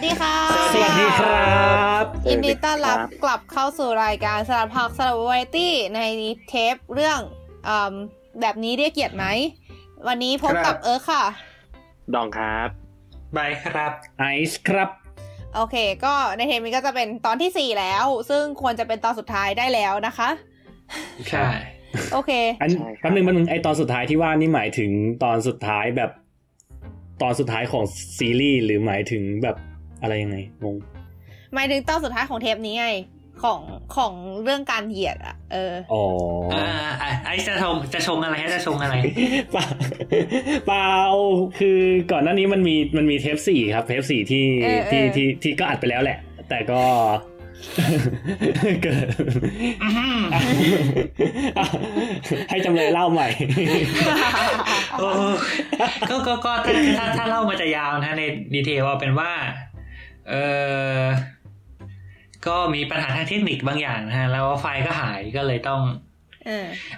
วัสดีค่ะสวัสดีครับยินดีต้อนรับกลับเข้าสู่รายการสารพัดสารวาไรตี้ในเทปเรื่องแบบนี้ได้เกียรติไหมวันนี้พบกับเอิร์ธค่ะดองครับไบครับไอซ์ครับโอเคก็ในเทปนี้ก็จะเป็นตอนที่4แล้วซึ่งควรจะเป็นตอนสุดท้ายได้แล้วนะคะใช่โอเคอันนึงไอตอนสุดท้ายที่ว่านี่หมายถึงตอนสุดท้ายแบบตอนสุดท้ายของซีรีส์หรือหมายถึงแบบอะไรยังไงงงหมายถึงตอนสุดท้ายของเทปนี้ไงของเรื่องการเหยียดอ่ะอ๋อไอ้จะชงอะไรฮะจะชงอะไรเปล่าคือก่อนหน้านี้มันมีเทป4ครับเทป4ที่ก็อัดไปแล้วแหละแต่ก็เกิดให้จำเลยเล่าใหม่ก็ถ้าเล่ามันจะยาวนะในดีเทลเอาเป็นว่าก็มีปัญหาทางเทคนิคบางอย่างนะฮะแล้วไฟล์ก็หายก็เลยต้อง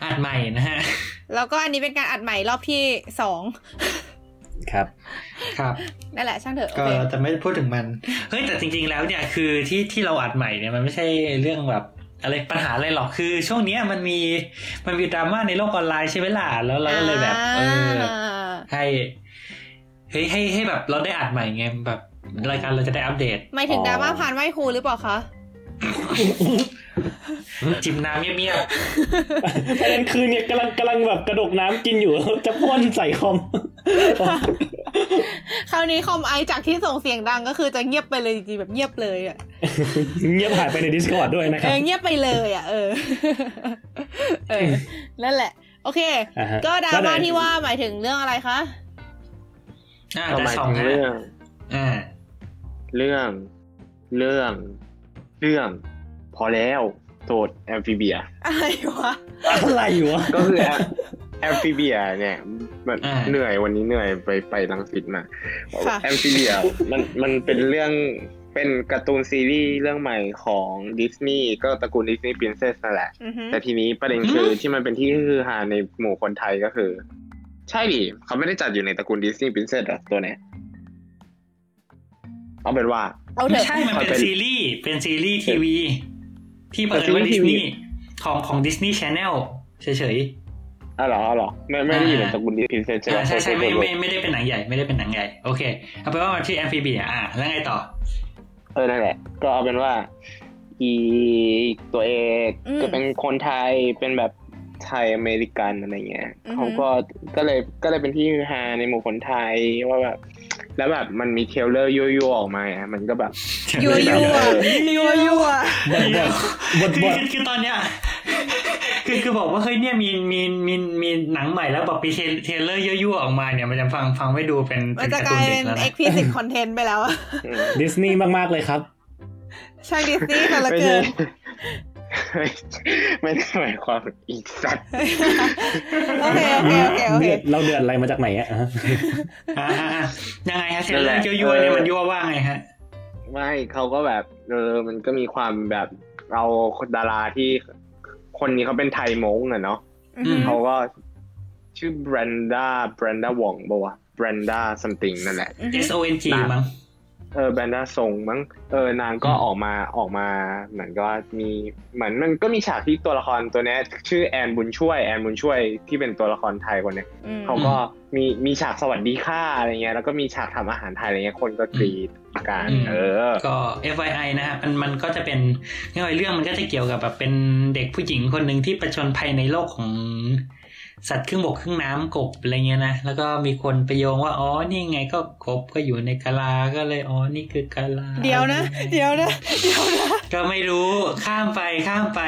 อัดใหม่นะฮะแล้วก็อันนี้เป็นการอัดใหม่รอบที่2ครับครับนั่นแหละช่างเถอะก็แต่ไม่พูดถึงมันเฮ้ยแต่จริงๆแล้วเนี่ยคือที่เราอัดใหม่เนี่ยมันไม่ใช่เรื่องแบบอะไรปัญหาอะไรหรอกคือช่วงนี้มันมีดราม่าในโลกออนไลน์ใช่ไหมล่ะแล้วเราก็เลยแบบให้แบบเราได้อัดใหม่ไงแบบรายการเราจะได้อัปเดตไม่ถึงดราม่าผ่านไหว้ครูหรือเปล่าคะจิบน้ำเมียๆประเด็นคือเนี่ยกำลังแบบกระดกน้ำกินอยู่จะพ่นใส่คอมคราวนี้คอมไอจากที่ส่งเสียงดังก็คือจะเงียบไปเลยจริงๆแบบเงียบเลยอ่ะเงียบหายไปใน Discord ด้วยนะครับเงียบไปเลยอ่ะนั่นแหละโอเคก็ดราม่าที่ว่าหมายถึงเรื่องอะไรคะแต่สองเรื่องเรื่องพอแล้วโทษแอมฟิเบียอะไรวะก็คือแอมฟิเบียเนี่ยมันเหนื่อยวันนี้เหนื่อยไปรังสิตมาแอมฟิเบียมันเป็นเรื่องเป็นการ์ตูนซีรีส์เรื่องใหม่ของดิสนีย์ก็ตระกูลดิสนีย์พรินเซสนั่นแหละแต่ทีนี้ประเด็นคือที่มันเป็นที่ฮือฮาในหมู่คนไทยก็คือใช่ดิเขาไม่ได้จัดอยู่ในตระกูลดิสนีย์พรินเซสหรอตัวเนี้ยเอาเป็นว่าไม่ใช่มันเป็นซีรีส์เป็นซีรีส์ทีวีที่เปิดในดิสนีย์ของ Disney Channel เฉยๆอ๋อเหรอไม่ได้อยู่ในตระกูลดิสนีย์ใช่มั้ยใช่ไม่ได้เป็นหนังใหญ่โอเคเอาเป็นว่ามันชื่อ Amphibia แล้วไงต่อนั่นแหละก็เอาเป็นว่าอีตัวเอกจะเป็นคนไทยเป็นแบบไทยอเมริกันอะไรเงี้ยเขาก็เลยเป็นที่ฮือฮาในหมู่คนไทยว่าแบบแล้วแบบมันมีเทรลเลอร์ยั่วๆออกมาอ่ะมันก็แบบยั่วคือตอนเนี้ยคือบอกว่าเฮ้ยเนี่ยมีหนังใหม่แล้วแบบมีเทรลเลอร์ยั่วๆออกมาเนี่ยมันจะฟังไม่ดูเป็นการ์ตูนเด็กแล้วนะ explicit content ไปแล้วดิสนีย์มากๆเลยครับใช่ดิสนีย์ค่ะละเกินไม่ได้หมายความอีกสัตว์โอเคเราเดือดอะไรมาจากไหนอ่ะยังไงฮะเทเลอร์ยั่วๆเนี่ยมันยั่วว่าไงฮะไม่เขาก็แบบมันก็มีความแบบเอาดาราที่คนนี้เขาเป็นไทยม้งอ่ะเนาะเขาก็ชื่อแบรนด้าหว่องป่ะวะแบรนด้าซัมติงนั่นแหละ SONG มั้งแบรนด้าส่งมั้งนางก็ออกมาเหมือนก็มีเหมือนมันก็มีฉากที่ตัวละครตัวนี้ชื่อแอนบุญช่วยที่เป็นตัวละครไทยคนนี้เขาก็มีฉากสวัสดีค่ะอะไรเงี้ยแล้วก็มีฉากทำอาหารไทยอะไรเงี้ยคนก็กรีดกันก็ FYI นะฮะมันก็จะเป็นเรื่องมันก็จะเกี่ยวกับแบบเป็นเด็กผู้หญิงคนนึงที่ประชนภัยในโลกของสัตว์ครึ่งบกครึ่งน้ำกบอะไรเงี้ยนะแล้วก็มีคนไปโยงว่าอ๋อนี่ไงก็กบก็อยู่ในกะลาก็เลยอ๋อนี่คือกะลาเดี๋ยวนะก็ไม่รู้ข้ามไป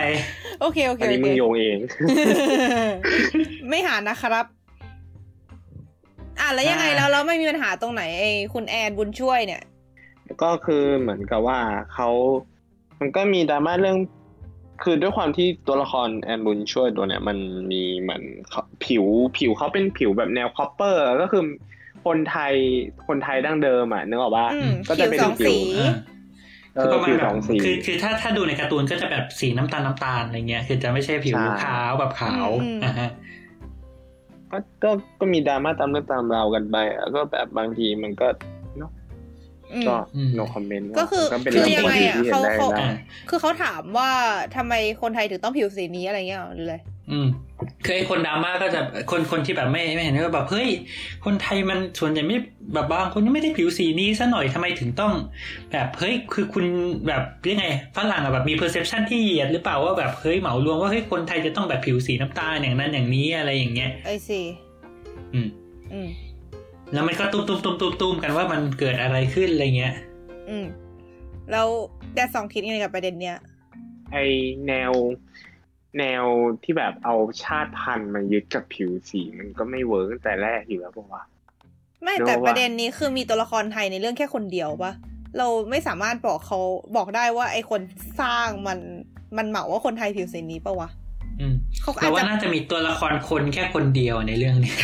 โอเคอันนี้มึงโยงเอง ไม่หานะครับแล้วยังไงแล้วไม่มีปัญหาตรงไหนไอ้คุณแอนบุญช่วยเนี่ยก็คือเหมือนกับว่ามันก็มีดราม่าเรื่องคือด้วยความที่ตัวละครแอนบุญช่วยตัวเนี่ยมันมีเหมือนผิวเขาเป็นผิวแบบแนวคอปเปอร์ก็คือคนไทยดั้งเดิมอ่ะนึกออกป่ะก็จะเป็นผิวผิวสองสีคือถ้าดูในการ์ตูนก็จะแบบสีน้ำตาลอะไรเงี้ยคือจะไม่ใช่ผิวขาวแบบขาวนะฮะก็มีดราม่าตามเรื่องตามราวกันไปก็แบบบางทีมันก็ ก็โนคอมเมนต์ก็คือยังไงอ่ะเขาคือเขาถามว่าทำไมคนไทยถึงต้องผิวสีนี้อะไรเงี้ยหรืออะไรคือไอ้คนดราม่าก็จะคนที่แบบไม่เห็นก็แบบเฮ้ยคนไทยมันส่วนใหญ่ไม่แบบบางคนไม่ได้ผิวสีนี้ซะหน่อยทำไมถึงต้องแบบเฮ้ยคือคุณแบบยังไงฝรั่งอ่ะแบบมีเพอร์เซพชันที่เหยียดหรือเปล่าว่าแบบเฮ้ยเหมารวมว่าเฮ้ยคนไทยจะต้องแบบผิวสีน้ำตาลอย่างนั้นอย่างนี้อะไรอย่างเงี้ยไอ้สิแล้วมันก็ตุ้มกันว่ามันเกิดอะไรขึ้นอะไรเงี้ยแล้วแต่สองคิดยังไงกับประเด็นเนี้ยไอแนวที่แบบเอาชาติพันธุ์มายึดกับผิวสีมันก็ไม่เวิร์กตั้งแต่แรกอยู่แล้วป่ะวะไม่แต่ประเด็นนี้คือมีตัวละครไทยในเรื่องแค่คนเดียวป่ะเราไม่สามารถบอกได้ว่าไอคนสร้างมันเหมาว่าคนไทยผิวสีนี้ป่ะวะแต่ว่าน่าจะมีตัวละครคนแค่คนเดียวในเรื่องนี้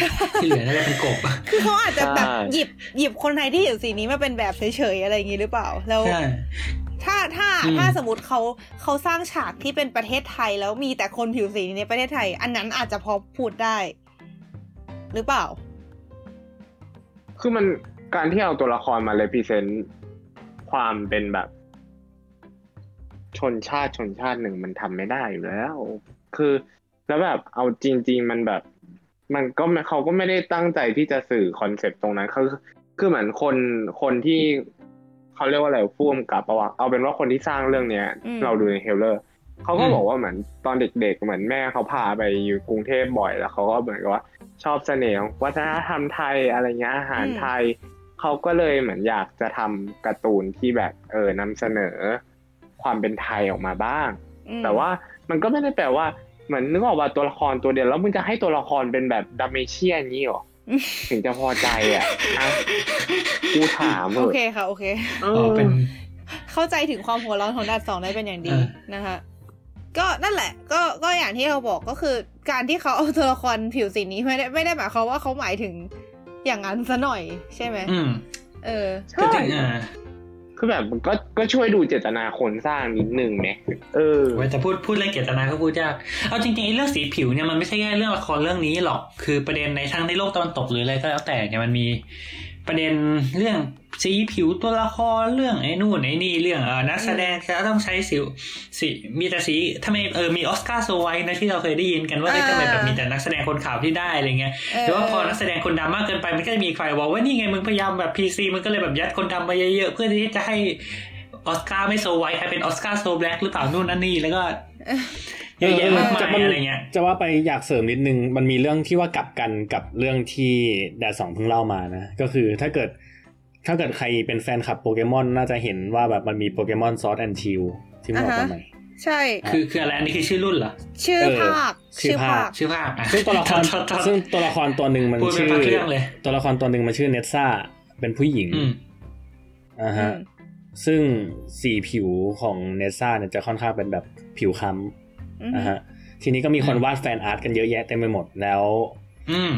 ที่เหลือน่าจะเป็นกบคือเขาอาจจะแบบหยิบคนไทยที่อยู่สีนี้มาเป็นแบบเฉยๆอะไรอย่างนี้หรือเปล่าแล้วถ้าสมมติเขาสร้างฉากที่เป็นประเทศไทยแล้วมีแต่คนผิวสีในประเทศไทยอันนั้นอาจจะพอพูดได้หรือเปล่าคือมันการที่เอาตัวละครมา represent ความเป็นแบบชนชาติหนึ่งมันทำไม่ได้อยู่แล้วคือแล้วแบบเอาจริงๆมันแบบมันก็เขาก็ไม่ได้ตั้งใจที่จะสื่อคอนเซ็ปต์ตรงนั้นคือเหมือนคนที่เขาเรียกว่าอะไรพ่วงกับประวัติเอาเป็นว่าคนที่สร้างเรื่องเนี้ยเราดูในเทรลเลอร์เขาก็บอกว่าเหมือนตอนเด็กๆเหมือนแม่เขาพาไปอยู่กรุงเทพบ่อยแล้วเขาก็เหมือนกับว่าชอบเสน่ห์วัฒนธรรมไทยอะไรเงี้ยอาหารไทยเขาก็เลยเหมือนอยากจะทำการ์ตูนที่แบบนำเสนอความเป็นไทยออกมาบ้างแต่ว่ามันก็ไม่ได้แปลว่าเหมือนนึกออกว่าตัวละครตัวเดียวแล้วมึงจะให้ตัวละครเป็นแบบดัมเมเชียนนี้หรอถึงจะพอใจอ่ะกูถามโอเคค่ะโอเคเข้าใจถึงความหัวร้อนของดาดสองได้เป็นอย่างดีนะคะก็นั่นแหละก็อย่างที่เราบอกก็คือการที่เขาเอาตัวละครผิวสีนี้ไม่ได้หมายความว่าเขาหมายถึงอย่างนั้นซะหน่อยใช่ไหมใช่คือแบบมันก็ช่วยดูเจตนาคนสร้างนิดนึงไหมแต่พูดเรื่องเจตนาก็พูดยากเอาจริงๆไอ้เรื่องสีผิวเนี่ยมันไม่ใช่แค่เรื่องละครเรื่องนี้หรอกคือประเด็นในทั้งในโลกตะวันตกหรืออะไรก็แล้วแต่เนี่ยมันมีประเด็นเรื่องสีผิวตัวละครเรื่องไอ้นู่นไอ้นี่เรื่องนักแสดงจะต้องใช้สีมีแต่สีทำไมมีออสการ์โซไวท์นะที่เราเคยได้ยินกันว่าทำไมแบบมีแต่นักแสดงคนขาวที่ได้อะไรเงี้ยแต่ว่าพอนักแสดงคนดำมากเกินไปมันก็จะมีใครบอกว่านี่ไงมึงพยายามแบบ PC มันก็เลยแบบยัดคนดำมาเยอะๆเพื่อที่จะให้ออสการ์ไม่โซไวท์กลายเป็นออสการ์โซแบล็กหรือเปล่านู่นนั่นนี่แล้วก็เยอะแยะมากมายอะไรเงี้ยจะว่าไปอยากเสริมนิดนึงมันมีเรื่องที่ว่ากลับกันกับเรื่องที่แดดสองเพิ่งเล่ามานะก็คือถ้าเกิดใครเป็นแฟนคลับโปเกมอนน่าจะเห็นว่าแบบมันมีโปเกมอนซอร์ดแอนด์ชิลด์ที่มันออกมาใหม่ใช่คืออะไรอันนี้คือชื่อรุ่นเหรอชื่อภาคซึ่งตัวละครตัวนึงมันชื่อตัวละครตัวนึงมันชื่อเนสซ่าเป็นผู้หญิงซึ่งสีผิวของเนสซ่าเนี่ยจะค่อนข้างเป็นแบบผิวค้ำนะฮะทีนี้ก็มีคนวาดแฟนอาร์ตกันเยอะแยะเต็มไปหมดแล้ว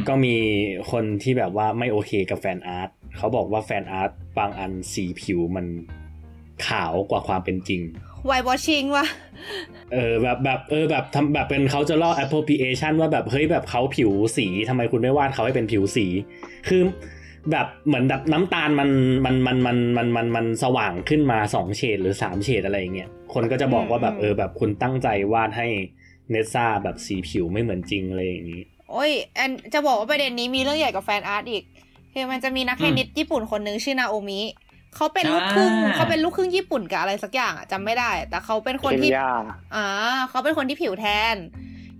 ก็มีคนที่แบบว่าไม่โอเคกับแฟนอาร์ตเขาบอกว่าแฟนอาร์ตบางอันสีผิวมันขาวกว่าความเป็นจริง White washing ว่ะแบบทำแบบเป็นเขาจะล่อ appropriation ว่าแบบเฮ้ยแบบเขาผิวสีทำไมคุณไม่วาดเขาให้เป็นผิวสีคือแบบเหมือนแบบน้ำตาลมันสว่างขึ้นมา2เฉดหรือ3เฉดอะไรอย่างเงี้ยคนก็จะบอกว่าแบบแบบคุณตั้งใจวาดให้เนซ่าแบบสีผิวไม่เหมือนจริงอะไรอย่างงี้โอ้ยแอนจะบอกว่าประเด็นนี้มีเรื่องใหญ่กับแฟนอาร์ตอีกคือมันจะมีนักเทนนิสญี่ปุ่นคนนึงชื่อนาโอมิเขาเป็นลูกครึ่งญี่ปุ่นกับอะไรสักอย่างอ่ะจำไม่ได้แต่เขาเป็นคนที่เขาเป็นคนที่ผิวแทน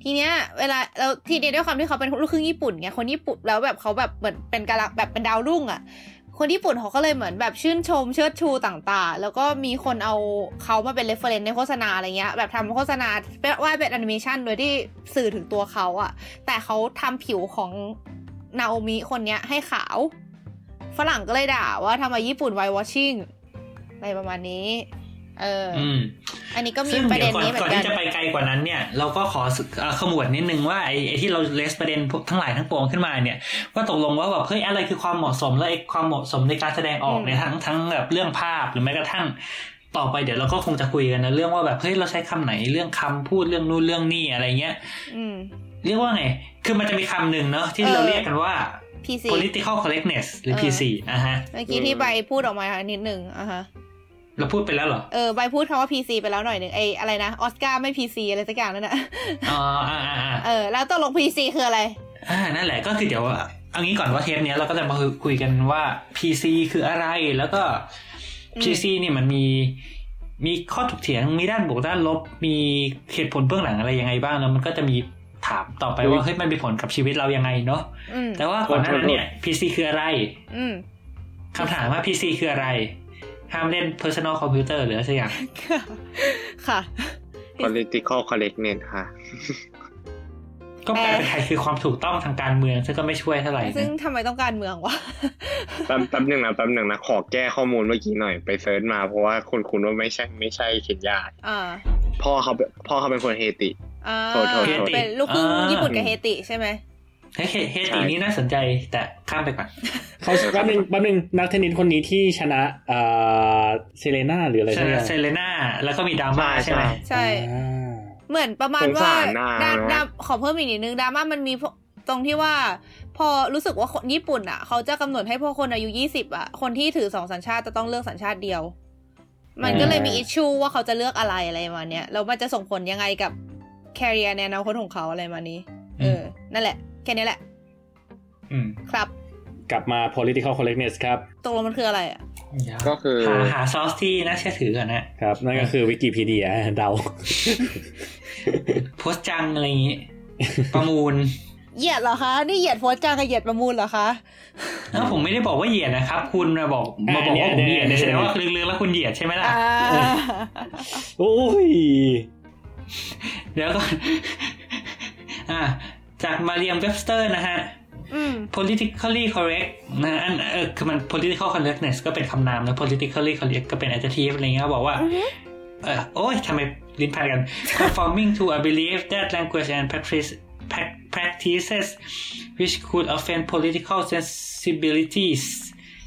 ทีเนี้ยเวลาเราทีเนี้ยด้วยความที่เขาเป็นลูกครึ่งญี่ปุ่นไงคนญี่ปุ่นแล้วแบบเขาแบบเหมือนเป็นกะละแบบเป็นดาวรุ่งอ่ะคนญี่ปุ่นเขาก็เลยเหมือนแบบชื่นชมเชิดชูต่างๆแล้วก็มีคนเอาเขามาเป็นเรฟเฟอเรนซ์ในโฆษณาอะไรเงี้ยแบบทำโฆษณาว่าเป็นแอนิเมชันโดยที่สื่อถึงตัวเขาอ่ะแต่เขาทำผิวของนาโอมิคนเนี้ยให้ขาวฝรั่งก็เลยด่าว่าทำไมญี่ปุ่นไวท์วอชชิ่งอะไรประมาณนี้อันนี้ก็มีประเด็นนี้เหมือนกันก่อนที่จะไปไกลกว่านั้นเนี่ยเราก็ขอขมวดนิดนึงว่าไอ้ที่เราเลสประเด็นทั้งหลายทั้งปวงขึ้นมาเนี่ยว่าตกลงว่าแบบเฮ้ยอะไรคือความเหมาะสมและไอ้ความเหมาะสมในการแสดงออกในทั้งแบบเรื่องภาพหรือแม้กระทั่งต่อไปเดี๋ยวเราก็คงจะคุยกันนะเรื่องว่าแบบเฮ้ยเราใช้คำไหนเรื่องคำพูดเรื่องนู่นเรื่องนี่อะไรเงี้ยเรียกว่าไงคือมันจะมีคำหนึ่งเนาะที่เราเรียกกันว่า PC political correctness หรือ PC อ่ะฮะเมื่อกี้ที่ใบพูดออกมานิดนึงอ่ะฮะเราพูดไปแล้วเหรอใบพูดคำว่า PC ไปแล้วหน่อยนึงไอ้อะไรนะออสการ์ไม่ PC อะไรสักอย่างนั่นน่ะอ๋อแล้วตกลง PC คืออะไรนั่นแหละก็คือเดี๋ยวเอางี้ก่อนว่าเทปนี้เราก็จะมาคุยกันว่า PC คืออะไรแล้วก็ PC นี่มันมีข้อถกเถียงมีด้านบวกด้านลบมีเหตุผลเบื้องหลังอะไรยังไงบ้างแล้วมันก็จะมีถามต่อไปว่าเฮ้ยมันมีผลกับชีวิตเรายังไงเนาะแต่ว่าก่อนหน้านั้นเนี่ย PC คืออะไรคำถามว่า PC คืออะไรห้ามเล่น personal computer หรืออะไรอย่างค่ะ political correctness ค่ะก็แปลเป็นไทยคือความถูกต้องทางการเมืองซึ่งก็ไม่ช่วยเท่าไหร่ซึ่งทำไมต้องการเมืองวะแป๊บนึงนะขอแก้ข้อมูลเมื่อกี้หน่อยไปเซิร์ชมาเพราะว่าคุณว่าไม่ใช่เคนยาพ่อเขาเป็นคนเฮติโทษเป็นลูกครึ่งญี่ปุ่นกับเฮติใช่ไหมเฮตินี่น่าสนใจแต่ข้ามไปก่อนเขาแป๊บนึงนักเทนนิสคนนี้ที่ชนะเซเลน่าหรืออะไรใช่ไหมเซเลน่าแล้วก็มีดราม่าใช่ไหมใช่เหมือนประมาณว่าขอเพิ่มอีกนิดนึงดราม่ามันมีตรงที่ว่าพอรู้สึกว่าญี่ปุ่นอ่ะเขาจะกำหนดให้พวกคนอายุ20อ่ะคนที่ถือ2สัญชาติจะต้องเลือกสัญชาติเดียวมันก็เลยมีอิชชูว่าเขาจะเลือกอะไรมาเนี้ยแล้วมันจะส่งผลยังไงกับแคเรียร์ในอนาคตของเขาอะไรมานี้นั่นแหละแค่นี้แหละครับกลับมา political correctness ครับตกลงมันคืออะไรอ่ะก็คือหาซอสที่น่าเชื่อถือก่อนนะครับนั่นก็คือ Wikipedia เดาโพสต์จังอะไรอย่างงี้ประมูลเหยียดเหรอคะนี่เหยียดโพสต์จังกับเหยียดประมูลเหรอคะแล้วผมไม่ได้บอกว่าเหยียดนะครับคุณมาบอกว่าผมเหยียดแสดงว่าลึกๆแล้วคุณเหยียดใช่มั้ยล่ะโอ้ยเดี๋ยวก่อนจากมาเรียมเว็บสเตอร์นะฮะpolitically correct นะคือมัน political correctness ก็เป็นคำนามนะ politically correct ก็เป็น adjective อะไรเงี้ยบอกว่าโอ๊ยทำไมลิ้นพันกัน conforming to a belief that language and practices which could offend political sensibilities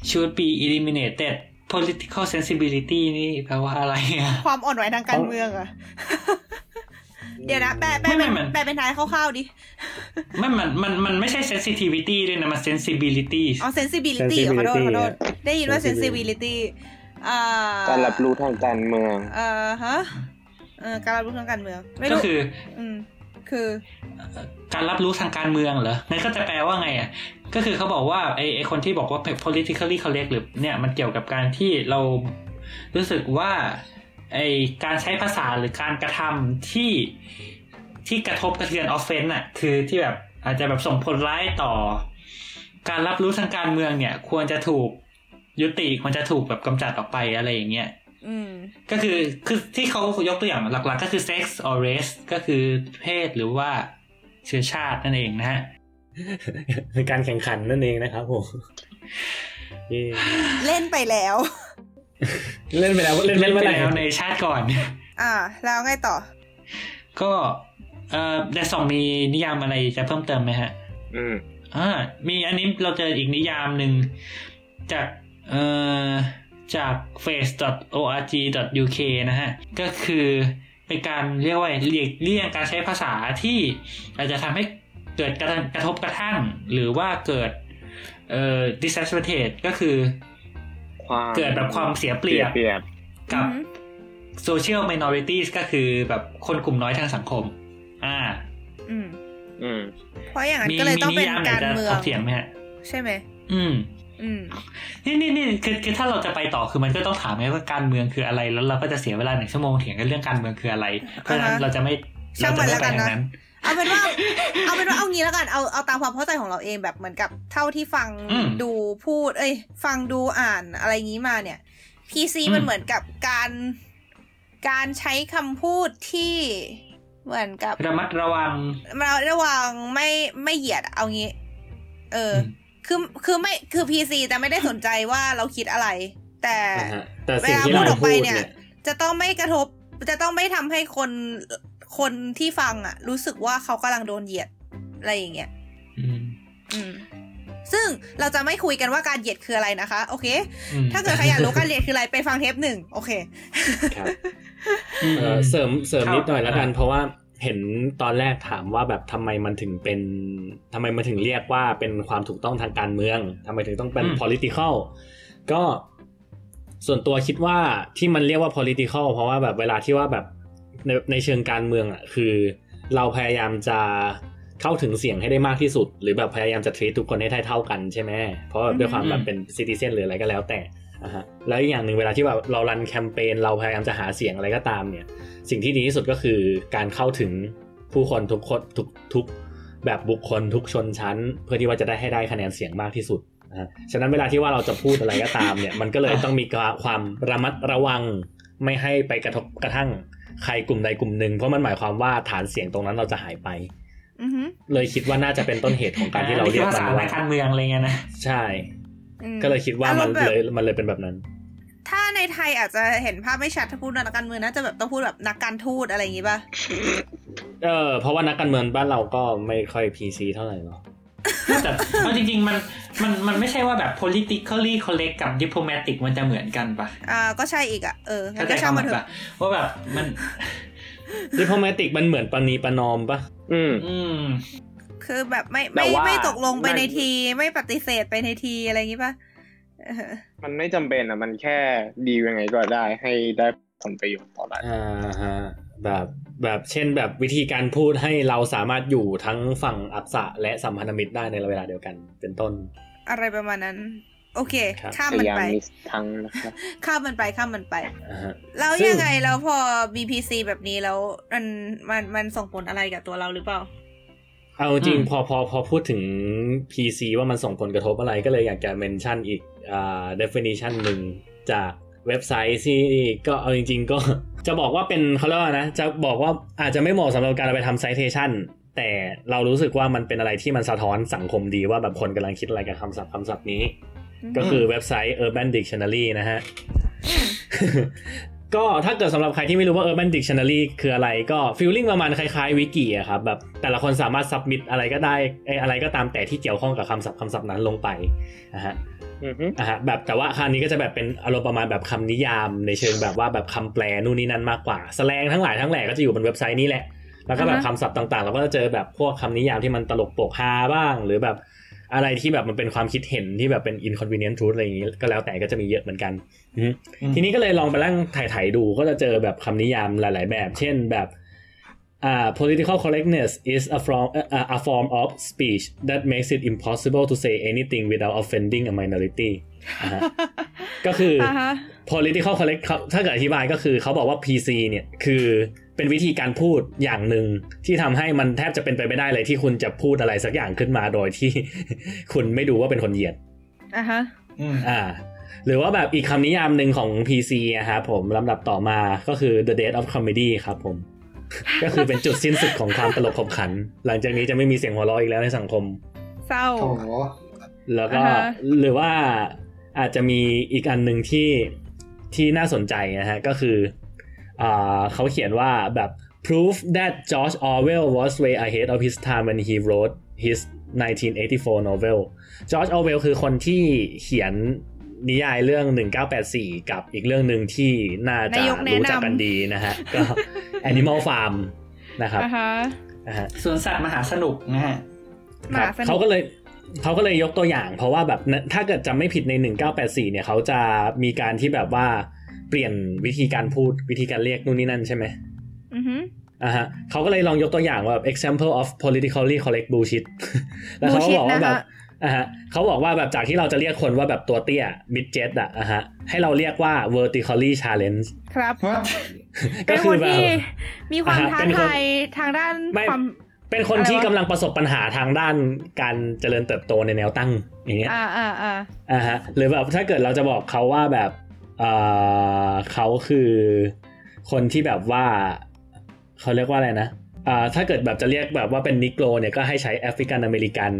should be eliminated political sensibility นี่แปลว่าอะไรอ่ะความอ่อนไหวทางการเมืองอ่ะเดี๋ยวนะแปลเป็นไทยคร่าวๆดิมันไม่ใช่ sensitivity ด้วยนะมัน sensibility อ๋อ sensibility ขอโทษได้ยินว่า sensibility การรับรู้ทางการเมืองการรับรู้ทางการเมืองไม่รู้ก็คือการรับรู้ทางการเมืองเหรองั้นก็จะแปลว่าไงอ่ะก็คือเขาบอกว่าไอคนที่บอกว่า politically correct หรือเนี่ยมันเกี่ยวกับการที่เรารู้สึกว่าไอการใช้ภาษาหรือการกระทำที่กระทบกระเทือนออฟเฟนส์น่ะคือที่แบบอาจจะแบบส่งผลร้ายต่อการรับรู้ทางการเมืองเนี่ยควรจะถูกยุติควรจะถูกแบบกำจัดออกไปอะไรอย่างเงี้ยก็คือที่เขายกตัวอย่างหลักๆก็คือ sex or race ก็คือเพศหรือว่าเชื้อชาตินั่นเองนะฮะคือการแข่งขันนั่นเองนะครับผมเล่นไปแล้วในชาติก่อนแล้วไงต่อก็แต่สองมีนิยามอะไรจะเพิ่มเติมไหมฮะมีอันนี้เราเจออีกนิยามหนึ่งจากface.org.uk นะฮะก็คือเป็นการเรียกว่าเลี่ยงการใช้ภาษาที่อาจจะทำให้เกิดกระทบกระทั่งหรือว่าเกิดdisadvantage ก็คือเกิดแบบความเสียเปรียบกับ social minorities ก็คือแบบคนกลุ่มน้อยทางสังคมเพราะอย่างนั้นก็เลยต้องเป็นการเมืองเถียงไหมฮะใช่ไหมนี่คือถ้าเราจะไปต่อคือมันก็ต้องถามว่าการเมืองคืออะไรแล้วเราก็จะเสียเวลา1ชั่วโมงเถียงกันเรื่องการเมืองคืออะไรเพราะฉะนั้นเราจะไม่ช่างมันแล้วกันนะเอาเป็นว่าเอางี้แล้วกันเอาตามความเข้าใจของเราเองแบบเหมือนกับเท่าที่ฟังดูพูดฟังดูอ่านอะไรงี้มาเนี่ย PC มันเหมือนกับการใช้คำพูดที่เหมือนกับระมัดระวังไม่เหยียดเอางี้คือไม่คือ PC แต่ไม่ได้สนใจว่าเราคิดอะไรแต่เวลาพูดออกไปเนี่ยจะต้องไม่กระทบจะต้องไม่ทำให้คนที่ฟังอะรู้สึกว่าเขากำลังโดนเหยียดอะไรอย่างเงี้ยซึ่งเราจะไม่คุยกันว่าการเหยียดคืออะไรนะคะโอเคถ้าเกิดใครอยากรู้การเหยียดคืออะไรไปฟังเทป1โอเคครับเสริมนิดหน่อยละกันเพราะว่าเฮ เห็นตอนแรกถามว่าแบบทำไมมันถึงเรียกว่าเป็นความถูกต้องทางการเมืองทำไมถึงต้องเป็น political ก็ส่วนตัวคิดว่าที่มันเรียกว่า political เพราะว่าแบบเวลาที่ว่าแบบในเชิงการเมืองอ่ะคือเราพยายามจะเข้าถึงเสียงให้ได้มากที่สุดหรือแบบพยายามจะ treat ทุกคนให้เท่ากันใช่ไหมเพราะด้วยความแบบเป็น citizen หรืออะไรก็แล้วแต่แล้วอีกอย่างหนึ่งเวลาที่แบบเรารันแคมเปญเราพยายามจะหาเสียงอะไรก็ตามเนี่ยสิ่งที่ดีที่สุดก็คือการเข้าถึงผู้คนทุกคนทุกแบบบุคคลทุกชนชั้นเพื่อที่ว่าจะได้ให้ได้คะแนนเสียงมากที่สุดฉะนั้นเวลาที่ว่าเราจะพูดอะไรก็ตามเนี่ยมันก็เลยต้องมีความระมัดระวังไม่ให้ไปกระทบกระทั่งใครกลุ่มใดกลุ่มหนึ่งเพราะมันหมายความว่าฐานเสียงตรงนั้นเราจะหายไปเลยคิดว่าน่าจะเป็นต้นเหตุของการที่เราเรียกว่าสารการเมืองอะไรเงี้ยนะใช่ก็เลยคิดว่ามันเลยเป็นแบบนั้นถ้าในไทยอาจจะเห็นภาพไม่ชัดถ้าพูดนักการเมืองน่าจะแบบต้องพูดแบบนักการทูตอะไรอย่างงี้ป่ะเพราะว่านักการเมืองบ้านเราก็ไม่ค่อย PC เท่าไหร่หรอกแต่จริงๆมันไม่ใช่ว่าแบบ politically correct กับ diplomatic มันจะเหมือนกันป่ะก็ใช่อีกอ่ะงั้นก็ช่างมันเถอะว่าแบบมัน diplomatic มันเหมือนปณีประนอมป่ะอืมคือแบบไม่ตกลงไปในทีไม่ปฏิเสธไปในทีอะไรอย่างงี้ป่ะมันไม่จำเป็นอ่ะมันแค่ดียังไงก็ได้ให้ได้ผลประโยชน์ต่อได้แบบเช่นแบบวิธีการพูดให้เราสามารถอยู่ทั้งฝั่งอักษะและสัมพันธมิตรได้ในเวลาเดียวกันเป็นต้นอะไรประมาณนั้นโอเคข้ามมันไปทั้งนะครับข้ามมันไปแล้วยังไงแล้วพอ BPC แบบนี้แล้วมันส่งผลอะไรกับตัวเราหรือเปล่าเอาจริงพอพูดถึง PC ว่ามันส่งผลกระทบอะไรก็เลยอยากจะเมนชั่นอีกdefinition หนึ่งจากเว็บไซต์ที่ก็เอาจริงๆก็จะบอกว่าเป็นเขาเรียกว่านะจะบอกว่าอาจจะไม่เหมาะสำหรับการเอาไปทำ citation แต่เรารู้สึกว่ามันเป็นอะไรที่มันสะท้อนสังคมดีว่าแบบคนกำลังคิดอะไรกับคำศัพท์นี้ก็คือเว็บไซต์ Urban Dictionary นะฮะ ก็ถ้าเกิดสำหรับใครที่ไม่รู้ว่า Urban Dictionary คืออะไรก็ฟีลลิ่งประมาณคล้ายๆวิกิอ่ะครับแบบแต่ละคนสามารถซับมิตอะไรก็ได้อะไรก็ตามแต่ที่เกี่ยวข้องกับคำศัพท์นั้นลงไปนะฮะแบบแต่ว่าคราวนี้ก็จะแบบเป็นอารมณ์ประมาณแบบคำนิยามในเชิงแบบว่าแบบคำแปลนู่นนี่นั่นมากกว่าแสลงทั้งหลายก็จะอยู่บนเว็บไซต์นี้แหละแล้วก็แบบคำศัพท์ต่างๆเราก็จะเจอแบบพวกคำนิยามที่มันตลกโปกฮาบ้างหรือแบบอะไรที่แบบมันเป็นความคิดเห็นที่แบบเป็น inconvenient truth อะไรอย่างนี้ก็แล้วแต่ก็จะมีเยอะเหมือนกันทีนี้ก็เลยลองไปนั่งถ่ายๆดูก็จะเจอแบบคำนิยามหลายๆแบบเช่นแบบpolitical correctness is a form of speech that makes it impossible to say anything without offending a minority ก็คือ political correct ถ้าเกิดอธิบายก็คือเขาบอกว่า PC เนี่ยคือเป็นวิธีการพูดอย่างหนึ่งที่ทำให้มันแทบจะเป็นไปไม่ได้เลยที่คุณจะพูดอะไรสักอย่างขึ้นมาโดยที่ คุณไม่ดูว่าเป็นคนเหยียดหรือว่าแบบอีกคำนิยามหนึ่งของ PC นะครับผมลำดับต่อมาก็คือ the death of comedy ครับผม ก็คือเป็นจุดสิ้นสุดของความตลกขบขันหลังจากนี้จะไม่มีเสียงหัวเราะอีกแล้วในสังคมเศร้าแล้วก็หรือว่าอาจจะมีอีกอันนึงที่น่าสนใจนะฮะก็คือเขาเขียนว่าแบบ proof that George Orwell was way ahead of his time when he wrote his 1984 novel George Orwell คือคนที่เขียนนิยายเรื่อง 1984 กับอีกเรื่องหนึ่งที่น่าจะรู้จักกันดีนะฮะก็ Animal Farm นะครับสวนสัตว์มหาสนุกนะฮะเขาก็เลยยกตัวอย่างเพราะว่าแบบถ้าเกิดจำไม่ผิดใน 1984 เนี่ยเขาจะมีการที่แบบว่าเปลี่ยนวิธีการพูดวิธีการเรียกนู่นนี่นั่นใช่ไหมเขาก็เลยลองยกตัวอย่างว่า example of politically correct bullshit แล้วเขาบอกว่าแบบเขาบอกว่าแบบจากที่เราจะเรียกคนว่าแบบตัวเตี้ย midget ให้เราเรียกว่า vertically challenge ครับก็คือแบบมีความท้าทายทางด้านความเป็นคนที่กำลังประสบปัญหาทางด้านการเจริญเติบโตในแนวตั้งอย่างเงี้ยหรือแบบถ้าเกิดเราจะบอกเขาว่าแบบเขาคือคนที่แบบว่าเขาเรียกว่าอะไรนะถ้าเกิดแบบจะเรียกแบบว่าเป็นนิโกรเนี่ยก็ให้ใช้แอฟริกันอเมริกัน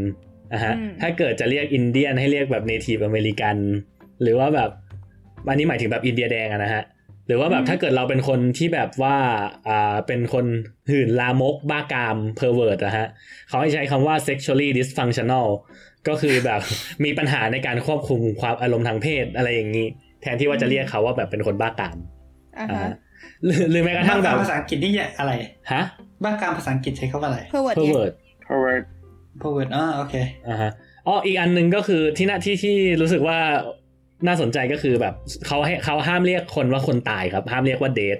ถ้าเกิดจะเรียกอินเดียนให้เรียกแบบเนทีฟอเมริกันหรือว่าแบบอันนี้หมายถึงแบบอินเดียแดงนะฮะหรือว่าแบบถ้าเกิดเราเป็นคนที่แบบว่าเป็นคนหื่นลามกบ้ากามเพอร์เวิร์ตนะฮะเขาให้ใช้คำว่า sexually dysfunctional ก็คือแบบมีปัญหาในการควบคุมความอารมณ์ทางเพศอะไรอย่างนี้แทนที่ว่าจะเรียกเขาว่าแบบเป็นคนบ้ากามหรือแม้กระทั่งแบบภาษาอังกฤษนี่อะไรฮะ บ้านกลางภาษาอังกฤษใช้คำว่าอะไร pervert อ๋อโอเคอ๋ออีกอันนึงก็คือที่น่าที่รู้สึกว่าน่าสนใจก็คือแบบเขาห้ามเรียกคนว่าคนตายครับห้ามเรียกว่า dead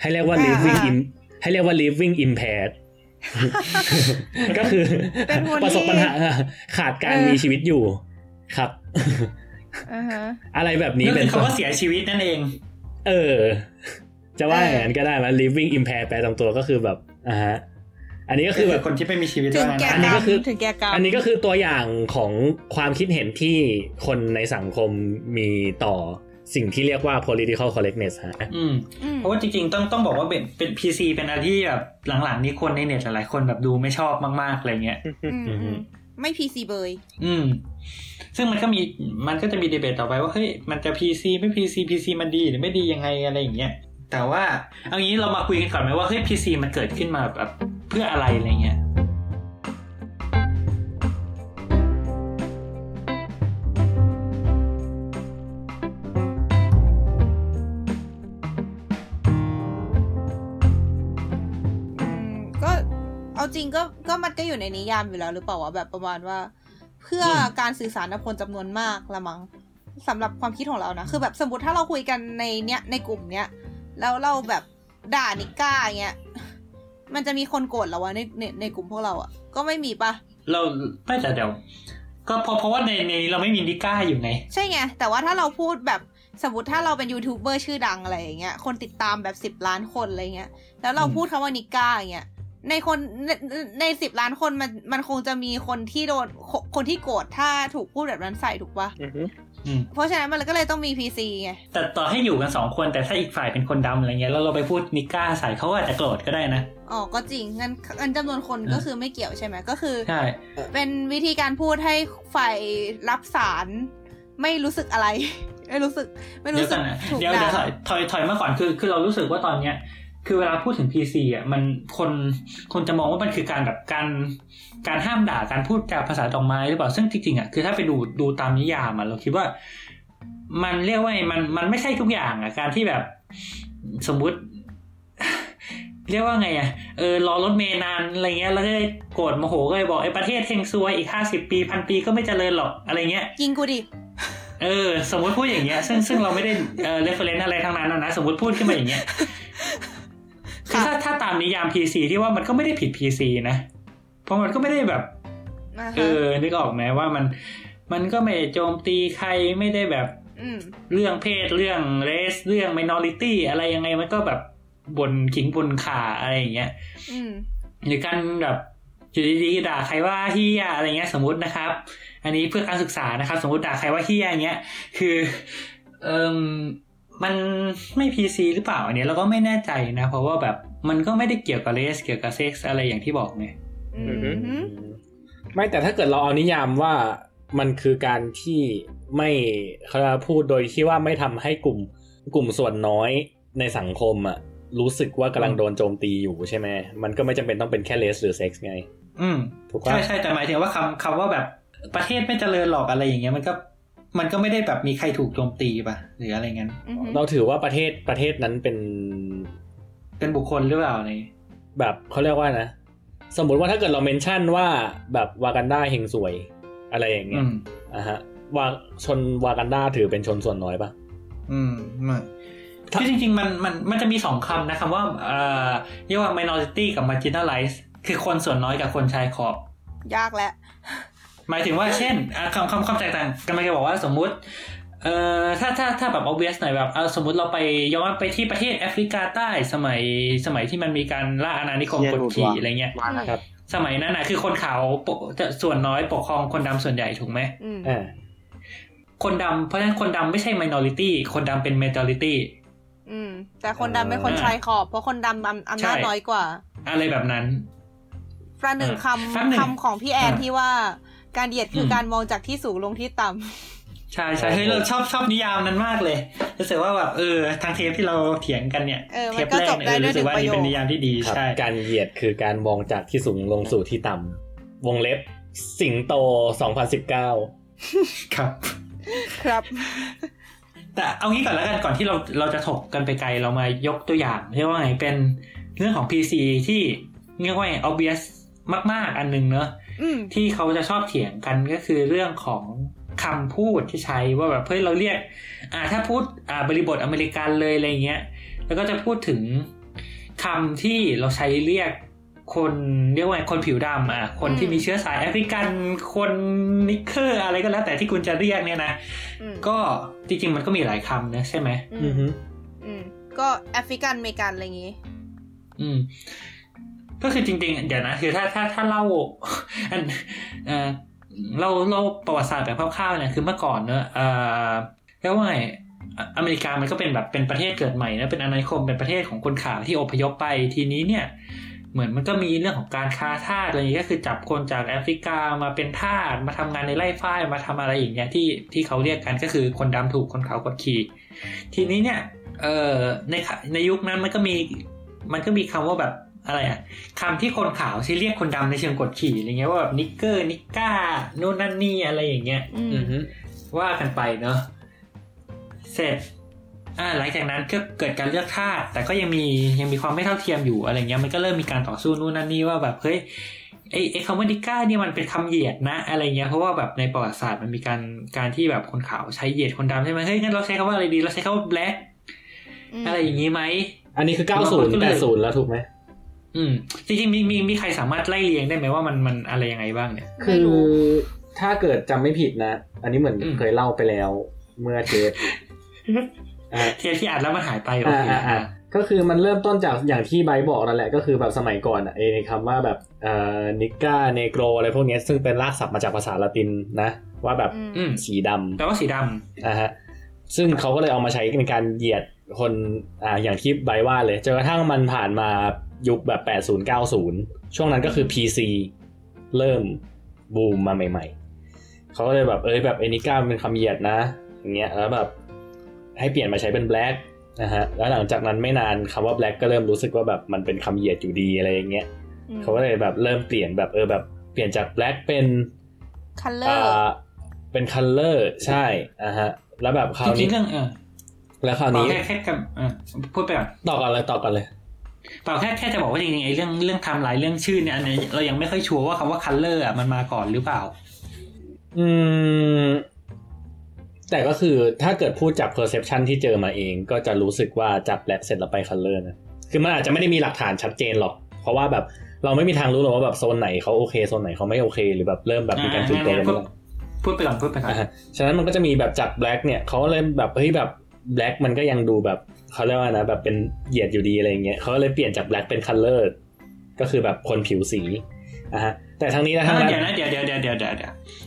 ให้เรียกว่า living impaired ก็คือประสบปัญหาขาดการมีชีวิตอยู่ครับอะไรแบบนี้เป็นคำว่าเสียชีวิตนั่นเองจะว่าอย่างนั้นก็ได้มั้ย living impaired แปลตรงตัวก็คือแบบอันนี้ก็คือแบบคนที่ไม่มีชีวิตแล้วนะอันนี้ก็คือตัวอย่างของความคิดเห็นที่คนในสังคมมีต่อสิ่งที่เรียกว่า political correctness ฮะเพราะว่าจริงๆต้องบอกว่าเป็น PC เป็นอะไรที่แบบหลังๆนี้คนในเน็ตหลายๆคนแบบดูไม่ชอบมากๆอะไรเงี้ยไม่ PC เบยซึ่งมันก็จะมีดีเบตต่อไปว่าเฮ้ยมันจะ PC ไม่ PC PC มันดีหรือไม่ดียังไงอะไรอย่างเงี้ยแต่ว่าเอางี้เรามาคุยกันก่อนมั้ยว่าเฮ้ย PC มันเกิดขึ้นมาแบบเพื่ออะไรอะไรเงี้ยก็เอาจริงก็มันก็อยู่ในนิยามอยู่แล้วหรือเปล่าวะแบบประมาณว่าเพื่อการสื่อสารกับคนจำนวนมากละมั้งสำหรับความคิดของเรานะคือแบบสมมุติถ้าเราคุยกันในเนี้ยในกลุ่มเนี้ยแล้วเราแบบด่านิก้าเงี้ยมันจะมีคนโกรธเราอะในกลุ่มพวกเราอะก็ไม่มีปะเราไม่แต่เดี๋ยวก็เพราะว่าในเราไม่มีนิก้าอยู่ไงใช่ไงแต่ว่าถ้าเราพูดแบบสมมติถ้าเราเป็นยูทูบเบอร์ชื่อดังอะไรอย่างเงี้ยคนติดตามแบบ10ล้านคนอะไรเงี้ยแล้วเราพูดคำว่านิก้าอย่างเงี้ยในคนใน10ล้านคนมันคงจะมีคนที่โดนคนที่โกรธถ้าถูกพูดแบบนั้นใส่ถูกปะเพราะฉะนั้นมันก็เลยต้องมี PC ไงแต่ต่อให้อยู่กัน2คนแต่ถ้าอีกฝ่ายเป็นคนดำอะไรเงี้ยแล้วเราไปพูดนิก้าใส่เขาอาจจะโกรธก็ได้นะอ๋อก็จริงงั้นจำนวนคนก็คือไม่เกี่ยวใช่ไหมก็คือใช่เป็นวิธีการพูดให้ฝ่ายรับสารไม่รู้สึกอะไรไม่รู้สึกถูกด่าเดี๋ยวถอยมาก่อนคือเรารู้สึกว่าตอนเนี้ยคือเวลาพูดถึง PC อ่ะมันคนจะมองว่ามันคือการแบบการห้ามด่าการพูดจาภาษาดอกไม้หรือเปล่าซึ่งจริงๆอ่ะคือถ้าไปดูตามนิยามอ่ะเราคิดว่ามันเรียกว่ามันไม่ใช่ทุกอย่างอ่ะการที่แบบสมมุติเรียกว่าไงอ่ะรอรถเมล์นานอะไรเงี้ยแล้วก็โกรธโมโหก็เลยบอกไอ้ประเทศเฮงซวยอีก50ปี1,000ปีก็ไม่เจริญหรอกอะไรเงี้ยยิงกูดิสมมุติพูดอย่างเงี้ยซึ่งเราไม่ได้reference อะไรทั้งนั้นนะสมมุติพูดขึ้นมาอย่างเงี้ยคือถ้าตามนิยาม PC ที่ว่ามันก็ไม่ได้ผิด PC นะเพราะมันก็ไม่ได้แบบนึกออกไหมว่ามันก็ไม่โจมตีใครไม่ได้แบบเรื่องเพศเรื่องเรสเรื่อง minority อะไรยังไงมันก็แบบบนขิงบนขาอะไรอย่างเงี้ยหรือการแบบอยู่ดีๆด่าใครว่าเฮียอะไรเงี้ยสมมุตินะครับอันนี้เพื่อการศึกษานะครับสมมุติด่าใครว่าเฮียอย่างเงี้ยคือมันไม่ PC หรือเปล่าอันนี้เราก็ไม่แน่ใจนะเพราะว่าแบบมันก็ไม่ได้เกี่ยวกับเรสเกี่ยวกับเซ็กซ์อะไรอย่างที่บอกไงไม่แต่ถ้าเกิดเราเอานิยามว่ามันคือการที่ไม่เขาพูดโดยที่ว่าไม่ทำให้กลุ่มส่วนน้อยในสังคมอ่ะรู้สึกว่ากำลังโดนโจมตีอยู่ใช่ไหมมันก็ไม่จำเป็นต้องเป็นแค่เรสหรือเซ็กซ์ไงถูกป่ะใช่แต่หมายถึงว่าคำว่าแบบประเทศไม่เจริญหรอกอะไรอย่างเงี้ยมันก็ไม่ได้แบบมีใครถูกโจมตีป่ะหรืออะไรงั้นเราถือว่าประเทศนั้นเป็นบุคคลหรือเปล่านี่แบบเขาเรียกว่านะสมมุติว่าถ้าเกิดเราเมนชั่นว่าแบบวากันดาเฮงซวยอะไรอย่างเงี้ยว่าชนวากันดาถือเป็นชนส่วนน้อยป่ะไม่ที่จริงๆมันจะมี2คำนะคำว่าเรียกว่า minority กับ marginalized คือคนส่วนน้อยกับคนชายขอบยากแล้วหมายถึงว่าเช่นคำแตกต่างกันไม่ได้บอกว่าสมมุติถ้าแบบ obvious หน่อยแบบสมมุติเราไปย้อนไปที่ประเทศแอฟริกาใต้สมัยที่มันมีการล่าอาณานิคมกดขี่อะไรเงี้ยสมัยนั้นน่ะคือคนขาวส่วนน้อยปกครองคนดำส่วนใหญ่ถูกไหมคนดำเพราะฉะนั้นคนดำไม่ใช่ minority คนดำเป็น majority แต่คนดำเป็นคนชายขอบเพราะคนดำอำนาจน้อยกว่าอะไรแบบนั้นประหนึ่งคำของพี่แอนที่ว่าการเหยียดคือการมองจากที่สูงลงที่ต่ำใช่ใช่เฮ้ยเราชอบนิยามนั้นมากเลยรู้สึกว่าแบบทางเทปที่เราเถียงกันเนี่ยเทปแรกเนี่ยรู้สึกว่านี่เป็นนิยามที่ดีใช่การเหยียดคือการมองจากที่สูงลงสู่ที่ต่ำวงเล็บสิงโต2019ครับแต่เอางี้ก่อนแล้วกันก่อนที่เราจะถกกันไปไกลเรามายกตัวอย่างเรียกว่าไงเป็นเรื่องของ PC ที่ เรียกว่า obvious มากๆอันนึงเนอะที่เขาจะชอบเถียงกันก็คือเรื่องของคำพูดที่ใช้ว่าแบบเฮ้ยเราเรียกถ้าพูดบริบทอเมริกันเลยอะไรเงี้ยแล้วก็จะพูดถึงคำที่เราใช้เรียกคนเรียกว่าคนผิวดำคนที่มีเชื้อสายแอฟริกันคนนิกเกอร์อะไรก็แล้วแต่ที่คุณจะเรียกเนี่ยนะก็จริงๆมันก็มีหลายคำนะใช่ไหมก็แอฟริกันอเมริกันอะไรอย่างงี้ก็คือจริงๆเดี๋ยวนะคือถ้าเล่าเราประวัติศาสตร์แบบคร่าวๆเนี่ยคือเมื่อก่อนเนอะเรียกว่าไงอเมริกามันก็เป็นแบบเป็นประเทศเกิดใหม่นะเป็นอาณานิคมเป็นประเทศของคนขาวที่อพยพไปทีนี้เนี่ยเหมือนมันก็มีเรื่องของการค้าทาสอะไรอย่างนี้ก็คือจับคนจากแอฟริกามาเป็นทาสมาทำงานในไร่ฝ้ายมาทำอะไรอย่างเงี้ยที่เขาเรียกกันก็คือคนดำถูกคนขาวกดขี่ทีนี้เนี่ยในยุคนั้นมันก็มีคำว่าแบบอะไรอ่ะคำที่คนขาวใช้เรียกคนดำในเชิงกดขี่อะไรเงี้ยว่าแบบนิกเกอร์นิกก้าโน่นนั่นนี่อะไรอย่างเงี้ยว่ากันไปเนาะเสร็จหลังจากนั้นก็เกิดการเลือกทาสแต่ก็ยังมีความไม่เท่าเทียมอยู่อะไรเงี้ยมันก็เริ่มมีการต่อสู้นู่นนั่นนี่ว่าแบบเฮ้ยไอ้คำว่านิกก้าเนี่ยมันเป็นคำเหยียดนะอะไรเงี้ยเพราะว่าแบบในประวัติศาสตร์มันมีการที่แบบคนขาวใช้เหยียดคนดำใช่ไหมเฮ้ยงั้นเราใช้คำว่าอะไรดีเราใช้คำว่าแบล็คอะไรอย่างนี้ไหมอันนี้คือ90 80แล้วถูกไหมจริงๆมีใครสามารถไล่เรียงได้ไหมว่ามันอะไรยังไงบ้างเนี่ยคือถ้าเกิดจำไม่ผิดนะอันนี้เหมือนเคยเล่าไปแล้วเมื่อเทปที่อัดแล้วมันหายไปโอเคก็คือมันเริ่มต้นจากอย่างที่ไบร์ทบอกนั่นแหละก็คือแบบสมัยก่อนไอ้คำว่าแบบนิกก้าเนโกรอะไรพวกนี้ซึ่งเป็นรากศัพท์มาจากภาษาละตินนะว่าแบบสีดำแปลว่าสีดำฮะซึ่งเขาก็เลยเอามาใช้ในการเหยียดคนอย่างที่ไบร์ทว่าเลยจนกระทั่งมันผ่านมายุคแบบ80 90ช่วงนั้นก็คือ PC เริ่มบูมมาใหม่ๆเขาก็เลยแบบแบบไอ้นิกก้าเป็นคำเหยียดนะอย่างเงี้ยแล้วแบบให้เปลี่ยนมาใช้เป็น black นะฮะแล้วหลังจากนั้นไม่นานคำว่า black ก็เริ่มรู้สึกว่าแบบมันเป็นคำเหยียดอยู่ดีอะไรอย่างเงี้ยเขาก็เลยแบบเริ่มเปลี่ยนแบบแบบเปลี่ยนจาก black เป็น color เป็น color ใช่นะฮะแล้วแบบคราวนี้แล้วคราวนี้แค่กับพูดไปก่อนต่อก่อนเลยเปล่าแค่จะบอกว่าจริงๆไอ้เรื่องไทม์ไลน์เรื่องชื่อเนี่ยอันนี้เรายังไม่ค่อยชัวร์ว่าคำว่า color อ่ะมันมาก่อนหรือเปล่าแต่ก็คือถ้าเกิดพูดจาก perception ที่เจอมาเองก็จะรู้สึกว่าจับแบล็คเสร็จแล้วไป color นะคือมันอาจจะไม่ได้มีหลักฐานชัดเจนหรอกเพราะว่าแบบเราไม่มีทางรู้หรอกว่าแบบโซนไหนเขาโอเคโซนไหนเขาไม่โอเคหรือแบบเริ่มแบบมีการจุดเด่นอะไรพูดไปก่อนฉะนั้นมันก็จะมีแบบจับแบล็คเนี่ยเขาเริ่มแบบเฮ้ยแบบแบล็คมันก็ยังดูแบบเขาเรียกว่านะแบบเป็นเหยียดอยู่ดีอะไรอย่างเงี้ยเขาเลยเปลี่ยนจากแบล็คเป็น color ก็คือแบบคนผิวสีนะฮะแต่ทั้งนี้และทั้งนั้นเดี๋ยว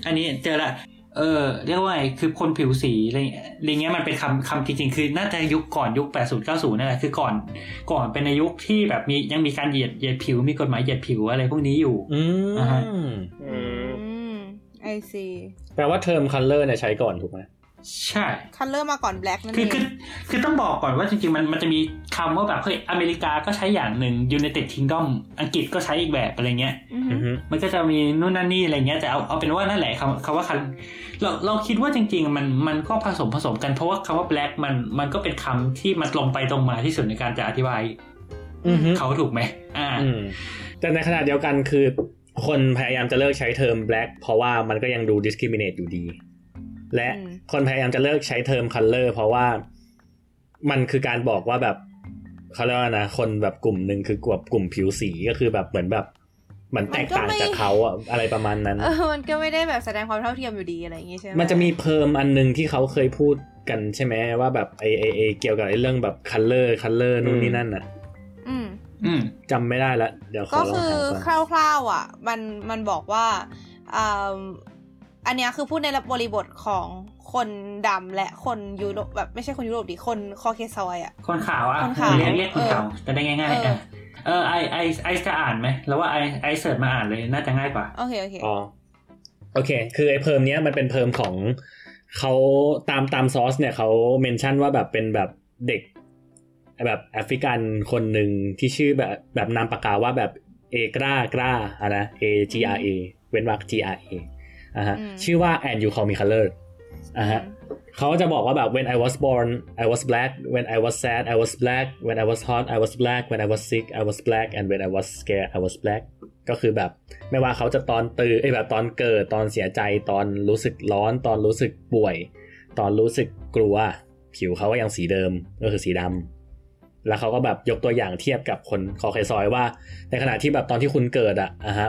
อันนี้เจอละเรียกว่าไงคือคนผิวสีอะไรเงี้ยมันเป็นคำจริงๆคือน่าจะยุคก่อนยุค80 90นั่นแหละคือก่อนเป็นในยุคที่แบบมียังมีการเหยียดผิวมีกฎหมายเหยียดผิวอะไรพวกนี้อยู่นะฮะไอซีแปลว่าเทอม color เนี่ยใช้ก่อนถูกไหมใช่ color มาก่อน black นั่นเองคือต้องบอกก่อนว่าจริงๆมันจะมีคำว่าแบบเฮ้ยอเมริกาก็ใช้อย่างหนึ่ง United Kingdom อังกฤษก็ใช้อีกแบบอะไรเงี้ยมันก็จะมีนู่นนั่นนี่อะไรเงี้ยแต่เอาเป็นว่านั่นแหละคำว่าเราคิดว่าจริงๆมันก็ผสมกันเพราะว่าคำว่า black มันก็เป็นคำที่มันตรงไปตรงมาที่สุดในการจะอธิบายเขาถูกไหมแต่ในขณะเดียวกันคือคนพยายามจะเลิกใช้เทอม black เพราะว่ามันก็ยังดู discriminate อยู่ดีและคนพยายามจะเลิกใช้เทอม color เพราะว่ามันคือการบอกว่าแบบเขาเรียกว่านะคนแบบกลุ่มนึงคือกลุ่มผิวสีก็คือแบบเหมือนแบบมันแตกต่างจากเขาอะไรประมาณนั้นมันก็ไม่ได้แบบแสดงความเท่าเทียมอยู่ดีอะไรอย่างงี้ใช่ไหมมันจะมีเพิ่มอันนึงที่เขาเคยพูดกันใช่ไหมว่าแบบไอเกี่ยวกับไอเรื่องแบบ color นู่นนี่นั่นน่ะจำไม่ได้ละเดี๋ยวก็คือคร่าวๆอ่ะมันบอกว่าอันเนี้ยคือพูดในบริบทของคนดำและคนยุโรปแบบไม่ใช่คนยุโรปดิคนคอเคซอยอ่ะคนขาวอ่ะเรียกคนขาวจะได้ง่ายๆไอจะอ่านไหมแล้วว่าไอเสิร์ชมาอ่านเลยน่าจะง่ายกว่าโอเคคือไอเพิ่มเนี้ยมันเป็นเพิ่มของเขาตามซอร์สเนี่ยเขาเมนชั่นว่าแบบเป็นแบบเด็กแบบแอฟริกันคนหนึ่งที่ชื่อแบบนามปากกาว่าแบบเอกราอ่ะนะ A G R A เว้นวรรค G R Aชื่อว่า and you call me color อ่ะฮะ เขาจะบอกว่าแบบ when I was born I was black when I was sad I was black when I was hot I was black when I was sick I was black and when I was scared I was black ก็คือแบบไม่ว่าเขาจะตอนตื่นแบบตอนเกิดตอนเสียใจตอนรู้สึกร้อนตอนรู้สึกป่วยตอนรู้สึกกลัวผิวเขาก็ยังสีเดิมก็คือสีดำแล้วเขาก็แบบยกตัวอย่างเทียบกับคนคอเคซอยว่าในขณะที่แบบตอนที่คุณเกิด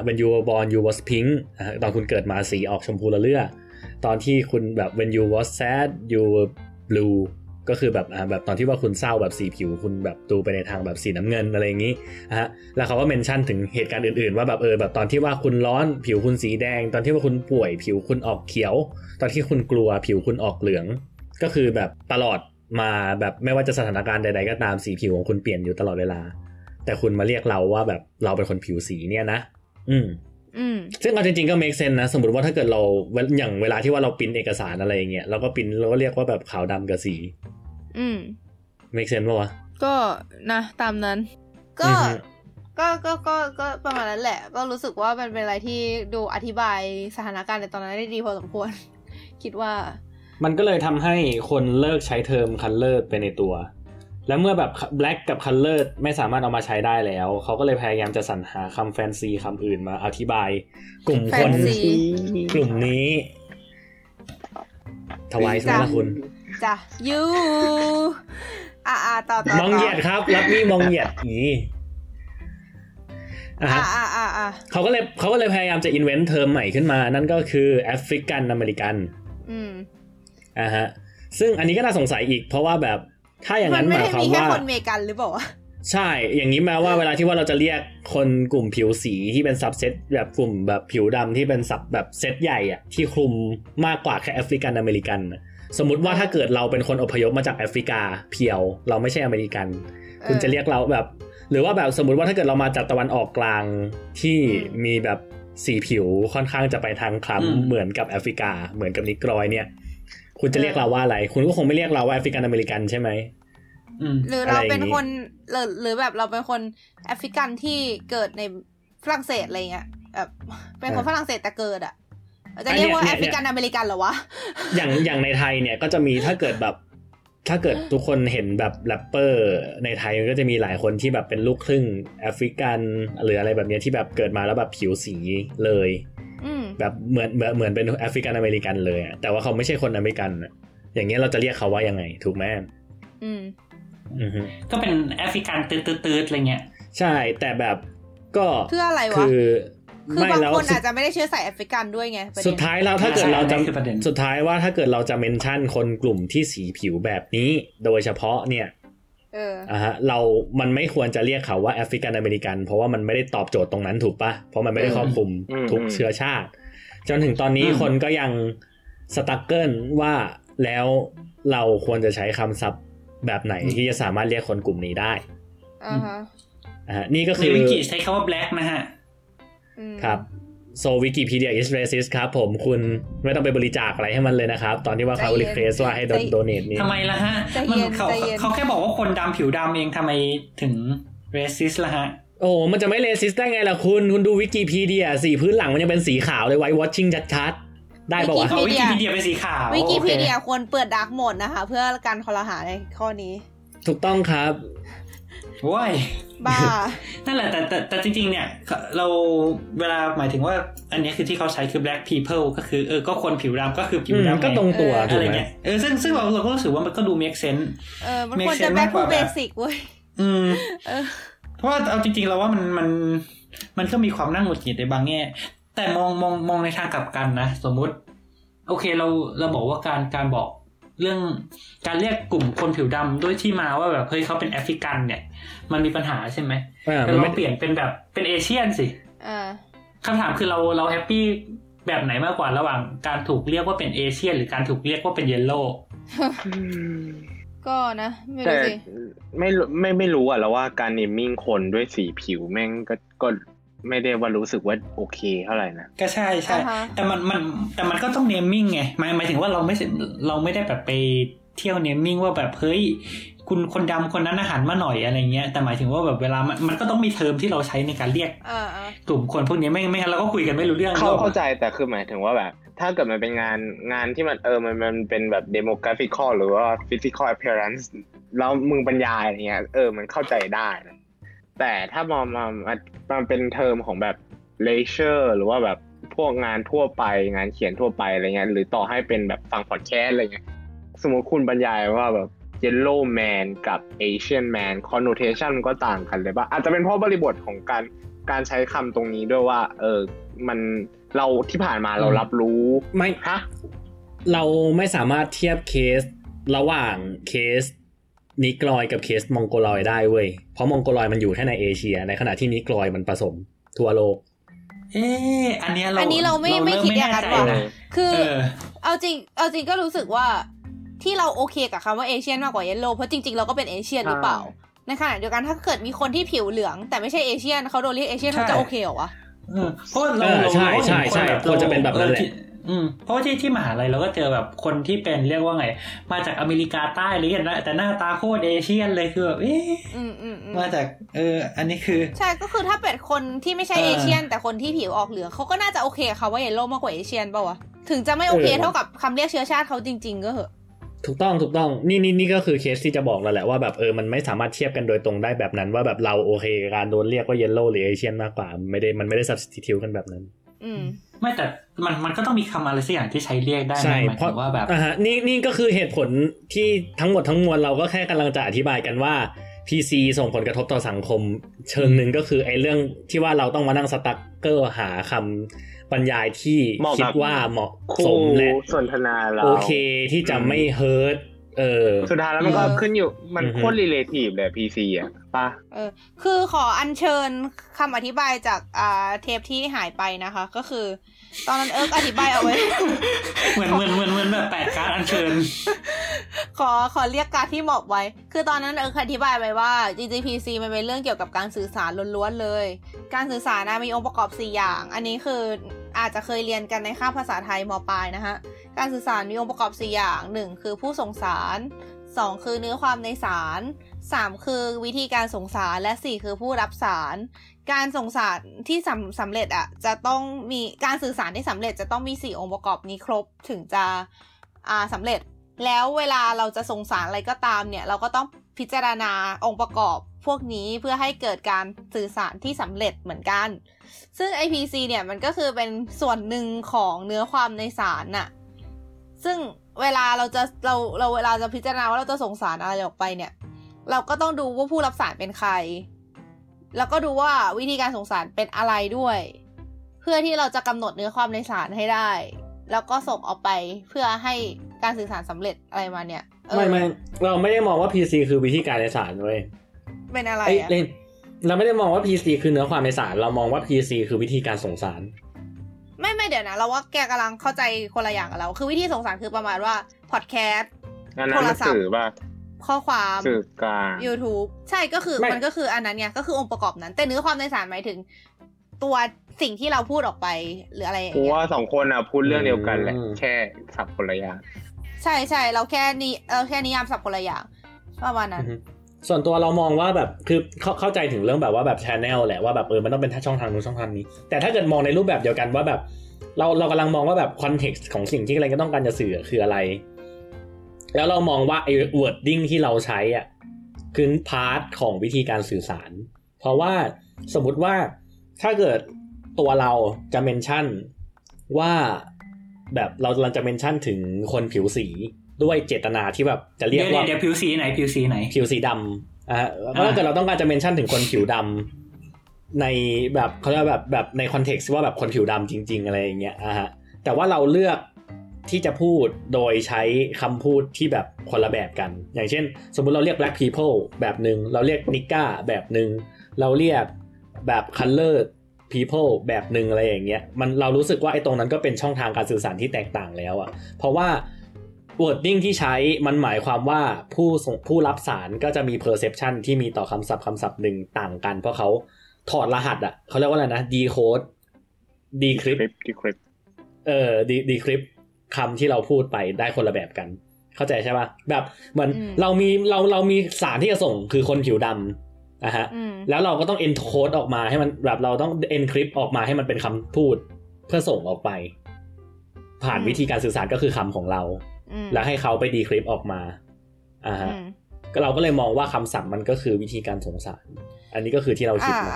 when you were born you was pink ตอนคุณเกิดมาสีออกชมพูละเลือตอนที่คุณแบบ when you was sad you were blue ก็คือแบบตอนที่ว่าคุณเศร้าแบบสีผิวคุณแบบดูไปในทางแบบสีน้ำเงินอะไรอย่างนี้นะฮะแล้วเขาก็เมนชั่นถึงเหตุการณ์อื่นๆว่าแบบแบบตอนที่ว่าคุณร้อนผิวคุณสีแดงตอนที่ว่าคุณป่วยผิวคุณออกเขียวตอนที่คุณกลัวผิวคุณออกเหลืองก็คือแบบตลอดมาแบบไม่ว่าจะสถานการณ์ใดๆก็ตามสีผิวของคุณเปลี่ยนอยู่ตลอดเวลาแต่คุณมาเรียกเราว่าแบบเราเป็นคนผิวสีเนี่ยนะซึ่งเอาจริงๆก็ make sense นะสมมติว่าถ้าเกิดเราอย่างเวลาที่ว่าเราพิมพ์เอกสารอะไรอย่างเงี้ยเราก็พิมพ์เราก็เรียกว่าแบบขาวดำกับสีmake sense ป่ะวะก็นะตามนั้นก็ประมาณนั้นแหละก็รู้สึกว่ามันเป็นอะไรที่ดูอธิบายสถานการณ์ในตอนนั้นได้ดีพอสมควร คิดว่ามันก็เลยทำให้คนเลิกใช้เทอม color ไปในตัวและเมื่อแบบ black กับ color ไม่สามารถเอามาใช้ได้แล้วเขาก็เลยพยายามจะสรรหาคำแฟนซีคำอื่นมาอธิบายกลุ่มคนกลุ่มนี้ถวายใช่ไหมล่ะคุณจ้ะยูต่อมองเหยียดครับรับมีมองเหยียดอีเขาก็เลยพยายามจะ invent เทอมใหม่ขึ้นมานั่นก็คือแอฟริกันอเมริกันฮะซึ่งอันนี้ก็น่าสงสัยอีกเพราะว่าแบบถ้าอย่างนั้นหมายความว่ามันไม่ได้มีแค่คนอเมริกันหรือเปล่าใช่อย่างนี้แม้ว่าเวลาที่ว่าเราจะเรียกคนกลุ่มผิวสีที่เป็นซับเซตแบบกลุ่มแบบผิวดำที่เป็นซับแบบเซตใหญ่อะที่คลุมมากกว่าแค่แอฟริกันอเมริกันสมมติว่าถ้าเกิดเราเป็นคนอพยพมาจากแอฟริกาเพียวเราไม่ใช่อเมริกันคุณจะเรียกเราแบบหรือว่าแบบสมมติว่าถ้าเกิดเรามาจากตะวันออกกลางที่มีแบบสีผิวค่อนข้างจะไปทางคล้ำเหมือนกับแอฟริกาเหมือนกับนิกรอยเนี่ยคุณจะเรียกเราว่าอะไรคุณก็คงไม่เรียกเราว่าแอฟริกันอเมริกันใช่ไหมหรือเราเป็นคนหรือแบบเราเป็นคนแอฟริกันที่เกิดในฝรั่งเศสอะไรเงี้ยแบบเป็นคนฝรั่งเศสแต่เกิดอ่ะจะเรียกว่าแอฟริกันอเมริกันเหรอวะอย่างในไทยเนี่ยก็จะมีถ้าเกิดทุกคนเห็นแบบแรปเปอร์ในไทยมันก็จะมีหลายคนที่แบบเป็นลูกครึ่งแอฟริกันหรืออะไรแบบเนี้ยที่แบบเกิดมาแล้วแบบผิวสีเลยแบบเหมือนเป็นแอฟริกันอเมริกันเลยแต่ว่าเขาไม่ใช่คนอเมริกันอย่างเงี้ยเราจะเรียกเขาว่ายังไงถูกไหมก็เป็นแอฟริกันตืดๆอะไรเงี้ยใช่แต่แบบก็คืออะไรวะคือบางคนอาจจะไม่ได้เชื้อสายแอฟริกันด้วยไงสุดท้ายเราถ้าเกิดเราจะสุดท้ายว่าถ้าเกิดเราจะเมนชั่นคนกลุ่มที่สีผิวแบบนี้โดยเฉพาะเนี่ยเรามันไม่ควรจะเรียกเขาว่าแอฟริกันอเมริกันเพราะว่ามันไม่ได้ตอบโจทย์ตรงนั้นถูกปะเพราะมันไม่ได้ครอบคลุมทุกเชื้อชาติจนถึงตอนนี้คนก็ยังสตั๊กเกิลว่าแล้วเราควรจะใช้คำศัพท์แบบไหนที่จะสามารถเรียกคนกลุ่มนี้ได้นี่ก็คือวิกิใช้คำว่า black นะฮะครับso Wikipedia is racist ครับผมคุณไม่ต้องไปบริจาคอะไรให้มันเลยนะครับตอนที่ว่าเขารีเควสว่าให้โดเนทนี่ทำไมล่ะฮะมันเขาแค่บอกว่าคนดำผิวดำเองทำไมถึง racist ล่ะฮะโอ้มันจะไม่ racist ได้ไงล่ะคุณดู Wikipedia สีพื้นหลังมันยังเป็นสีขาวเลย white watching ชัดๆได้ป่าววะ Wikipedia เป็นสีขาว Wikipedia ควรเปิด dark mode นะคะเพื่อการคอลหาในข้อนี้ถูกต้องครับโว้ยบ้านั่นแหละแต่จริงๆเนี่ยเราเวลาหมายถึงว่าอันนี้คือที่เขาใช้คือ black people ก็คือก็คนผิวดำก็คือผิวดำก็ตรงตัวอะไรเงี้ยซึ่งเราก็รู้สึกว่ามันก็ดู make sense มันควรจะ black people basic เว้ยเพราะว่าเอาจริงๆเราว่ามันก็มีความน่าหงุดหงิดในบางแง่แต่มองในทางกลับกันนะสมมุติโอเคเราบอกว่าการบอกเรื่องการเรียกกลุ่มคนผิวดำด้วยที่มาว่าแบบเฮ้ยเขาเป็นแอฟริกันเนี่ยมันมีปัญหาใช่ไหมแต่เราเปลี่ยนเป็นแบบเป็นเอเชียนสิคำถามคือเราแฮปปี้แบบไหนมากกว่าระหว่างการถูกเรียกว่าเป็นเอเชียนหรือการถูกเรียกว่าเป็นเยลโล่ก็นะไม่รู้สิไม่รู้อะแล้วว่าการเนมมิ่งคนด้วยสีผิวแม่งก็ไม่ได้ว่ารู้สึกว่าโอเคเท่าไหร่นะก็ใช่ใช่แต่มันก็ต้องเนมมิ่งไงหมายถึงว่าเราไม่ได้แบบไปเที่ยวเนมมิ่งว่าแบบเฮ้ยคุณคนดำคนนั้นอาหารมาหน่อยอะไรเงี้ยแต่หมายถึงว่าแบบเวลามันก็ต้องมีเทอมที่เราใช้ในการเรียกกลุ่มคนพวกนี้ไม่งั้นเราก็คุยกันไม่รู้เรื่องเข้าใจแต่คือหมายถึงว่าแบบ ถ้าเกิดมันเป็นงานที่มันมันเป็นแบบ demographical หรือว่า physical appearance แล้วมึงบรรยายอะไรเงี้ยมันเข้าใจได้นะแต่ถ้ามองมันเป็นเทอมของแบบ lecture หรือว่าแบบพวกงานทั่วไปงานเขียนทั่วไปอะไรเงี้ยหรือต่อให้เป็นแบบฟังพอดแคสต์อะไรเงี้ยสมมติคุณบรรยายว่าแบบ Yellow Man กับ Asian Man connotation ก็ต่างกันเลยป่ะอาจจะเป็นเพราะบริบทของการใช้คำตรงนี้ด้วยว่ามันเราที่ผ่านมาเรารับรู้ไม่ฮะเราไม่สามารถเทียบเคสระหว่างเคสนิกรอยกับเคสมองโกลอยได้เว้ยเพราะมองโกลอยมันอยู่แค่ในเอเชียในขณะที่นิกรอยมันผสมทั่วโลกอันนี้เราไม่คิดอย่างนั้นว่ะคือเอาจริงก็รู้สึกว่าที่เราโอเคกับคำว่าเอเชียนมากกว่าเยลโลเพราะจริงๆเราก็เป็นเอเชียนหรือเปล่าในขณะเดียวกันถ้าเกิดมีคนที่ผิวเหลืองแต่ไม่ใช่เอเชียนเขาโดนเรียกเอเชียนเขาจะโอเคเหรอวะเพราะเราใช่คนจะเป็นแบบนั้นแหละเพราะที่มหาลัยเราก็เจอแบบคนที่เป็นเรียกว่าไงมาจากอเมริกาใต้หรือยังแต่หน้าตาโคตรเอเชียนเลยคือแบบมาจากอันนี้คือใช่ก็คือถ้าเป็นคนที่ไม่ใช่เอเชียนแต่คนที่ผิวออกเหลืองเขาก็น่าจะโอเคเขาว่าเยลโลมากกว่าเอเชียนป่าววะถึงจะไม่โอเคเท่ากับคำเรียกเชื้อชาติเขาจริงๆก็เหอะถูกต้องนี่ก็คือเคสที่จะบอกแล้วแหละว่าแบบมันไม่สามารถเทียบกันโดยตรงได้แบบนั้นว่าแบบเราโอเคการโดนเรียกว่าเยลโล่หรือเอเชียนมากกว่ามันไม่ได้ substitute กันแบบนั้นไม่แต่มันก็ต้องมีคำอะไรสักอย่างที่ใช้เรียกได้ใช่เพราะว่าแบบนี่ก็คือเหตุผลที่ทั้งหมดทั้งมวลเราก็แค่กำลังจะอธิบายกันว่า PC ส่งผลกระทบต่อสังคมเชิงนึงก็คือไอ้เรื่องที่ว่าเราต้องมานั่งสตั๊กเกอร์หาคำบรรยายที่คิดว่าเหมาะสมและสนทนาเราโอเคที่จะไม่เฮิร์ตสุดท้ายแล้วมันก็ขึ้นอยู่มันโคตรรีเลทีฟเลย PC อ่ะป่ะคือขออัญเชิญคำอธิบายจากเทปที่หายไปนะคะก็คือตอนนั้นอธิบายเอาไว้เหมือนแบบ8การ์ดอัญเชิญขอเรียกการ์ดที่เหมาะไว้คือตอนนั้นอธิบายไว้ว่า GGPC มันเป็นเรื่องเกี่ยวกับการสื่อสารล้วนๆเลยการสื่อสารมีองค์ประกอบ4อย่างอันนี้คืออาจจะเคยเรียนกันในคาบภาษาไทยม.ปลายนะฮะการสื่อสารมีองค์ประกอบ4อย่าง1คือผู้ส่งสาร2คือเนื้อความในสาร3คือวิธีการส่งสารและ4คือผู้รับสารการส่งสารที่สำเร็จอ่ะจะต้องมีการสื่อสารที่สำเร็จจะต้องมี4องค์ประกอบนี้ครบถึงจะสำเร็จแล้วเวลาเราจะส่งสารอะไรก็ตามเนี่ยเราก็ต้องพิจารณาองค์ประกอบพวกนี้เพื่อให้เกิดการสื่อสารที่สำเร็จเหมือนกันซึ่ง IPC เนี่ยมันก็คือเป็นส่วนหนึ่งของเนื้อความในสารน่ะซึ่งเวลาเราเวลาจะพิจารณาว่าเราจะส่งสารอะไรออกไปเนี่ยเราก็ต้องดูว่าผู้รับสารเป็นใครแล้วก็ดูว่าวิธีการส่งสารเป็นอะไรด้วยเพื่อที่เราจะกำหนดเนื้อความในสารให้ได้แล้วก็ส่งออกไปเพื่อให้การสื่อสารสำเร็จอะไรมาเนี่ยไม่เราไม่ได้มองว่า PC คือวิธีการในสารเว้ยเป็นอะไรอ่ะเราไม่ได้มองว่า PC คือเนื้อความในสารเรามองว่า PC คือวิธีการส่งสารไม่เดี๋ยวนะเราว่าแกกำลังเข้าใจคนละอย่างกับเราคือวิธีส่งสารคือประมาณว่าพอดแคสต์โทรศัพท์ข้อความสื่อกลาง YouTube ใช่ก็คือมันก็คืออันนั้นไงก็คือองค์ประกอบนั้นแต่เนื้อความในสารหมายถึงตัวสิ่งที่เราพูดออกไปหรืออะไรอย่างเงี้ยว่า2คนน่ะพูดเรื่องเดียวกันแหละแค่สับคนละอย่างใช่ๆเราแค่นี้แค่นิยามสับคนละอย่างประมาณนั้นส่วนตัวเรามองว่าแบบคือเข้าใจถึงเรื่องแบบว่าแบบ channel แหละว่าแบบมันต้องเป็นช่องทางนู้นช่องทางนี้แต่ถ้าเกิดมองในรูปแบบเดียวกันว่าแบบเรากำลังมองว่าแบบ context ของสิ่งที่อะไรก็ต้องการจะสื่อคืออะไรแล้วเรามองว่าไอ้ wording ที่เราใช้อ่ะคือพาร์ทของวิธีการสื่อสารเพราะว่าสมมุติว่าถ้าเกิดตัวเราจะเมนชั่นว่าแบบเรากำลังจะเมนชั่นถึงคนผิวสีด้วยเจตนาที่แบบจะเรียกว่าเดี๋ยวผิวสีไหนผิวสีดำเพราะถ้าเกิดเราต้องการจะเมนชั่นถึงคนผิวดำในแบบเขาเรียกแบบในคอนเท็กซ์ว่าแบบคนผิวดำจริงๆอะไรอย่างเงี้ยแต่ว่าเราเลือกที่จะพูดโดยใช้คำพูดที่แบบคนละแบบกันอย่างเช่นสมมุติเราเรียก black people แบบนึงเราเรียก nigga แบบนึงเราเรียกแบบ color people แบบนึงอะไรอย่างเงี้ยมันเรารู้สึกว่าไอ้ตรงนั้นก็เป็นช่องทางการสื่อสารที่แตกต่างแล้วอ่ะเพราะว่า wording ที่ใช้มันหมายความว่าผู้รับสารก็จะมี perception ที่มีต่อคำศัพท์นึงต่างกันเพราะเขาถอดรหัสอ่ะเขาเรียกว่าอะไรนะ decode decrypt decryptคำที่เราพูดไปได้คนละแบบกันเข้าใจใช่ป่ะแบบเหมือนเรามีสารที่จะส่งคือคนผิวดำนะฮะแล้วเราก็ต้อง encode ออกมาให้มันแบบเราต้อง encrypt ออกมาให้มันเป็นคำพูดเพื่อส่งออกไป ผ่านวิธีการสื่อสารก็คือคำของเราแล้วให้เขาไปดีคริปออกมาฮะก็เราก็เลยมองว่าคำศัพท์มันก็คือวิธีการสื่อสารอันนี้ก็คือที่เราคิดนะ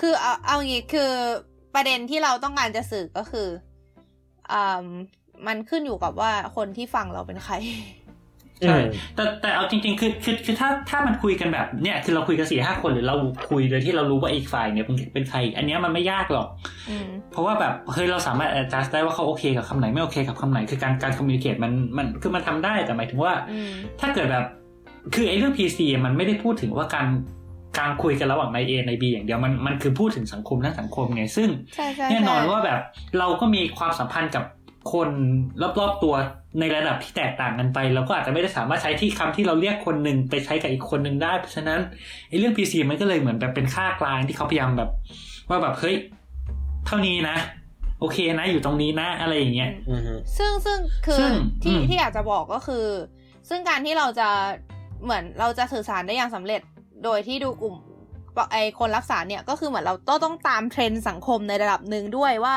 คือเอาอย่างงี้คือประเด็นที่เราต้องการจะสื่อก็คือมันขึ้นอยู่กับว่าคนที่ฟังเราเป็นใครใช่แต่เอาจริงๆคือถ้ามันคุยกันแบบเนี่ยคือเราคุยกัน 4-5 คนหรือเราคุยโดยที่เรารู้ว่าอีกฝ่ายเนี่ยเป็นใครอันเนี้ยมันไม่ยากหรอกเพราะว่าแบบเฮ้ยเราสามารถ adjust ได้ว่าเขาโอเคกับคำไหนไม่โอเคกับคำไหนคือการ communicate มันคือมันทำได้แต่หมายถึงว่าถ้าเกิดแบบคือไอ้เรื่อง PC มันไม่ได้พูดถึงว่าการคุยกันระหว่างนาย A นาย B อย่างเดียวมันคือพูดถึงสังคมทั้งสังคมไงซึ่งแน่นอนว่าแบบเราก็มีความสัมพันธ์กับคนรอบๆตัวในระดับที่แตกต่างกันไปเราก็อาจจะไม่ได้สามารถใช้ที่คำที่เราเรียกคนหนึ่งไปใช้กับอีกคนหนึ่งได้เพราะฉะนั้นไอ้เรื่อง PC มันก็เลยเหมือนแบบเป็นค่ากลางที่เขาพยายามแบบว่าแบบเฮ้ยเท่านี้นะโอเคนะอยู่ตรงนี้นะอะไรอย่างเงี้ยซึ่งคือที่อยากจะบอกก็คือซึ่งการที่เราจะเหมือนเราจะสื่อสารได้อย่างสำเร็จโดยที่ดูกลุ่มไอ้คนรักษาเนี่ยก็คือเหมือนเราต้องตามเทรนด์สังคมในระดับหนึ่งด้วยว่า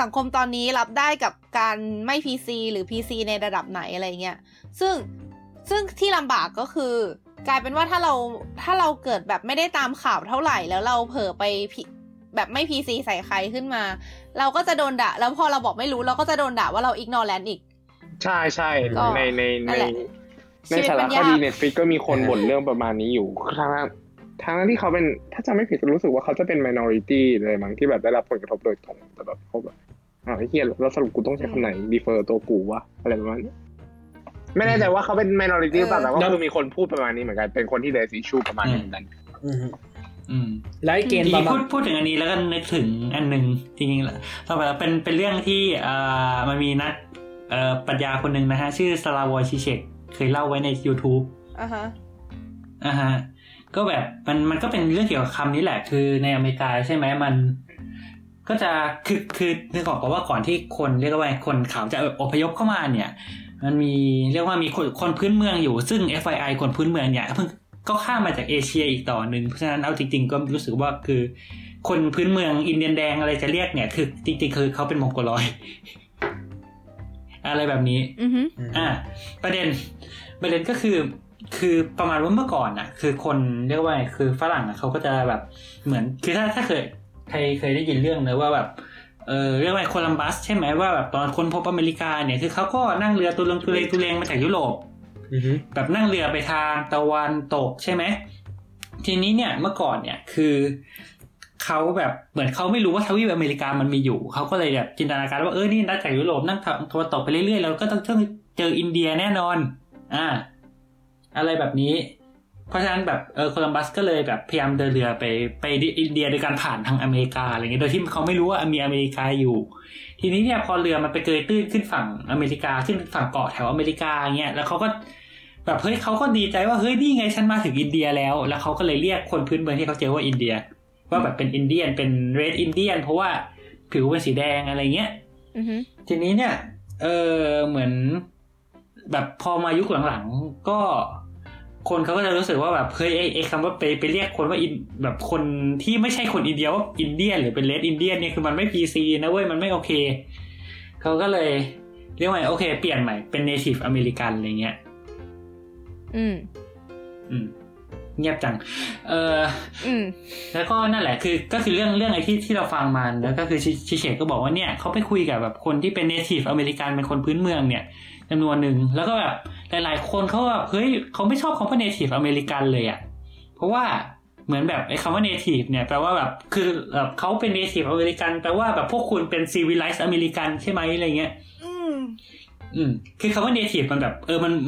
สังคมตอนนี้รับได้กับการไม่ PC หรือ PC ในระดับไหนอะไรเงี้ยซึ่งที่ลำบากก็คือกลายเป็นว่าถ้าเราเกิดแบบไม่ได้ตามข่าวเท่าไหร่แล้วเราเผลอไปแบบไม่ PC ใส่ใครขึ้นมาเราก็จะโดนด่าแล้วพอเราบอกไม่รู้เราก็จะโดนด่าว่าเราอิกนอแลนด์อีกใช่ๆในสารคดี Netflix ก็มีคนบ่นเรื่องประมาณนี้อยู่ทั้งที่เขาเป็นถ้าจำไม่ผิดรู้สึกว่าเขาจะเป็น minority เลยมั้งที่แบบได้รับผลกระทบโดยตรงแต่แบบเขาแบบอ้าวไอ้เหี้ยแล้วสรุปกูต้องใช้คำไหน defer ตัวกูวะอะไรประมาณนี้ไม่แน่ใจว่าเขาเป็น minority หรือเปล่าแต่ว่าคือมีคนพูดประมาณนี้เหมือนกันเป็นคนที่ raise issue ประมาณนี้เหมือนกันไลฟ์เกมพูดถึงอันนี้แล้วก็นึกถึงอันนึงจริงๆแหละเพราะแบบเป็นเรื่องที่มันมีนักปรัชญาคนนึงนะฮะชื่อสลาวอยชิเชกเคยเล่าไว้ใน YouTube อ่าฮะก็แบบมันก็เป็นเรื่องเกี่ยวกับคำนี้แหละคือในอเมริกาใช่ไหมมันก็จะคือนึกออกว่าก่อนที่คนเรียกว่าคนขาวจะอพยพเข้ามาเนี่ยมันมีเรียกว่ามีคนพื้นเมืองอยู่ซึ่ง FYI คนพื้นเมืองเนี่ยเพิ่งก็ข้ามมาจากเอเชียอีกต่อหนึ่งเพราะฉะนั้นเอาจริงๆก็รู้สึกว่าคือคนพื้นเมืองอินเดียนแดงอะไรจะเรียกเนี่ยคือจริงๆคือเขาเป็นมองโกลอยอะไรแบบนี้ประเด็นก็คือประมาณว่าเมื่อก่อนน่ะคือคนเรียกว่าคือฝรั่งอ่ะเขาก็จะแบบเหมือนคือถ้าเคยใครเคยได้ยินเรื่องนะว่าแบบเรียกว่าโคลัมบัสใช่ไหมว่าแบบตอนคนพบอเมริกาเนี่ยคือเขาก็นั่งเรือตุเลงมาจากยุโรปแบบนั่งเรือไปทางตะวันตกใช่ไหมทีนี้เนี่ยเมื่อก่อนเนี่ยคือเขาแบบเหมือนเขาไม่รู้ว่าทวีปอเมริกามันมีอยู่เขาก็เลยแบบจินตนาการว่านี่น่าจากยุโรปนั่งตะวันตกไปเรื่อยๆแล้วก็ต้องเจออินเดียแน่นอนอะไรแบบนี้เพราะฉะนั้นแบบโคลัมบัสก็เลยแบบพยายามเดินเรือไปอินเดียโดยการผ่านทางอเมริกาอะไรเงี้ยโดยที่เขาไม่รู้ว่ามีอเมริกาอยู่ทีนี้เนี่ยพอเรือมันไปเกยตื้นขึ้นฝั่งอเมริกาขึ้นฝั่งเกาะแถวอเมริกาเงี้ยแล้วเขาก็แบบเฮ้ยเขาก็ดีใจว่าเฮ้ยนี่ไงฉันมาถึงอินเดียแล้วเขาก็เลยเรียกคนพื้นเมืองที่เขาเจอว่าอินเดียว่าแบบเป็นอินเดียนเป็นเรดอินเดียนเพราะว่าผิวเป็นสีแดงอะไรเงี้ยทีนี้เนี่ยเหมือนแบบพอมายุคหลังๆก็คนเขาก็จะรู้สึกว่าแบบเฮ้ยไอ้คำว่าไปเรียกคนว่าอินแบบคนที่ไม่ใช่คนอินเดียว่าอินเดียนหรือเป็นเรดอินเดียนเนี่ยคือมันไม่ PC นะเว้ยมันไม่โอเคเขาก็เลยเรียกว่าโอเคเปลี่ยนใหม่เป็น Native American อะไรเงี้ยเงียบจังแล้วก็นั่นแหละคือก็คือเรื่องไอ้ที่เราฟังมาแล้วก็คือชิเชกก็บอกว่าเนี่ยเขาไปคุยกับแบบคนที่เป็น Native American เป็นคนพื้นเมืองเนี่ยจำนวนหนึ่งแล้วก็แบบหลายๆคนเขาแบบเฮ้ยเขาไม่ชอบคำว่า Native American เลยอ่ะเพราะว่าเหมือนแบบไอ้คำว่า Native เนี่ยแปลว่าแบบคือแบบเขาเป็น Native American แปลว่าแบบพวกคุณเป็น Civilized American ใช่ไหมอะไรเงี้ยคือคำว่า Native มันแบบ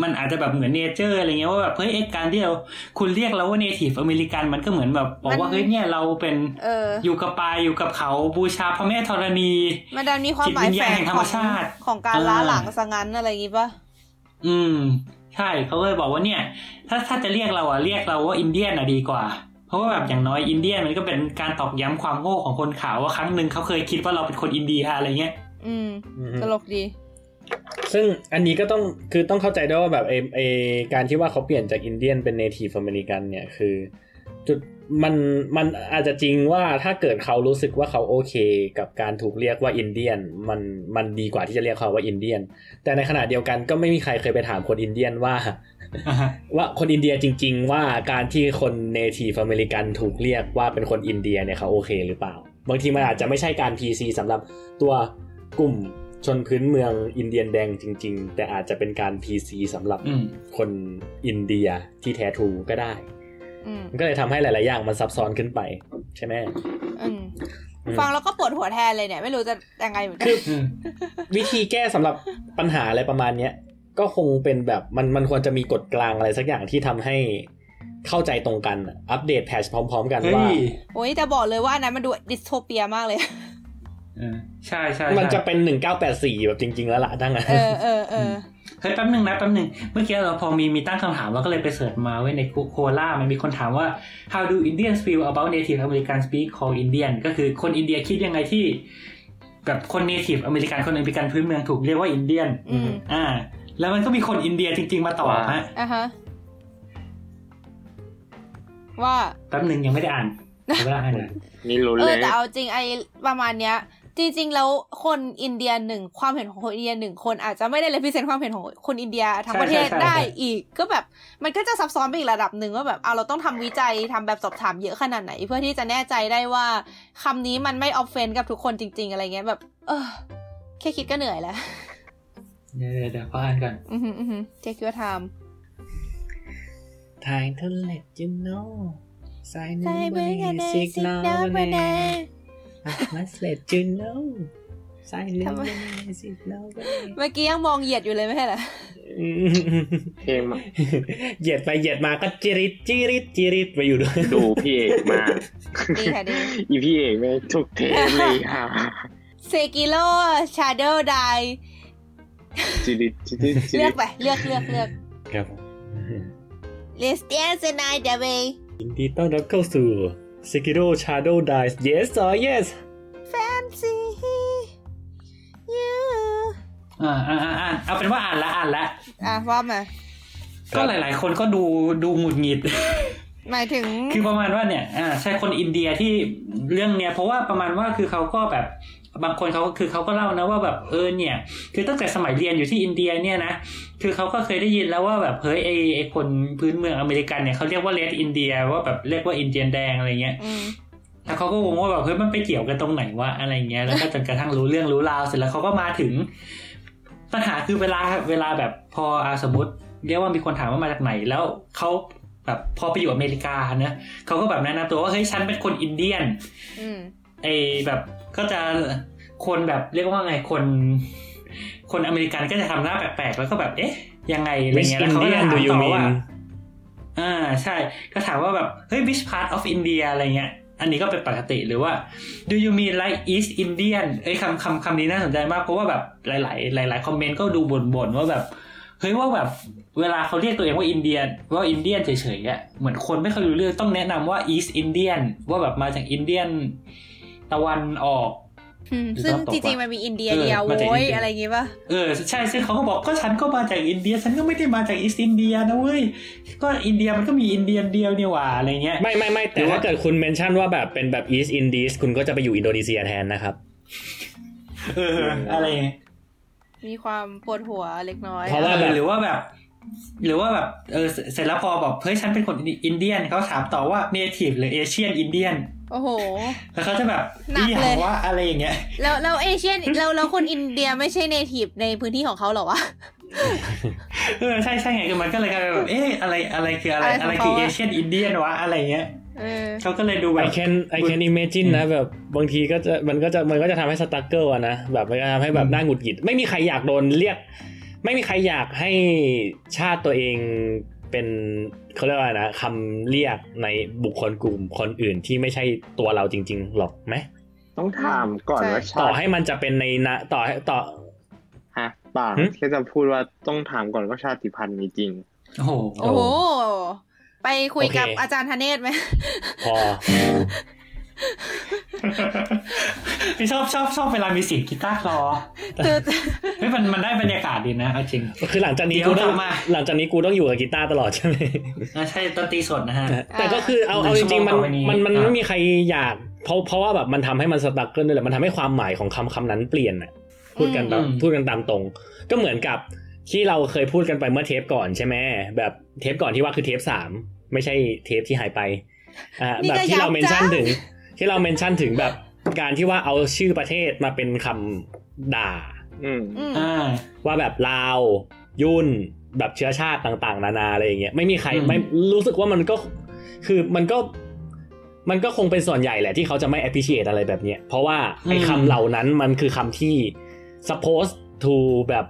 มันอาจจะแบบเหมือน Nature อะไรเงี้ยว่าแบบเฮ้ยการที่เราคุณเรียกเราว่า Native American มันก็เหมือนแบบบอกว่าเฮ้ยเนี่ยเราเป็นอยู่กับป่าอยู่กับเขาบูชาพระแม่ธรณีมันดันมีความหมายแฝงธรรมชาติของการล้าหลังซะงั้นอะไรอย่างงี้ป่ะใช่เขาเลยบอกว่าเนี่ยถ้าจะเรียกเราอะเรียกเราว่าอินเดียนอะดีกว่าเพราะว่าแบบอย่างน้อยอินเดียนมันก็เป็นการตอกย้ำความโง่ของคนขาวว่าครั้งนึงเขาเคยคิดว่าเราเป็นคนอินเดียอะไรเงี้ยตลกดีซึ่งอันนี้ก็ต้องคือต้องเข้าใจด้วยว่าแบบการที่ว่าเขาเปลี่ยนจากอินเดียนเป็นเนทีฟอเมริกันเนี่ยคือจุด มันอาจจะจริงว่าถ้าเกิดเขารู้สึกว่าเขาโอเคกับการถูกเรียกว่าอินเดียนมันดีกว่าที่จะเรียกเขาว่าอินเดียนแต่ในขณะเดียวกันก็ไม่มีใครเคยไปถามคนอินเดียนว่าคนอินเดียจริงๆว่าการที่คนเนทีฟอเมริกันถูกเรียกว่าเป็นคนอินเดียเนี่ยเขาโอเคหรือเปล่าบางทีมันอาจจะไม่ใช่การ PC สำหรับตัวกลุ่มชนพื้นเมืองอินเดียนแดงจริงๆแต่อาจจะเป็นการ PC สำหรับคนอินเดียที่แท้ทรูก็ได้ก็เลยทำให้หลายๆอย่างมันซับซ้อนขึ้นไปใช่ไหมฟังแล้วก็ปวดหัวแทนเลยเนี่ยไม่รู้จะยังไงเหมือนกัน วิธีแก้สำหรับปัญหาอะไรประมาณนี้ก็คงเป็นแบบมันควรจะมีกฎกลางอะไรสักอย่างที่ทำให้เข้าใจตรงกันอัปเดตแพทช์พร้อมๆกันว่าโอ้ยแต่บอกเลยว่าอันนั้นมันดูดิสโทเปียมากเลยใช่ใช่มันจะเป็น1984แบบจริงๆแล้วล่ะทั้งนั้นเฮ้ยแป๊บนึงนะแป๊บนึงเมื่อกี้เราพอมีตั้งคำถามเราก็เลยไปเสิร์ชมาไว้ในโคลามันมีคนถามว่า how do Indians feel about native American speak called Indian ก็คือคนอินเดียคิดยังไงที่แบบคน native อเมริกันคนอเมริกันพื้นเมืองถูกเรียกว่าอินเดียนแล้วมันก็มีคนอินเดียจริงๆมาตอบฮะว่าแป๊บนึงยังไม่ได้อ่านไม่ได้นะนี่ลุ้นเลยแต่เอาจริงไอ้ประมาณเนี้ยจริงๆแล้วคนอินเดีย1ความเห็นของคนอินเดีย1คนอาจจะไม่ได้representความเห็นของคนอินเดียทั้งประเทศได้อีกก็แบบมันก็จะซับซ้อนไปอีกระดับนึงว่าแบบเราต้องทำวิจัยทำแบบสอบถามเยอะขนาดไหนเพื่อที่จะแน่ใจได้ว่าคำนี้มันไม่ออฟเฟนกับทุกคนจริงๆอะไรเงี้ยแบบแค่คิดก็เหนื่อยแล้วเดี๋ยวขออ่านก่อนtake your time time to let you know sign away signal banana must let you know sign away signal banana เมื่อกี้ยังมองเหยียดอยู่เลยไม่ใช่เหรอเพลงเหยียดไปเหยียดมาก็จิริดจิริดจิริดไปอยู่ด้วยดูพี่เอกมากดีค่ะดีอีพี่เอกไม่ทุกเทปเลยค่ะเซกิโลชาโดว์ไดจิริดจิริดเลือกไปเลือกครับLet's dance the night away ยินดีต้อนรับเข้าสู่ Sekiro Shadow Dice Yes or Yes Fancy You เอาเป็นว่าอ่านละว่ามาก็หลายๆคนก็ดูหงุดหงิดหมายถึงคือประมาณว่าเนี่ยใช่คนอินเดียที่เรื่องเนี้ยเพราะว่าประมาณว่าคือเขาก็แบบบางคนเขาก็เล่านะว่าแบบเนี่ยคือตั้งแต่สมัยเรียนอยู่ที่อินเดียเนี่ยนะคือเขาก็เคยได้ยินแล้วว่าแบบเฮ้ยไอคนพื้นเมืองอเมริกันเนี่ยเขาเรียกว่าเรดอินเดียว่าแบบเรียกว่าอินเดียนแดงอะไรเงี้ยแล้วเขาก็งงว่าแบบเฮ้ยมันไปเกี่ยวกันตรงไหนวะอะไรเงี้ยแล้วก็จนกระทั่งรู้เรื่องรู้ราวเสร็จแล้วเขาก็มาถึงปัญหาคือเวลาแบบพอสมมติเรียกว่ามีคนถามว่ามาจากไหนแล้วเขาแบบพอไปอยู่อเมริกานะเขาก็แบบแนะนำตัวว่าเฮ้ยฉันเป็นคนอินเดียนไอแบบก็จะคนแบบเรียกว่าไงคนอเมริกันก็จะทำหน้าแปลกๆแล้วก็แบบเอ๊ะยังไงอะไรเงี้ยแล้วเขาก็ถามต่อว่าใช่ก็ถามว่าแบบเฮ้ย which part of India อะไรเงี้ยอันนี้ก็เป็นปกติหรือว่า do you mean like East Indian เอ้ยคำนี้น่าสนใจมากเพราะว่าแบบหลายๆคอมเมนต์ก็ดูบ่นว่าแบบเฮ้ยว่าแบบเวลาเขาเรียกตัวเองว่าอินเดียนเฉยๆอ่ะเหมือนคนไม่เคยรู้เรื่องต้องแนะนำว่า East Indian ว่าแบบมาจากอินเดียนตะวันออกซึ่งจริงๆมันมีอินเดียเดียวโว้ยอะไรอย่างงี้ป่ะใช่ซึ่งเขาก็บอกก็ฉันก็มาจากอินเดียฉันก็ไม่ได้มาจากอีสต์อินเดียนะเว้ยก็อินเดียมันก็มีอินเดียเดียวนี่หว่าอะไรเงี้ยไม่แต่ถ้าเกิดคุณเมนชั่นว่าแบบเป็นแบบอีสต์อินเดียคุณก็จะไปอยู่อินโดนีเซียแทนนะครับอะไรมีความปวดหัวเล็กน้อยเพราะว่าหรือว่าแบบเสร็จแล้วพอบอกเฮ้ยฉันเป็นคนอินเดียนเขาถามต่อว่าเนทีฟหรือเอเชียนอินเดียนโอ้โหแล้วเขาจะแบบหนักเลยว่าอะไรอย่างเงี้ยแล้วเอเชียนเราคนอินเดียไม่ใช่เนทีฟในพื้นที่ของเขาหรอวะใช่ไงคือมันก็เลยกลายเป็นแบบเอ๊ะอะไรคืออะไรคือเอเชียนอินเดียนวะอะไรเงี้ยเขาก็เลยดูแบบ I can imagine นะแบบบางทีก็จะมันก็จะทำให้สตั๊กเกอร์นะแบบมันก็ทำให้แบบน่าหงุดหงิดไม่มีใครอยากโดนเรียกไม่มีใครอยากให้ชาติตัวเองเป็นเขาเรียกว่านะคำเรียกในบุคคลกลุ่มคนอื่นที่ไม่ใช่ตัวเราจริงๆหรอกไหมต้องถามก่อนว่าต่อให้มันจะเป็นในนะต่อฮะป่าแค่จะพูดว่าต้องถามก่อนว่าชาติพันธุ์มีจริงโอ้โหไปคุยกับอาจารย์ธเนศไหมพอ ชอบเวลามีเสียงกีตาร์คลอ ไม่มันได้บรรยากาศดีนะจริงคือหลังจากนี้กูต้องอยู่กับกีตาร์ตลอดใช่ไหมใช่ดนตรีสดนะฮะแต่ก็คือเอาจริงๆมันไม่มีใครอยากเพราะว่าแบบมันทำให้มันสตั๊กเกิลด้วยแหละมันทำให้ความหมายของคำนั้นเปลี่ยนน่ะพูดกันตามตรงก็เหมือนกับที่เราเคยพูดกันไปเมื่อเทปก่อนใช่ไหมแบบเทปก่อนที่ว่าคือเทป3ไม่ใช่เทปที่หายไปแบบที่เราเมนชั่นถึงแบบการที่ว่าเอาชื่อประเทศมาเป็นคำด่าว่าแบบลาวยุ่นแบบเชื้อชาติต่างๆนานาอะไรอย่างเงี้ยไม่มีใครไม่รู้สึกว่ามันก็คือมันก็คงเป็นส่วนใหญ่แหละที่เขาจะไม่ appreciate อะไรแบบเนี้ยเพราะว่าไอ้คำเหล่านั้นมันคือคำที่ supposed to แบบ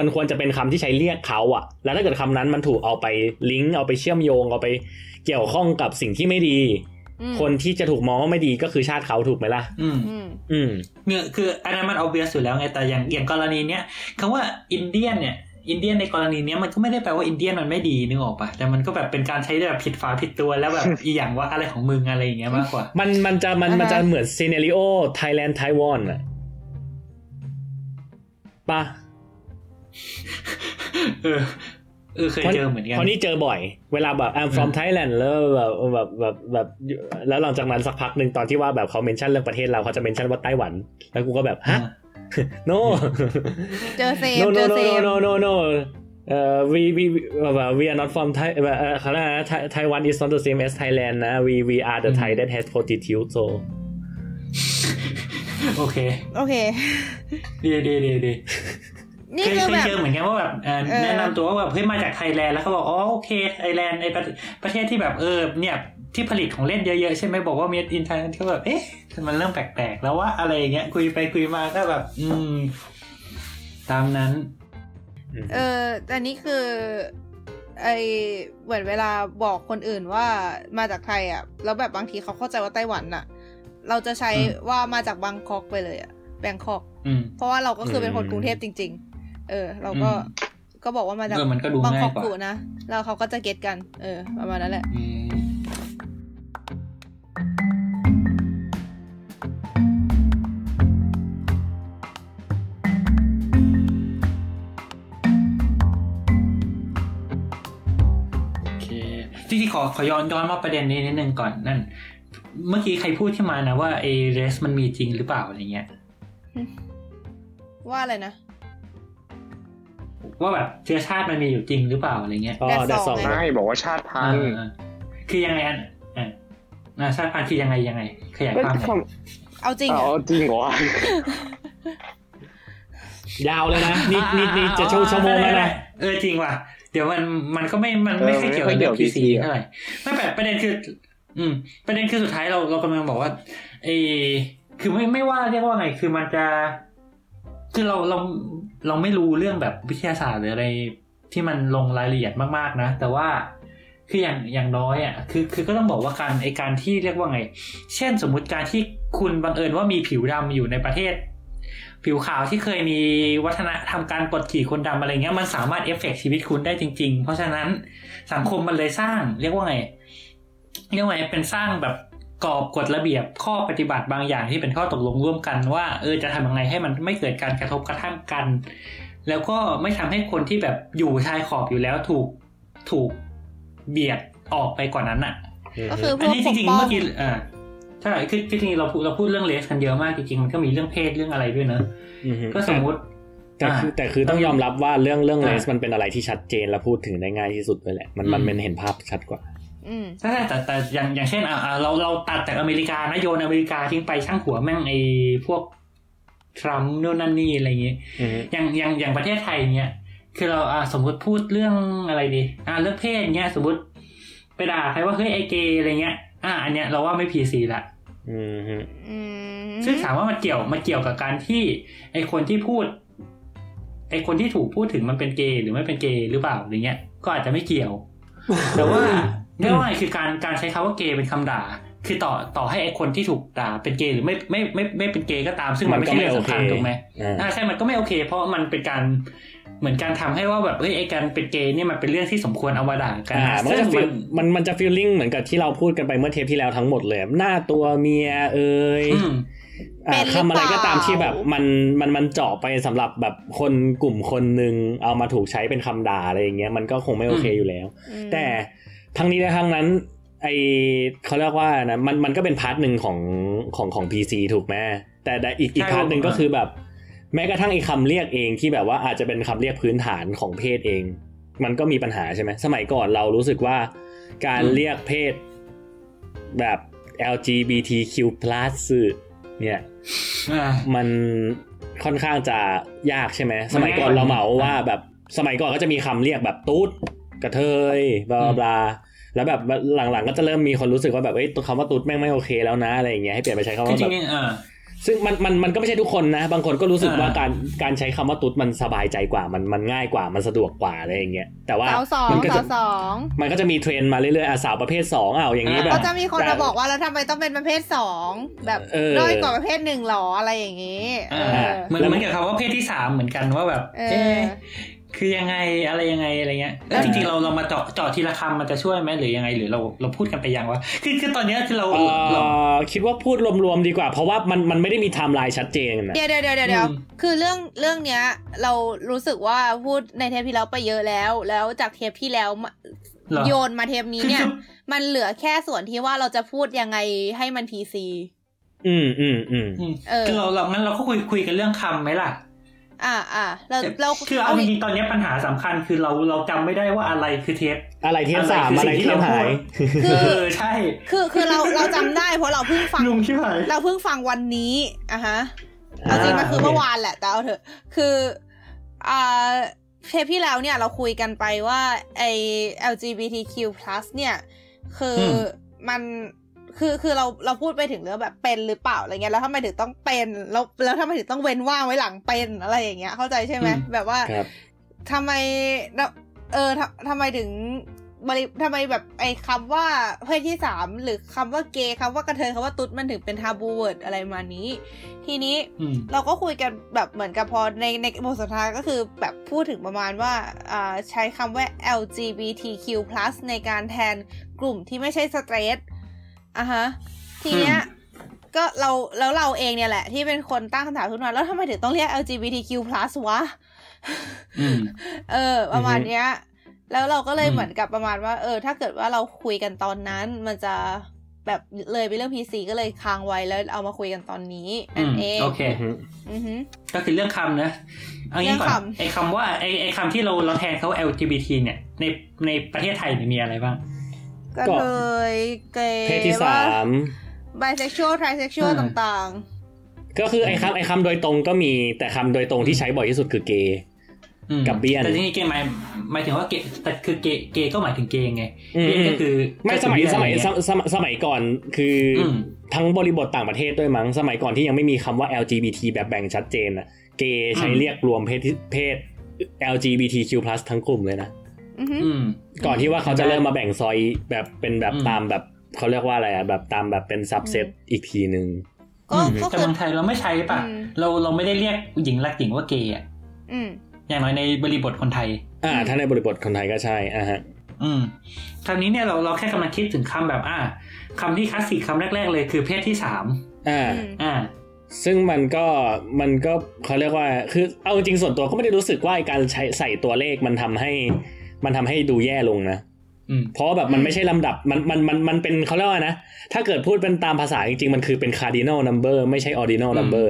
มันควรจะเป็นคำที่ใช้เรียกเขาอะแล้วถ้าเกิดคำนั้นมันถูกเอาไปลิงก์เอาไปเชื่อมโยงเอาไปเกี่ยวข้องกับสิ่งที่ไม่ดีคนที่จะถูกมองว่าไม่ดีก็คือชาติเขาถูกไหมล่ะเนี่ยคืออันนั้นมัน obvious อยู่แล้วไงแต่อย่างกรณีเนี้ยคำว่าอินเดียนเนี่ยอินเดียนในกรณีนี้มันก็ไม่ได้แปลว่าอินเดียนมันไม่ดีนึกออกป่ะแต่มันก็แบบเป็นการใช้แบบผิดฝาผิดตัวแล้วแบบอีหยังว่าอะไรของมึงอะไรอย่างเงี้ยมากกว่ามันจะเหมือนซีเนริโอไทยแลนด์ไต้หวันอะป่ะเคยเจอเหมือนกันคนนี้เจอบ่อยเวลาแบบ I'm from Thailand แล้วแบบแล้วหลังจากนั้นสักพักนึงตอนที่ว่าแบบเขาเมนชั่นเรื่องประเทศเราเขาจะเมนชั่นว่าไต้หวันแล้วกูก็แบบฮะno เจอเซม no we are not from Thai เขาเรียกนะ Taiwan is not the same as Thailand นะ we are the Thai that has fortitude so โอเคดีนี่คือแบบเจอเหมือนกันว่าแบบแนะนำตัวว่าแบบเฮ้ยมาจากไทยแลนด์แล้วเขาบอกอ๋อโอเคไทยแลนด์ไอ้ประเทศที่แบบเนี่ยที่ผลิตของเล่นเยอะๆใช่ไหมบอกว่าเมดอินไทยก็แบบเอ๊ะมันเริ่มแปลกๆแล้วว่าอะไรอย่างเงี้ยคุยไปคุยมาก็แบบตามนั้นอันนี้คือไอเหมือนเวลาบอกคนอื่นว่ามาจากไทยอ่ะแล้วแบบบางทีเขาเข้าใจว่าไต้หวันอ่ะเราจะใช้ว่ามาจากบังกอกไปเลยอ่ะแบงกอกเพราะว่าเราก็คือเป็นคนกรุงเทพจริงๆเราก็บอกว่ามาจากบังกอกอยู่นะแล้วเขาก็จะเก็ทกันประมาณนั้นแหละที่ขอย้อนมาประเด็นนี้นิดนึงก่อนนั่นเมื่อกี้ใครพูดขึ้นมานะว่าไอ้เรสมันมีจริงหรือเปล่าอะไรเงี้ยว่าอะไรนะว่าแบบเชื้อชาติมันมีอยู่จริงหรือเปล่าอะไรเงี้ยแต่สองใช่บอกว่าชาติพันธุ์คือยังไงชาติพันธุ์คือยังไงขยายความเอาจริงเหรอยาวเลยนะนี่จะชั่วโมงแล้วนะจริงว่ะเดี๋ยวมันก็ไม่ค่อยเกี่ยวกับเรื่อง PC เท่าไหร่ไม่แบบประเด็นคือประเด็นคือสุดท้ายเรากำลังบอกว่าไอ้คือไม่ว่าเรียกว่าไงคือมันจะคือเราไม่รู้เรื่องแบบวิทยาศาสตร์หรืออะไรที่มันลงรายละเอียดมากๆนะแต่ว่าคืออย่างน้อยอ่ะคือก็ต้องบอกว่าการที่เรียกว่าไงเช่นสมมุติการที่คุณบังเอิญว่ามีผิวดำอยู่ในประเทศผิวขาวที่เคยมีวัฒนธรรมการกดขี่คนดำอะไรเงี้ยมันสามารถเอฟเฟกต์ชีวิตคุณได้จริงๆเพราะฉะนั้นสังคมมันเลยสร้างเรียกว่าไงเป็นสร้างแบบกรอบกฎระเบียบข้อปฏิบัติบางอย่างที่เป็นข้อตกลงร่วมกันว่าจะทำยังไงให้มันไม่เกิดการกระทบกระทั่งกันแล้วก็ไม่ทำให้คนที่แบบอยู่ชายขอบอยู่แล้วถูกเบียดออกไปกว่านั้นอ่ะก็คืออันนี้จริงๆเมื่อกี้ถ้าคือจริงๆเราพูดเรื่องเลสกันเยอะมากจริงๆมันก็มีเรื่องเพศเรื่องอะไรด้วยเนอะก็สมมติแต่คือต้องยอมรับว่าเรื่องเลสมันเป็นอะไรที่ชัดเจนและพูดถึงได้ง่ายที่สุดเลยแหละมันเห็นภาพชัดกว่าใช่แต่อย่างเช่นเราตัดแต่อเมริกานะโยนอเมริกาทิ้งไปช่างหัวแม่งไอ้พวกทรัมป์นู่นนั่นนี่อะไรอย่างเงี้ยอย่างประเทศไทยเนี้ยคือเราสมมติพูดเรื่องอะไรดีเรื่องเพศเนี้ยสมมติไปด่าใครว่าเฮ้ยไอเกย์อะไรเงี้ยอันเนี้ยเราว่าไม่พีซีละซึ่งถามว่ามันเกี่ยวกับการที่ไอคนที่ถูกพูดถึงมันเป็นเกย์หรือไม่เป็นเกย์หรือเปล่าอะไรเงี้ยก็อาจจะไม่เกี่ยวแต่ว่าเรื่องอะไรคือการใช้คำว่าเกย์เป็นคำด่าคือต่อให้ไอคนที่ถูกด่าเป็นเกย์หรือไม่เป็นเกย์ก็ตามซึ่งมันไม่ใช่เรื่องสำคัญถูกไหมใช่มันก็ไม่โอเคเพราะมันเป็นการเหมือนการทำให้ว่าแบบเฮ้ยไอการเป็นเกย์เนี่ยมันเป็นเรื่องที่สมควรเอามาด่ากันซึ่งมันจะฟีลลิ่งเหมือนกับที่เราพูดกันไปเมื่อเทปที่แล้วทั้งหมดเลยหน้าตัวเมียเอ่ย คำอะไรก็ตามที่แบบมันเจาะไปสำหรับแบบคนกลุ่มคนนึงเอามาถูกใช้เป็นคำด่าอะไรอย่างเงี้ยมันก็คงไม่โอเคอยู่แล้วแต่ทั้งนี้และทั้งนั้นไอเขาเรียกว่านะมันก็เป็นพาร์ทนึงของ PC ถูกไหมแต่อีกพาร์ทนึงก็คือแบบแม้กระทั่งไอคำเรียกเองที่แบบว่าอาจจะเป็นคำเรียกพื้นฐานของเพศเองมันก็มีปัญหาใช่ไหมสมัยก่อนเรารู้สึกว่าการเรียกเพศแบบ LGBTQ+ เนี่ยมันค่อนข้างจะยากใช่ไหมสมัยก่อนเราเหมาว่าแบบสมัยก่อนก็จะมีคำเรียกแบบตุ๊ดกระเทยบลาบลาแล้วแบบหลังๆก็จะเริ่มมีคนรู้สึกว่าแบบเอ้ยคำว่าตุ๊ดแม่งไม่โอเคแล้วนะอะไรอย่างเงี้ยให้เปลี่ยนไปใช้คำว่าแบบซึ่งมันก็ไม่ใช่ทุกคนนะบางคนก็รู้สึกว่าการใช้คำว่าตุ๊ดมันสบายใจกว่ามันง่ายกว่ามันสะดวกกว่าอะไรอย่างเงี้ยแต่ว่ามันก็จะมีเทรนมาเรื่อยๆสาวประเภท2อ้าวอย่างนี้แบบก็จะมีคนมาบอกว่าแล้วทำไมต้องเป็นประเภท2แบบน้อยกว่าประเภท1หรออะไรอย่างงี้แล้วมันเกี่ยวกับว่าเพศที่3เหมือนกันว่าแบบคือยังไงอะไรยังไงอะไรเงี้ยแล้วจริงๆเรามาเจาะทีละคำมันจะช่วยไหมหรือยังไงหรือเราพูดกันไปยังวะคือตอนนี้ที่เราคิดว่าพูดรวมๆดีกว่าเพราะว่ามันไม่ได้มีไทม์ไลน์ชัดเจนนะเดี๋ยวคือเรื่องเนี้ยเรารู้สึกว่าพูดในเทปที่แล้วไปเยอะแล้วจากเทปที่แล้วโยนมาเทปนี้เนี่ยมันเหลือแค่ส่วนที่ว่าเราจะพูดยังไงให้มัน PC คือเรางั้นเราก็คุยกันเรื่องคำไหมล่ะเราคือเอาจริงๆตอนนี้ปัญหาสำคัญคือเราจำไม่ได้ว่าอะไรคือเทปอะไรเทปสามอะไรที่เราหายคือใช่คือเราจำได้เพราะเราเพิ่งฟังเราเพิ่งฟังวันนี้อ่ะฮะเอาจริงมันคือเมื่อวานแหละแต่เอาเถอะคือเทปที่แล้วเนี่ยเราคุยกันไปว่าไอ้ LGBTQ+ เนี่ยคือมันคือเราพูดไปถึงเรื่องแบบเป็นหรือเปล่าอะไรเงี้ยแล้วทำไมถึงต้องเป็นแล้วทำไมถึงต้องเว้นว่างไว้หลังเป็นอะไรอย่างเงี้ยเข้าใจใช่ไหมแบบว่าทำไมทำไมถึงทำไมแบบไอ้คำว่าเพศที่3หรือคำว่าเกย์คำว่ากระเทยคำว่าตุ๊ดมันถึงเป็นทาบูเวิร์ดอะไรมานี้ทีนี้เราก็คุยกันแบบเหมือนกับพอในบทสนทนาก็คือแบบพูดถึงประมาณว่าใช้คำว่า LGBTQ+ ในการแทนกลุ่มที่ไม่ใช่สเตรทอ่ะฮะทีเนี้ยก็เราเองเนี่ยแหละที่เป็นคนตั้งคำถามขึ้นมาแล้วทำไมถึงต้องเรียก LGBTQ+ วะประมาณเนี้ยแล้วเราก็เลยเหมือนกับประมาณว่าถ้าเกิดว่าเราคุยกันตอนนั้นมันจะแบบเลยไปเรื่อง PC ก็เลยค้างไว้แล้วเอามาคุยกันตอนนี้นั่นเองโอเคก็คือเรื่องคำนะเอางี้ก่อนไอ้คำว่าไอ้คำที่เราแทนเขา LGBT เนี่ยในประเทศไทยมีอะไรบ้างก็เลยเกย์เพศที่3 bisexual trisexual ต่างๆก็คือไอ้คำโดยตรงก็มีแต่คำโดยตรงที่ใช้บ่อยที่สุดคือเกย์กับเบี้ยนแต่จริงๆเกย์หมายถึงว่าเกย์แต่คือเกย์ก็หมายถึงเกย์ไงเบี้ยนก็คือไม่สมัยก่อนคือทั้งบริบทต่างประเทศด้วยมั้งสมัยก่อนที่ยังไม่มีคำว่า LGBT แบบแบ่งชัดเจนน่ะเกย์ใช้เรียกรวมเพศ LGBTQ+ ทั้งกลุ่มเลยนะก่อนที่ว่าเขาจะเริ่มมาแบ่งซอยแบบเป็นแบบตามแบบเขาเรียกว่าอะไรอ่ะแบบตามแบบเป็นซับเซตอีกทีนึงก็แต่เมืองไทยเราไม่ใช่ป่ะเราไม่ได้เรียกหญิงรักหญิงว่าเกย์อ่ะอย่างน้อยในบริบทคนไทยถ้าในบริบทคนไทยก็ใช่อ่ะฮะคราวนี้เนี่ยเราแค่กำลังคิดถึงคำแบบคำที่คลาสสิกคำแรกๆเลยคือเพศที่3ซึ่งมันก็เขาเรียกว่าคือเอาจริงส่วนตัวก็ไม่ได้รู้สึกว่าการใส่ตัวเลขมันทำให้ดูแย่ลงนะเพราะแบบมันไม่ใช่ลำดับมันเป็นเขาเรียกว่านะถ้าเกิดพูดเป็นตามภาษาจริงๆมันคือเป็น cardinal number ไม่ใช่ ordinal number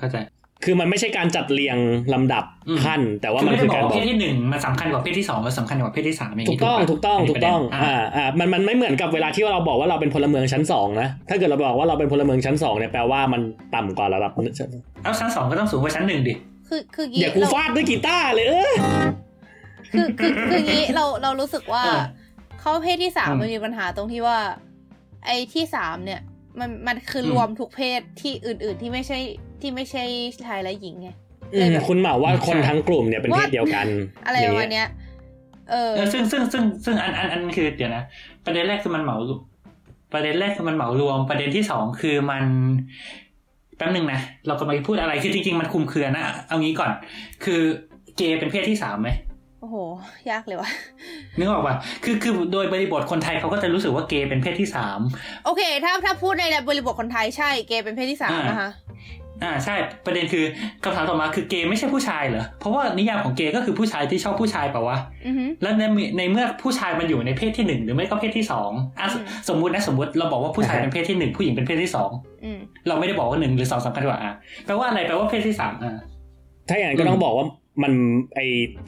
เข้าใจคือมันไม่ใช่การจัดเรียงลำดับขั้นแต่ว่ามันคือการบอกเพศที่1มันสำคัญกว่าเพศที่2และสำคัญกว่าเพศที่3อย่างนี้ถูกต้องมันไม่เหมือนกับเวลาที่เราบอกว่าเราเป็นพลเมืองชั้น2นะถ้าเกิดเราบอกว่าเราเป็นพลเมืองชั้น2เนี่ยแปลว่ามันต่ำกว่าระดับชั้น2ก็ต้องสูงกว่าชั้น1ดิคือเดี๋ยวกูฟาดด้วยกีตาร์เลยคืองี้เรารู้สึกว่าเขาเพศที่3มันมีปัญหาตรงที่ว่าไอ้ที่3เนี่ยมันคือรวมทุกเพศที่อื่นๆที่ไม่ใช่ชายและหญิงไงคุณหมายว่าคนทั้งกลุ่มเนี่ยเป็นเพศเดียวกันอะไรประมาณเนี้ยซึ่งอันคือเดี๋ยวนะประเด็นแรกคือมันเหมารวมประเด็นที่2คือมันแป๊บนึงนะเรากำลังพูดอะไรคือจริงๆมันคลุมเครือนะเอางี้ก่อนคือเกย์เป็นเพศที่3มั้ย โอ้โหยากเลยวะนึกออกป่ะคือโดยบริบทคนไทยเขาก็จะรู้สึกว่าเกย์เป็นเพศที่3โอเคถ้าพูดในบริบทคนไทยใช่เกย์เป็นเพศที่3นะคะใช่ประเด็นคือคำถามต่อมาคือเกย์ไม่ใช่ผู้ชายเหรอเพราะว่านิยามของเกย์ก็คือผู้ชายที่ชอบผู้ชายป่ะวะแล้วในเมื่อผู้ชายมันอยู่ในเพศที่1หรือไม่ก็เพศที่2อ่ะสมมุติเราบอกว่าผู้ชายเป็นเพศที่1ผู้หญิงเป็นเพศที่2เราไม่ได้บอกว่า1หรือ2สำคัญกว่าอ่ะแปลว่าอะไรแปลว่าเพศที่3ถ้าอย่างนั้นก็ต้องบอกว่ามันไอ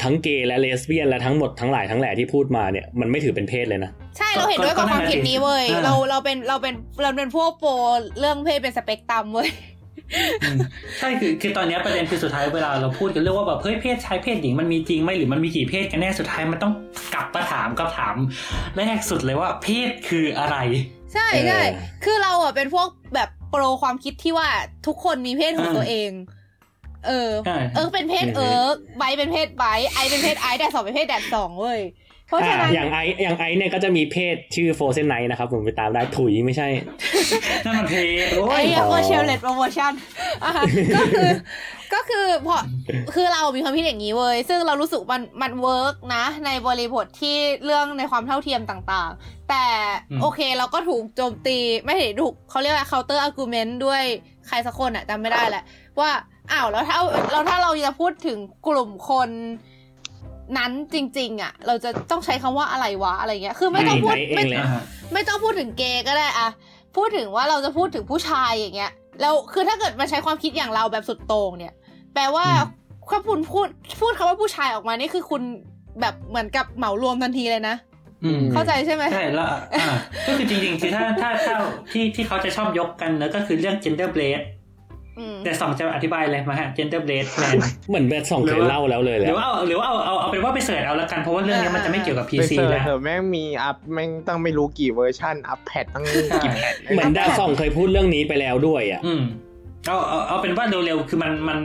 ทั้งเกย์และเลสเบี้ยนและทั้งหมดทั้งหลายทั้งแหล่ที่พูดมาเนี่ยมันไม่ถือเป็นเพศเลยนะใช่เราเห็นด้วยกับความคิดนี้เว้ยเราเป็นพวกโปเรื่องเพศเป็นสเปกตรัมเว้ยใช่คือตอนนี้ประเด็นคือสุดท้ายเวลาเราพูดกันเรื่องว่าแบบเฮ้ยเพศชายเพศหญิงมันมีจริงไหมหรือมันมีกี่เพศกันแน่สุดท้ายมันต้องกลับมาถามกับถามแรกสุดเลยว่าเพศคืออะไรใช่ใช่คือเราอ่ะเป็นพวกแบบโปรความคิดที่ว่าทุกคนมีเพศของตัวเองเป็นเพศไบเป็นเพศไบไอเป็นเพศไอแดดสองเป็นเพศแดดสองเว้ยเพราะฉะนั้นอย่างไอเนี่ยก็จะมีเพศชื่อโฟเซนไนท์นะครับผมไปตามได้ถุยไม่ใช่นั่นมันเพศโอ้ยโอเชลเลตโปรโมชั่นก็คือพอคือเรามีความคิดอย่างนี้เว้ยซึ่งเรารู้สึกมันเวิร์กนะในบริบทที่เรื่องในความเท่าเทียมต่างๆแต่โอเคเราก็ถูกโจมตีไม่ได้ถูกเขาเรียกว่า counter argument ด้วยใครสักคนอ่ะจำไม่ได้แหละว่าอ้าวแล้วถ้าเราจะพูดถึงกลุ่มคนนั้นจริงๆอ่ะเราจะต้องใช้คำว่าอะไรวะอะไรเงี้ยคือไม่ต้องพูดถึงเกย์ก็ได้อ่ะพูดถึงว่าเราจะพูดถึงผู้ชายอย่างเงี้ยแล้วคือถ้าเกิดมาใช้ความคิดอย่างเราแบบสุดโต่งเนี่ยแปลว่าถ้าคุณพูดคำว่าผู้ชายออกมานี่คือคุณแบบเหมือนกับเหมารวมทันทีเลยนะเข้าใจใช่ไหมใช่แล้วก็คือจริงๆคือถ้าที่เขาจะชอบยกกันนะก็คือเรื่อง gender bladeแต่สองจะอธิบายอะไรมาฮะ gender blade เหมือนแบบสองเคยเล่าแล้วเลยแหละหรือว่าเอาเป็นว่าไปเสิร์ชเอาละกันเพราะว่าเรื่องนี้มันจะไม่เกี่ยวกับ PC แล้วแม่งมีอัพแม่งตั้งไม่รู้กี่เวอร์ชั่นอัพแพทตั้งกี่แพทเหมือนดาวสองเคยพูดเรื่องนี้ไปแล้วด้วยอ่ะเอาเป็นว่าเร็วๆคือมัน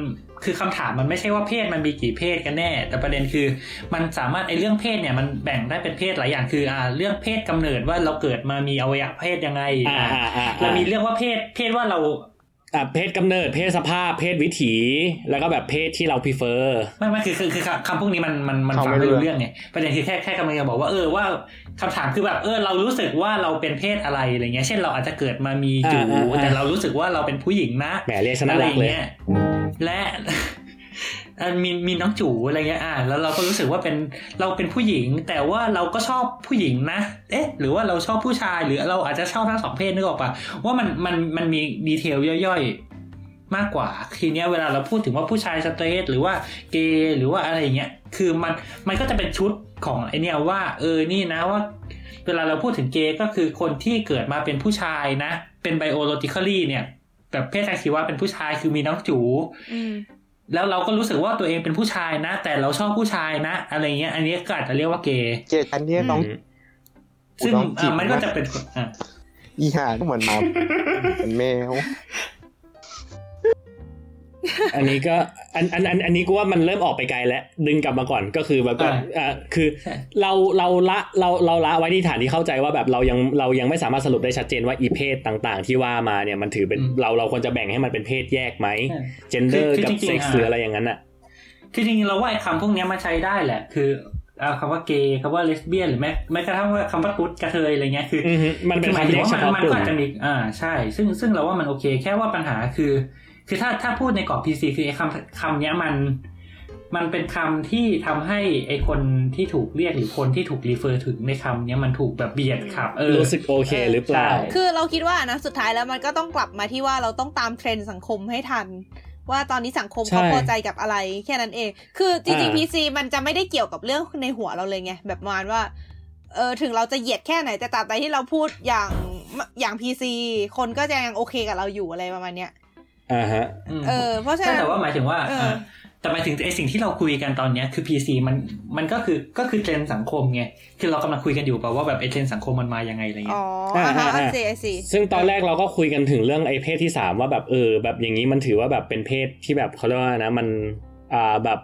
คือคำถามมันไม่ใช่ว่าเพศมันมีกี่เพศกันแน่แต่ประเด็นคือมันสามารถไอ้เรื่องเพศเนี่ยมันแบ่งได้เป็นเพศหลายอย่างคือเรื่องเพศกำเนิดว่าเราเกิดมามีอวัยวะเพศยังไงแล้วมีเรื่องว่าเพศว่าเราเพศกำเนิดเพศสภาพเพศวิถีแล้วก็แบบเพศที่เรา prefer ไม่คือคำพวกนี้มันฟังไม่รู้เรื่องไงประเด็นคือแค่กำลังจะบอกว่าว่าคำถามคือแบบเรารู้สึกว่าเราเป็นเพศอะไรอะไรเงี้ยเช่นเราอาจจะเกิดมามีอยู่แต่เรารู้สึกว่าเราเป็นผู้หญิงนะแหมเรียกสนอะไรเงี้ยและมีน้องจู๋อะไรเงี้ยแล้วเราก็รู้สึกว่าเราเป็นผู้หญิงแต่ว่าเราก็ชอบผู้หญิงนะเอ๊ะหรือว่าเราชอบผู้ชายหรือเราอาจจะชอบทั้งสองเพศนึกออกป่ะว่ามันมีดีเทลย่อยๆมากกว่าทีเนี้ยเวลาเราพูดถึงว่าผู้ชายสเตรทหรือว่าเกย์หรือว่าอะไรเงี้ยคือมันก็จะเป็นชุดของไอเนี้ยว่านี่นะว่าเวลาเราพูดถึงเกย์ก็คือคนที่เกิดมาเป็นผู้ชายนะเป็น biologically เนี่ยแบบเพศทางชีวะเป็นผู้ชายคือมีน้องจู๋แล้วเราก็รู้สึกว่าตัวเองเป็นผู้ชายนะแต่เราชอบผู้ชายนะอะไรเงี้ยอันนี้ก็อาจจะเรียกว่าเกย์อันนี้ต้องซึ่งมันก็จะเป็นอีห่าก็เหมือนหมอเป็นแมวอันนี้ก็อันนี้กูว่ามันเริ่มออกไปไกลแล้วดึงกลับมาก่อนก็คือแบบคือเราละไว้ที่ฐานที่เข้าใจว่าแบบเรายังไม่สามารถสรุปได้ชัดเจนว่าอีเพศต่างๆที่ว่ามาเนี่ยมันถือเป็นเราควรจะแบ่งให้มันเป็นเพศแยกไหมเจนเดอร์กับเซ็กซ์หรืออะไรอย่างนั้นอ่ะคือจริงๆเราว่าไอ้คำพวกนี้มันใช้ได้แหละคือคำว่าเกย์คำว่าเลสเบี้ยนหรือแม้กระทั่งว่าคำว่าตุ๊ดกระเทยอะไรเงี้ยคือมันเป็นหมายถึงว่ามันก็จะมีใช่ซึ่งเราว่ามันโอเคแค่ว่าปัญหาคือถ้าพูดในกรอบ PC คือไอ้คำนี้มันเป็นคำที่ทำให้ไอ้คนที่ถูกเรียกหรือคนที่ถูกรีเฟอร์ถึงในคำนี้มันถูกแบบเบียดขับรู้สึกโอเคหรือเปล่าคือเราคิดว่านะสุดท้ายแล้วมันก็ต้องกลับมาที่ว่าเราต้องตามเทรนด์สังคมให้ทันว่าตอนนี้สังคมเขาพอใจกับอะไรแค่นั้นเองคือจริงๆ PC มันจะไม่ได้เกี่ยวกับเรื่องในหัวเราเลยไงแบบมันว่าถึงเราจะเหยียดแค่ไหนแต่ตราบใดที่เราพูดอย่าง PC คนก็จะยังโอเคกับเราอยู่อะไรประมาณเนี้ยฮะเพราะฉะนั้นแต่ว่าหมายถึงว่าแต่หมายถึงไอ้สิ่งที่เราคุยกันตอนนี้คือ PC มันก็คือเทรนด์สังคมไงคือเรากำลังคุยกันอยู่ป่ะว่าแบบไอ้เทรนด์สังคมมันมายังไงอะไรเงี้ยซึ่งตอนแรกเราก็คุยกันถึงเรื่องไอ้เพศที่3ว่าแบบแบบอย่างนี้มันถือว่าแบบเป็นเพศที่แบบเค้าเรียกว่านะมันแบบ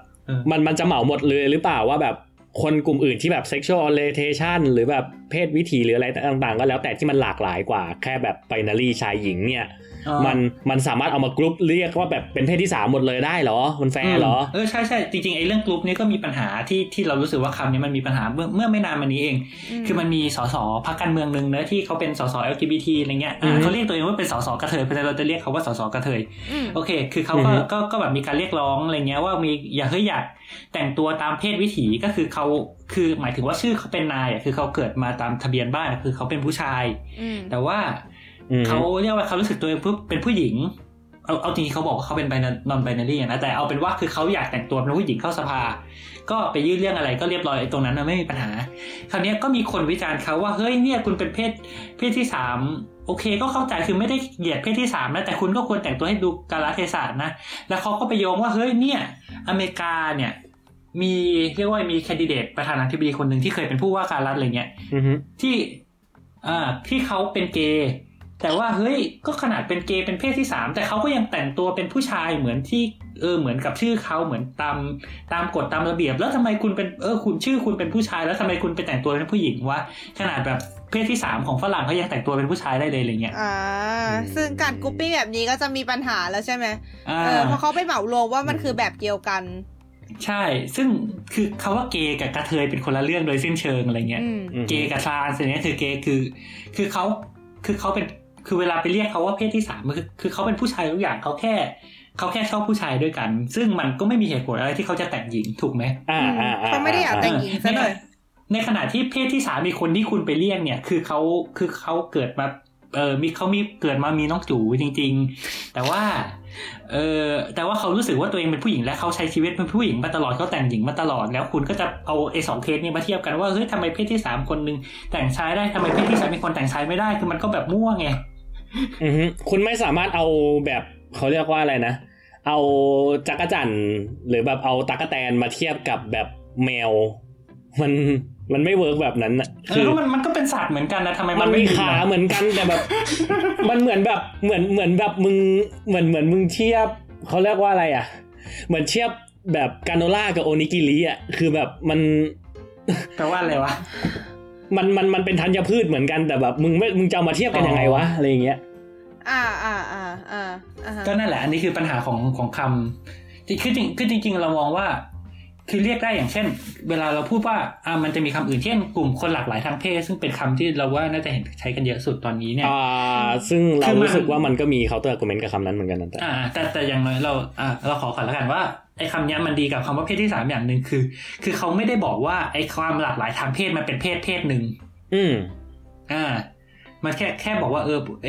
มันจะเหมาหมดเลยหรือเปล่าว่าแบบคนกลุ่มอื่นที่แบบ sexual orientation หรือแบบเพศวิถีหรืออะไรต่างๆก็แล้วแต่ที่มันหลากหลายกว่าแค่แบบ binary ชายหญิงเนี่ย มันสามารถเอามากรุ๊ปเรียกว่าแบบเป็นเพศที่3หมดเลยได้เหรอมันแฟร์เหรอเออใช่ๆจริงๆไอ้เรื่องกรุ๊ปนี้ก็มีปัญหาที่เรารู้สึกว่าคำนี้มันมีปัญหาเมื่อไม่นานมานี้เองคือมันมีสสพรรคการเมืองนึงนะที่เขาเป็นสส LGBT อะไรเงี้ยเขาเรียกตัวเองว่าเป็นสสกระเทยเพราะฉะนั้นเราจะเรียกเขาว่าสสกระเทยโอเคคือเขาก็แบบมีการเรียกร้องอะไรเงี้ยว่ามีอยากแต่งตัวตามเพศวิถีก็คือเขาคือหมายถึงว่าชื่อเขาเป็นนายอ่ะคือเขาเกิดมาตามทะเบียนบ้านคือเขาเป็นผู้ชายแต่ว่าเขาเรียกว่าเขารู้สึกตัวเองเป็นผู้หญิงเอาจริงเขาบอกว่าเขาเป็น non binary นะแต่เอาเป็นว่าคือเขาอยากแต่งตัวเป็นผู้หญิงเข้าสภาก็ไปยื่นเรื่องอะไรก็เรียบร้อยตรงนั้นนะไม่มีปัญหาคราวนี้ก็มีคนวิจารณ์เขาว่าเฮ้ยเนี่ยคุณเป็นเพศที่3โอเคก็เข้าใจคือไม่ได้เหยียดเพศที่3นะแต่คุณก็ควรแต่งตัวให้ดูกาลเทศะนะแล้วเขาก็ไปโยงว่าเฮ้ยเนี่ยอเมริกาเนี่ยมีเรียกว่ามีแคนดิเดตประธานาธิบดีคนหนึ่งที่เคยเป็นผู้ว่าการรัฐอะไรเงี้ยที่เขาเป็นเกย์แต่ว่าเฮ้ยก็ขนาดเป็นเกย์เป็นเพศที่3แต่เขาก็ยังแต่งตัวเป็นผู้ชายเหมือนที่เหมือนกับชื่อเขาเหมือนตามกฎตามระเบียบแล้วทำไมคุณเป็นคุณชื่อคุณเป็นผู้ชายแล้วทำไมคุณไปแต่งตัวเป็นผู้หญิงวะขนาดแบบเพศที่3ของฝรั่งเขายังแต่งตัวเป็นผู้ชายได้เลยอะไรเงี้ยซึ่งการกรุ๊ปปิ้งแบบนี้ก็จะมีปัญหาแล้วใช่ไหมเพราะเขาไปเหมารวมว่ามันคือแบบเดียวกันใช่ซึ่งคือคำว่าเกย์กับกระเทยเป็นคนละเรื่องโดยสิ้นเชิงอะไรเงี้ยเกย์กับทรานส์เนี่ยคือเกย์คือเขาเป็นคือเวลาไปเรียกเขาว่าเพศที่3มันคือเขาเป็นผู้ชายทุกอย่างเขาแค่ชอบผู้ชายด้วยกันซึ่งมันก็ไม่มีเหตุผลอะไรที่เขาจะแต่งหญิงถูกไหมเขาไม่ได้อยากแต่งหญิงซะเลยในขณะที่เพศที่3มีคนที่คุณไปเรียกเนี่ยคือเขาเกิดมามีน้องจู๋จริงๆแต่ว่าเขารู้สึกว่าตัวเองเป็นผู้หญิงและเขาใช้ชีวิตเป็นผู้หญิงมาตลอดเขาแต่งหญิงมาตลอดแล้วคุณก็จะเอาไอ้2เคสนี้มาเทียบกันว่าเฮ้ยทำไมเพศที่3คนนึงแต่งชายได้ทำไมเพศที่3มีคนแต่งชายไม่ได้คือมันก็แบบมั่วไงคุณไม่สามารถเอาแบบเขาเรียกว่าอะไรนะเอาจักรจั่นหรือแบบเอาตั๊กแตนมาเทียบกับแบบแมวมันไม่เวิร์กแบบนั้นน่ะคือมันก็เป็นสัตว์เหมือนกันนะทำไมมันมีขาเหมือนกันแต่แบบ มันเหมือนแบบเหมือนแบบมึงเหมือนมึงเทียบเขาเรียกว่าอะไรอ่ะเหมือนเทียบแบบกาโนล่ากับโอนิกิริอ่ะคือแบบมันแปลว่าอะไรวะมันเป็นธัญพืชเหมือนกันแต่แบบมึงจะเอามาเทียบกันยังไงวะอะไรอย่างเงี้ยก็นั่นแหละอันนี้คือปัญหาของคำคือจริงๆเรามองว่าคือเรียกได้อย่างเช่นเวลาเราพูดว่ามันจะมีคำอื่นเช่นกลุ่มคนหลากหลายทางเพศซึ่งเป็นคำที่เราว่าน่าจะเห็นใช้กันเยอะสุดตอนนี้เนี่ยซึ่งเรารู้สึกว่ามันก็มี counter argument กับคำนั้นเหมือนกันนั่นแต่อย่างน้อยเราขอละกันว่าไอ้คำนี้มันดีกับคำว่าเพศที่3อย่างนึงคือเขาไม่ได้บอกว่าไอ้ความหลากหลายทางเพศมันเป็นเพศนึงมันแค่บอกว่าไ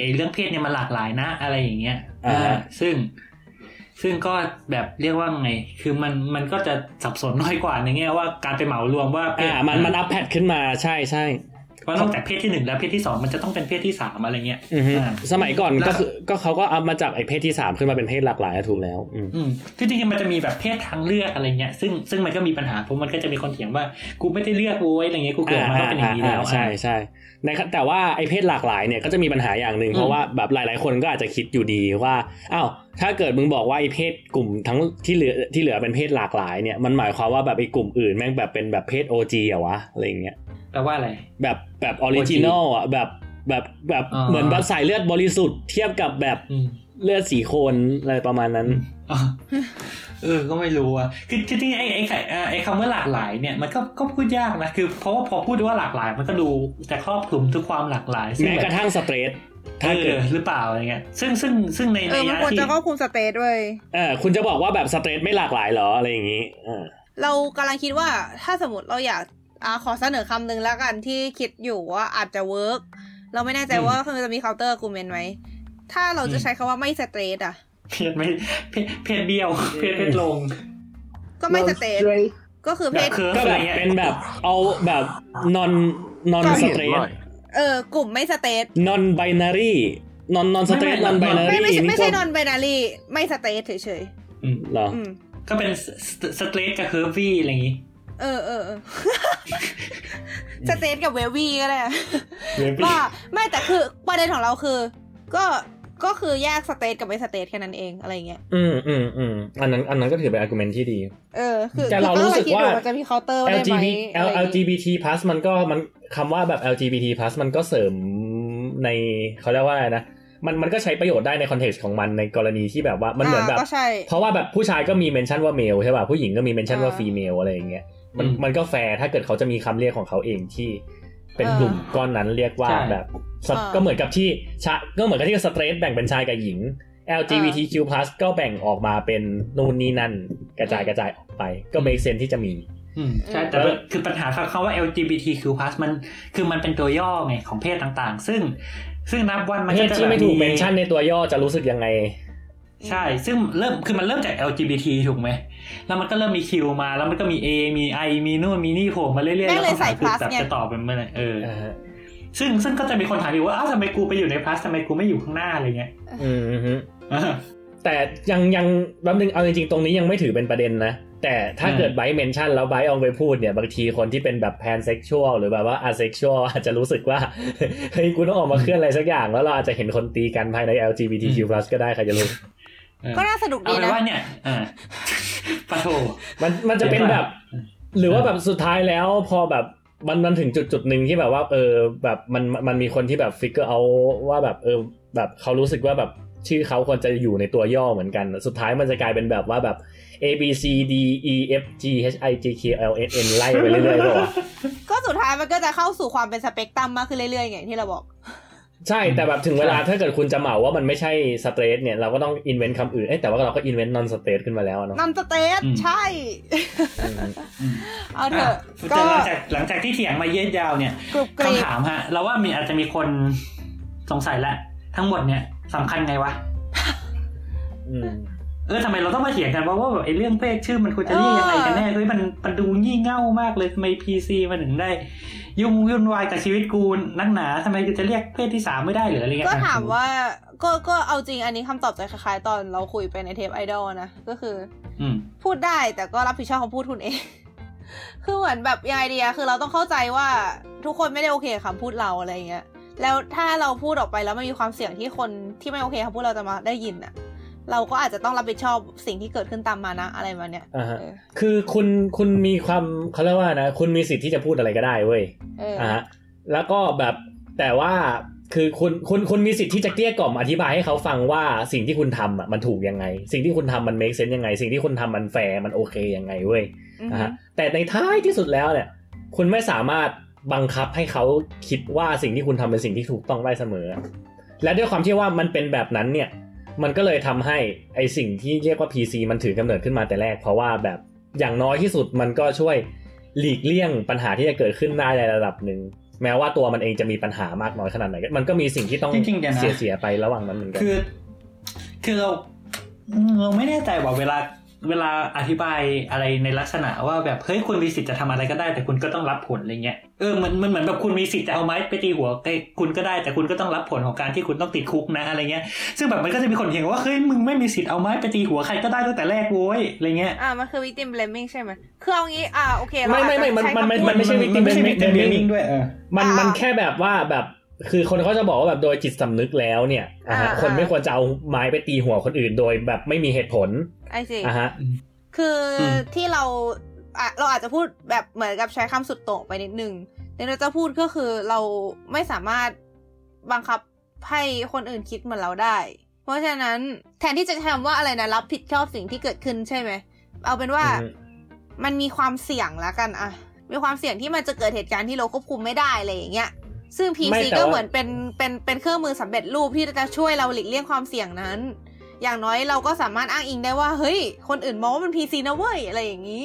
อ้เรื่องเพศเนี่ยมันหลากหลายนะอะไรอย่างเงี้ยซึ่งก็แบบเรียกว่าไงคือมันก็จะสับสนน้อยกว่าในแง่ว่าการไปเหมารวมว่ามันอัพแพทขึ้นมาใช่ๆว่านอกจากเพศที่1แล้วเพศที่2มันจะต้องเป็นเพศที่3อะไรเงี้ยสมัยก่อนก็คือก็เขาก็อัพมาจากไอ้เพศที่3ขึ้นมาเป็นเพศหลากหลายถูกแล้วคือจริงๆมันจะมีแบบเพศทางเลือกอะไรเงี้ยซึ่งมันก็มีปัญหาเพราะมันก็จะมีคนเถียงว่ากูไม่ได้เลือกโว้ยอะไรเงี้ยกูเกิดมาก็เป็นอย่างนี้แล้วใช่ๆนะครับแต่ว่าไอ้เพศหลากหลายเนี่ยก็จะมีปัญหาอย่างนึงเพราะว่าแบบหลายๆคนก็อาจจะคิดอยู่ดีว่าอ้าวถ้าเกิดมึงบอกว่าไอ้เพศกลุ่มทั้งที่เหลือเป็นเพศหลากหลายเนี่ยมันหมายความว่าแบบไอ้กลุ่มอื่นแม่งแบบเป็นแบบเพศ OG อ่ะวะอะไรอย่างเงี้ยแปลว่าอะไรแบบออริจินอลอ่ะแบบเหมือนแบบสายเลือดบริสุทธิ์เทียบกับแบบเลือดสีโคนอะไรประมาณนั้นก็ไม่รู้อ่ะคือจริงๆไอ้คำว่าหลากหลายเนี่ยมันก็พูดยากนะคือเพราะว่าพอพูดว่าหลากหลายมันก็ดูจะครอบคลุมทุกความหลากหลายแม้กระทั่งสเตรทถ้าเกิดหรือเปล่าอะไรเงี้ยซึ่งในยาที่มันควรจะควบคุมสเตรทด้วยคุณจะบอกว่าแบบสเตรทไม่หลากหลายเหรออะไรอย่างงี้เรากำลังคิดว่าถ้าสมมติเราอยากขอเสนอคำหนึ่งแล้วกันที่คิดอยู่ว่าอาจจะเวิร์กเราไม่แน่ใจว่าคือจะมีเคาน์เตอร์กูเมนไหมถ้าเราจะใช้คำว่าไม่สเตรทอ่ะเพศเบี้ยวเพศลงก็ไม่สเตรทก็คือเพศก็แบบเป็นแบบเอาแบบนอนสเตรทกลุ่มไม่สเตท non binary non state non binary ไม่ใช่ non binary ไม่สเตทเฉยๆเหรอก็เป็นสเตทกับ curvy อะไรอย่างงี้สเตทกับ wavy ก็ได้ว่าไม่แต่คือประเด็นของเราคือก็คือแยกสเตทกับไม่สเตทแค่นั้นเองอะไรอย่างเงี้ยอันนั้นก็ถือเป็น argument ที่ดีคือแต่เรารู้สึกว่ามันจะมี counter ได้มั้ย LGBT+ มันก็มันคำว่าแบบ LGBT+ มันก็เสริมในเขาเรียกว่าอะไรนะ มันก็ใช้ประโยชน์ได้ในคอนเทกซ์ของมันในกรณีที่แบบว่ามันเหมือนแบบเพราะว่าแบบผู้ชายก็มีเมนชั่นว่าเมลใช่ป่ะผู้หญิงก็มีเมนชั่นว่าฟีเมลอะไรอย่างเงี้ยมันก็แฟร์ถ้าเกิดเขาจะมีคำเรียกของเขาเองที่เป็นกลุ่มก้อนนั้นเรียกว่าแบบก็เหมือนกับที่สเตรทแบ่งเป็นชายกับหญิง LGBTQ+ ก็แบ่งออกมาเป็นนู่นนี่นั่นกระจายออกไปก็เมคเซนส์ที่จะมีใช่แต่คือปัญหาเขาว่า LGBTQ+ มันคือมันเป็นตัวย่อไงของเพศต่างๆซึ่งนับวันมันจะที่ไม่ถูกเมนชั่นในตัวย่อจะรู้สึกยังไงใช่ซึ่งมันเริ่มจาก LGBT ถูกไหมแล้วมันก็เริ่มมี Q มาแล้วมันก็มี A มี I มีนู่นมีนี่โผล่มาเรื่อยๆแล้วก็สายคือแบบจะตอบเป็นเมื่อไหร่ซึ่งก็จะมีคนถามอยู่ว่าอ้าวทำไมกูไปอยู่ใน plus ทำไมกูไม่อยู่ข้างหน้าอะไรเงี้ยแต่ยังแป๊บนึงเอาจริงๆตรงนี้ยังไม่ถือเป็นประเด็นนะแต่ถ้าเกิดไบท์เมนชั่นแล้วไบท์เอาไปพูดเนี่ยบางทีคนที่เป็นแบบแพนเซ็กชวลหรือแบบว่าอาเซ็กชวลอาจจะรู้สึกว่าเฮ้ยกูต้องออกมาเคลื่อนอะไรสักอย่างแล้วเราอาจจะเห็นคนตีกันภายใน LGBTQ+ ก็ได้ใครจะรู้ก็น่าสนุกดีนะเอาเป็นว่าเนี่ยปะโถมันจะเป็นแบบหรือว่าแบบสุดท้ายแล้วพอแบบมันถึงจุดๆนึงที่แบบว่าแบบมันมีคนที่แบบฟิกเกอร์เอาว่าแบบแบบเขารู้สึกว่าแบบชื่อเขาควรจะอยู่ในตัวย่อเหมือนกันสุดท้ายมันจะกลายเป็นแบบว่าแบบ A B C D E F G H I J K L M N ไล่ไปเรื่อยๆป่ะก็สุดท้ายมันก็จะเข้าสู่ความเป็นสเปกตรัมมากขึ้นเรื่อยๆไงที่เราบอกใช่แต่แบบถึงเวลาถ้าเกิดคุณจะเหมาว่ามันไม่ใช่สเตรทเนี่ยเราก็ต้องอินเวนต์คำอื่นแต่ว่าเราก็อินเวนต์นอนสเตรทขึ้นมาแล้วเนาะนอนสเตรทใช่เอาเถอะก็หลังจากที่เถียงมาเยืดยาวเนี่ยคำถามฮะเราว่ามีอาจจะมีคนสงสัยละทั้งหมดเนี่ยสำคัญไงวะทำไมเราต้องมาเถียงกันว่าแบบไอ้เรื่องเพศชื่อมันควรจะเรียกยังไงกันแน่เฮ้ยมันดูงี่เง่ามากเลยทำไม PC มันถึงได้ยุ่งวายกับชีวิตกูนักหนาทำไมกูจะเรียกเพศที่3ไม่ได้หรืออะไรเงี้ยก็ถามว่าก็เอาจริงอันนี้คำตอบจะคล้ายๆตอนเราคุยไปในเทปไอดอลนะก็คือพูดได้แต่ก็รับผิดชอบคำพูดคุณเองคือเหมือนแบบไอเดียคือเราต้องเข้าใจว่าทุกคนไม่ได้โอเคคำพูดเราอะไรเงี้ยแล้วถ้าเราพูดออกไปแล้วมันมีความเสี่ยงที่คนที่ไม่โอเคคำพูดเราจะมาได้ยินอ่ะเราก็อาจจะต้องรับผิดชอบสิ่งที่เกิดขึ้นตามมานะอะไรมาเนี่ยคือคุณมีความเขาเรียกว่านะคุณมีสิทธิ์ที่จะพูดอะไรก็ได้เว้ยแล้วก็แบบแต่ว่าคือคุณมีสิทธิ์ที่จะเกลี้ยกล่อมอธิบายให้เขาฟังว่าสิ่งที่คุณทำอ่ะมันถูกยังไงสิ่งที่คุณทำมันเมคเซนส์ยังไงสิ่งที่คุณทำมันแฟร์มันโอเคยังไงเว้ยแต่ในท้ายที่สุดแล้วเนี่ยคุณไม่สามารถบังคับให้เขาคิดว่าสิ่งที่คุณทำเป็นสิ่งที่ถูกต้องได้เสมอและด้วยความที่ว่ามันเป็นแบบนั้นเนี่ยมันก็เลยทำให้ไอสิ่งที่เรียกว่า PC มันถือกำเนิดขึ้นมาแต่แรกเพราะว่าแบบอย่างน้อยที่สุดมันก็ช่วยหลีกเลี่ยงปัญหาที่จะเกิดขึ้นได้ในระดับหนึ่งแม้ว่าตัวมันเองจะมีปัญหามากน้อยขนาดไหนมันก็มีสิ่งที่ต้องเสียไประหว่างนั้นเหมือนกันคือเราไม่แน่ใจว่าเวลาอธิบายอะไรในลักษณะว่าแบบเฮ้ยคุณมีสิทธิ์จะทำอะไรก็ได้แต่คุณก็ต้องรับผลอะไรเงี้ยมันเหมือนแบบคุณมีสิทธิ์จะเอาไม้ไปตีหัวคุณก็ได้แต่คุณก็ต้องรับผลของการที่คุณต้องติดคุกนะอะไรเงี้ยซึ่งแบบมันก็จะมีคนเห็นว่าเฮ้ยมึงไม่มีสิทธิ์เอาไม้ไปตีหัวใครก็ได้ตั้งแต่แรกโว้ยอะไรเงี้ยมันคือ victim blaming ใช่มั้ยคือเอางี้โอเคเรามันไม่ใช่ victim blaming ด้วยมันแค่แบบว่าแบบคือคนเขาจะบอกว่าแบบโดยจิตสำนึกแล้วเนี่ยคนไม่ควรจะเอาไม้ไปตีหัวคนอื่นโดยแบบไม่มีเหตุผลไอ้สิคือที่เราอาจจะพูดแบบเหมือนกับใช้คำสุดโต่งไปนิดนึงแต่เราจะพูดก็คือเราไม่สามารถบังคับให้คนอื่นคิดเหมือนเราได้เพราะฉะนั้นแทนที่จะทำว่าอะไรนะรับผิดชอบสิ่งที่เกิดขึ้นใช่ไหมเอาเป็นว่ามันมีความเสี่ยงละกันมีความเสี่ยงที่มันจะเกิดเหตุการณ์ที่เราควบคุมไม่ได้อะไรอย่างเงี้ยซึ่ง PC ก็เหมือนเป็นเครื่องมือสำเร็จรูปที่จะช่วยเราหลีกเลี่ยงความเสี่ยงนั้นอย่างน้อยเราก็สามารถอ้างอิงได้ว่าเฮ้ยคนอื่นมองว่ามัน PC นะเว้ยอะไรอย่างนี้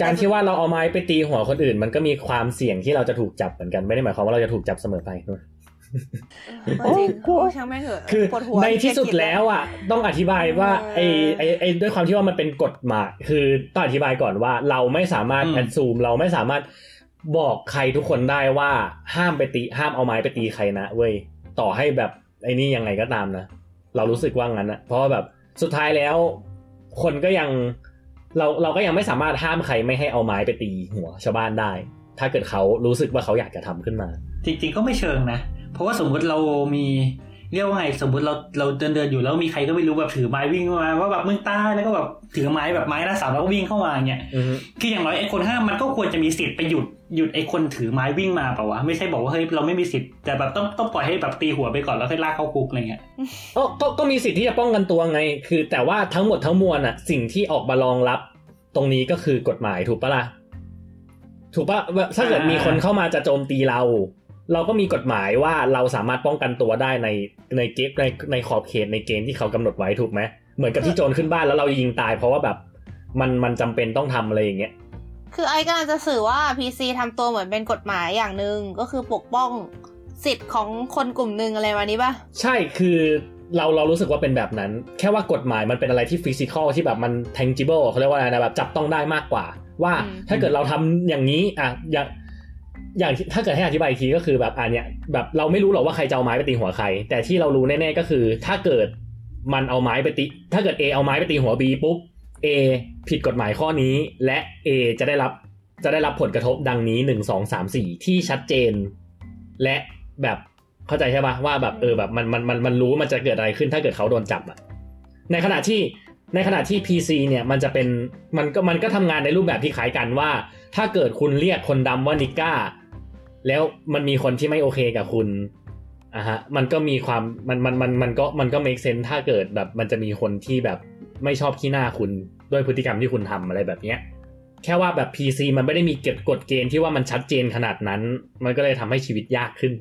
การที่ว่าเราเอาไม้ไปตีหัวคนอื่นมันก็มีความเสี่ยงที่เราจะถูกจับเหมือนกันไม่ได้หมายความว่าเราจะถูกจับเสมอไปจริงโอ้ช่างแม่งเถอะคือในที่สุดแล้วอ่ะต้องอธิบายว่าไอ้ด้วยความที่ว่ามันเป็นกฎหมายคือต้องอธิบายก่อนว่าเราไม่สามารถแอนซูมเราไม่สามารถบอกใครทุกคนได้ว่าห้ามเอาไม้ไปตีใครนะเว้ยต่อให้แบบไอ้นี่ยังไงก็ตามนะเรารู้สึกว่างั้นนะเพราะแบบสุดท้ายแล้วคนก็ยังเราก็ยังไม่สามารถห้ามใครไม่ให้เอาไม้ไปตีหัวชาวบ้านได้ถ้าเกิดเขารู้สึกว่าเขาอยากจะทำขึ้นมาจริงๆก็ไม่เชิงนะเพราะว่าสมมติเรามี เรียกว่าไงสมมติเราเดินอยู่แล้วมีใครก็ไม่รู้แบบถือไม้วิ่งเข้ามาว่าแบบมึงตายแล้วก็แบบถือไม้แบบไม้หน้าสามแล้วก็วิ่งเข้ามาเนี่ยคืออย่างน้อยไอ้คนห้ามมันก็ควรจะมีสิทธิ์ไปหยุดไอ้คนถือไม้วิ่งมาเปล่าวะไม่ใช่บอกว่าเฮ้ยเราไม่มีสิทธิ์แต่แบบต้องปล่อยให้แบบตีหัวไปก่อนแล้วค่อยลากเข้าคุกอะไรเงี้ยก็มีสิทธิ์ที่จะป้องกันตัวไงคือแต่ว่าทั้งหมดทั้งมวลอะสิ่งที่ออกมารองรับตรงนี้ก็คือกฎหมายถูกปะล่ะถูกปะถ้าเกิดมีคนเข้ามาจะโจมตีเราก็มีกฎหมายว่าเราสามารถป้องกันตัวได้ในเกมในขอบเขตในเกมที่เขากำหนดไว้ถูกไหมเหมือนกับที่โจรขึ้นบ้านแล้วเรายิงตายเพราะว่าแบบมันจำเป็นต้องทำอะไรอย่างเงี้ยคือไอ้กำลังจะสื่อว่า PC ทำตัวเหมือนเป็นกฎหมายอย่างนึงก็คือปกป้องสิทธิ์ของคนกลุ่มนึงอะไรมานี้ป่ะใช่คือเรารู้สึกว่าเป็นแบบนั้นแค่ว่ากฎหมายมันเป็นอะไรที่ฟิสิคอลที่แบบมัน tangible เขาเรียกว่าอะไรนะแบบจับต้องได้มากกว่าว่าถ้าเกิดเราทำอย่างนี้อ่ะอย่างถ้าเกิดให้อธิบายอีกทีก็คือแบบอันเนี้ยแบบเราไม่รู้หรอกว่าใครจะเอาไม้ไปตีหัวใครแต่ที่เรารู้แน่ๆก็คือถ้าเกิดมันเอาไม้ไปตีถ้าเกิด A เอาไม้ไปตีหัว B ปุ๊บ A ผิดกฎหมายข้อนี้และ A จะได้รับผลกระทบดังนี้1 2 3 4ที่ชัดเจนและแบบเข้าใจใช่ป่ะว่าแบบแบบมันรู้มันจะเกิดอะไรขึ้นถ้าเกิดเขาโดนจับอ่ะในขณะที่ PC เนี่ยมันจะเป็นมันก็ทำงานในรูปแบบที่คล้ายกันว่าถ้าเกิดคุณเรียกคนดำว่านิก้าแล้วมันมีคนที่ไม่โอเคกับคุณอ่ะฮะมันก็มีความมันก็ make sense ถ้าเกิดแบบมันจะมีคนที่แบบไม่ชอบขี้หน้าคุณด้วยพฤติกรรมที่คุณทำอะไรแบบเนี้ยแค่ว่าแบบ PC มันไม่ได้มีกฎเกณฑ์ที่ว่ามันชัดเจนขนาดนั้นมันก็เลยทำให้ชีวิตยากขึ้น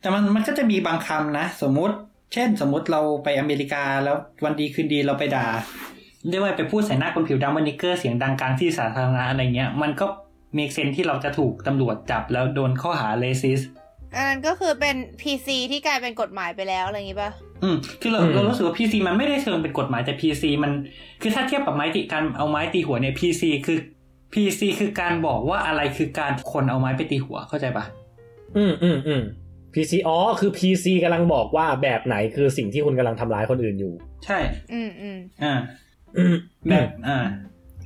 แต่มันก็จะมีบางคำนะเช่นสมมติเราไปอเมริกาแล้ววันดีคืนดีเราไปด่าเรียกว่าไปพูดใส่หน้าคนผิวดำว่านิกเกอร์เสียงดังกลางที่สาธารณะอะไรเงี้ยมันก็มีเซนที่เราจะถูกตำรวจจับแล้วโดนข้อหาเรซิสอันนั้นก็คือเป็น PC ที่กลายเป็นกฎหมายไปแล้วอะไรอย่างงี้ป่ะคือเรารู้สึกว่า PC มันไม่ได้เชิงเป็นกฎหมายแต่ PC มันคือถ้าเทียบกับไม้ตีการเอาไม้ตีหัวเนี่ย PC คือการบอกว่าอะไรคือการคนเอาไม้ไปตีหัวเข้าใจป่ะPC อ๋อคือ PC กำลังบอกว่าแบบไหนคือสิ่งที่คุณกำลังทำร้ายคนอื่นอยู่ใช่แบบ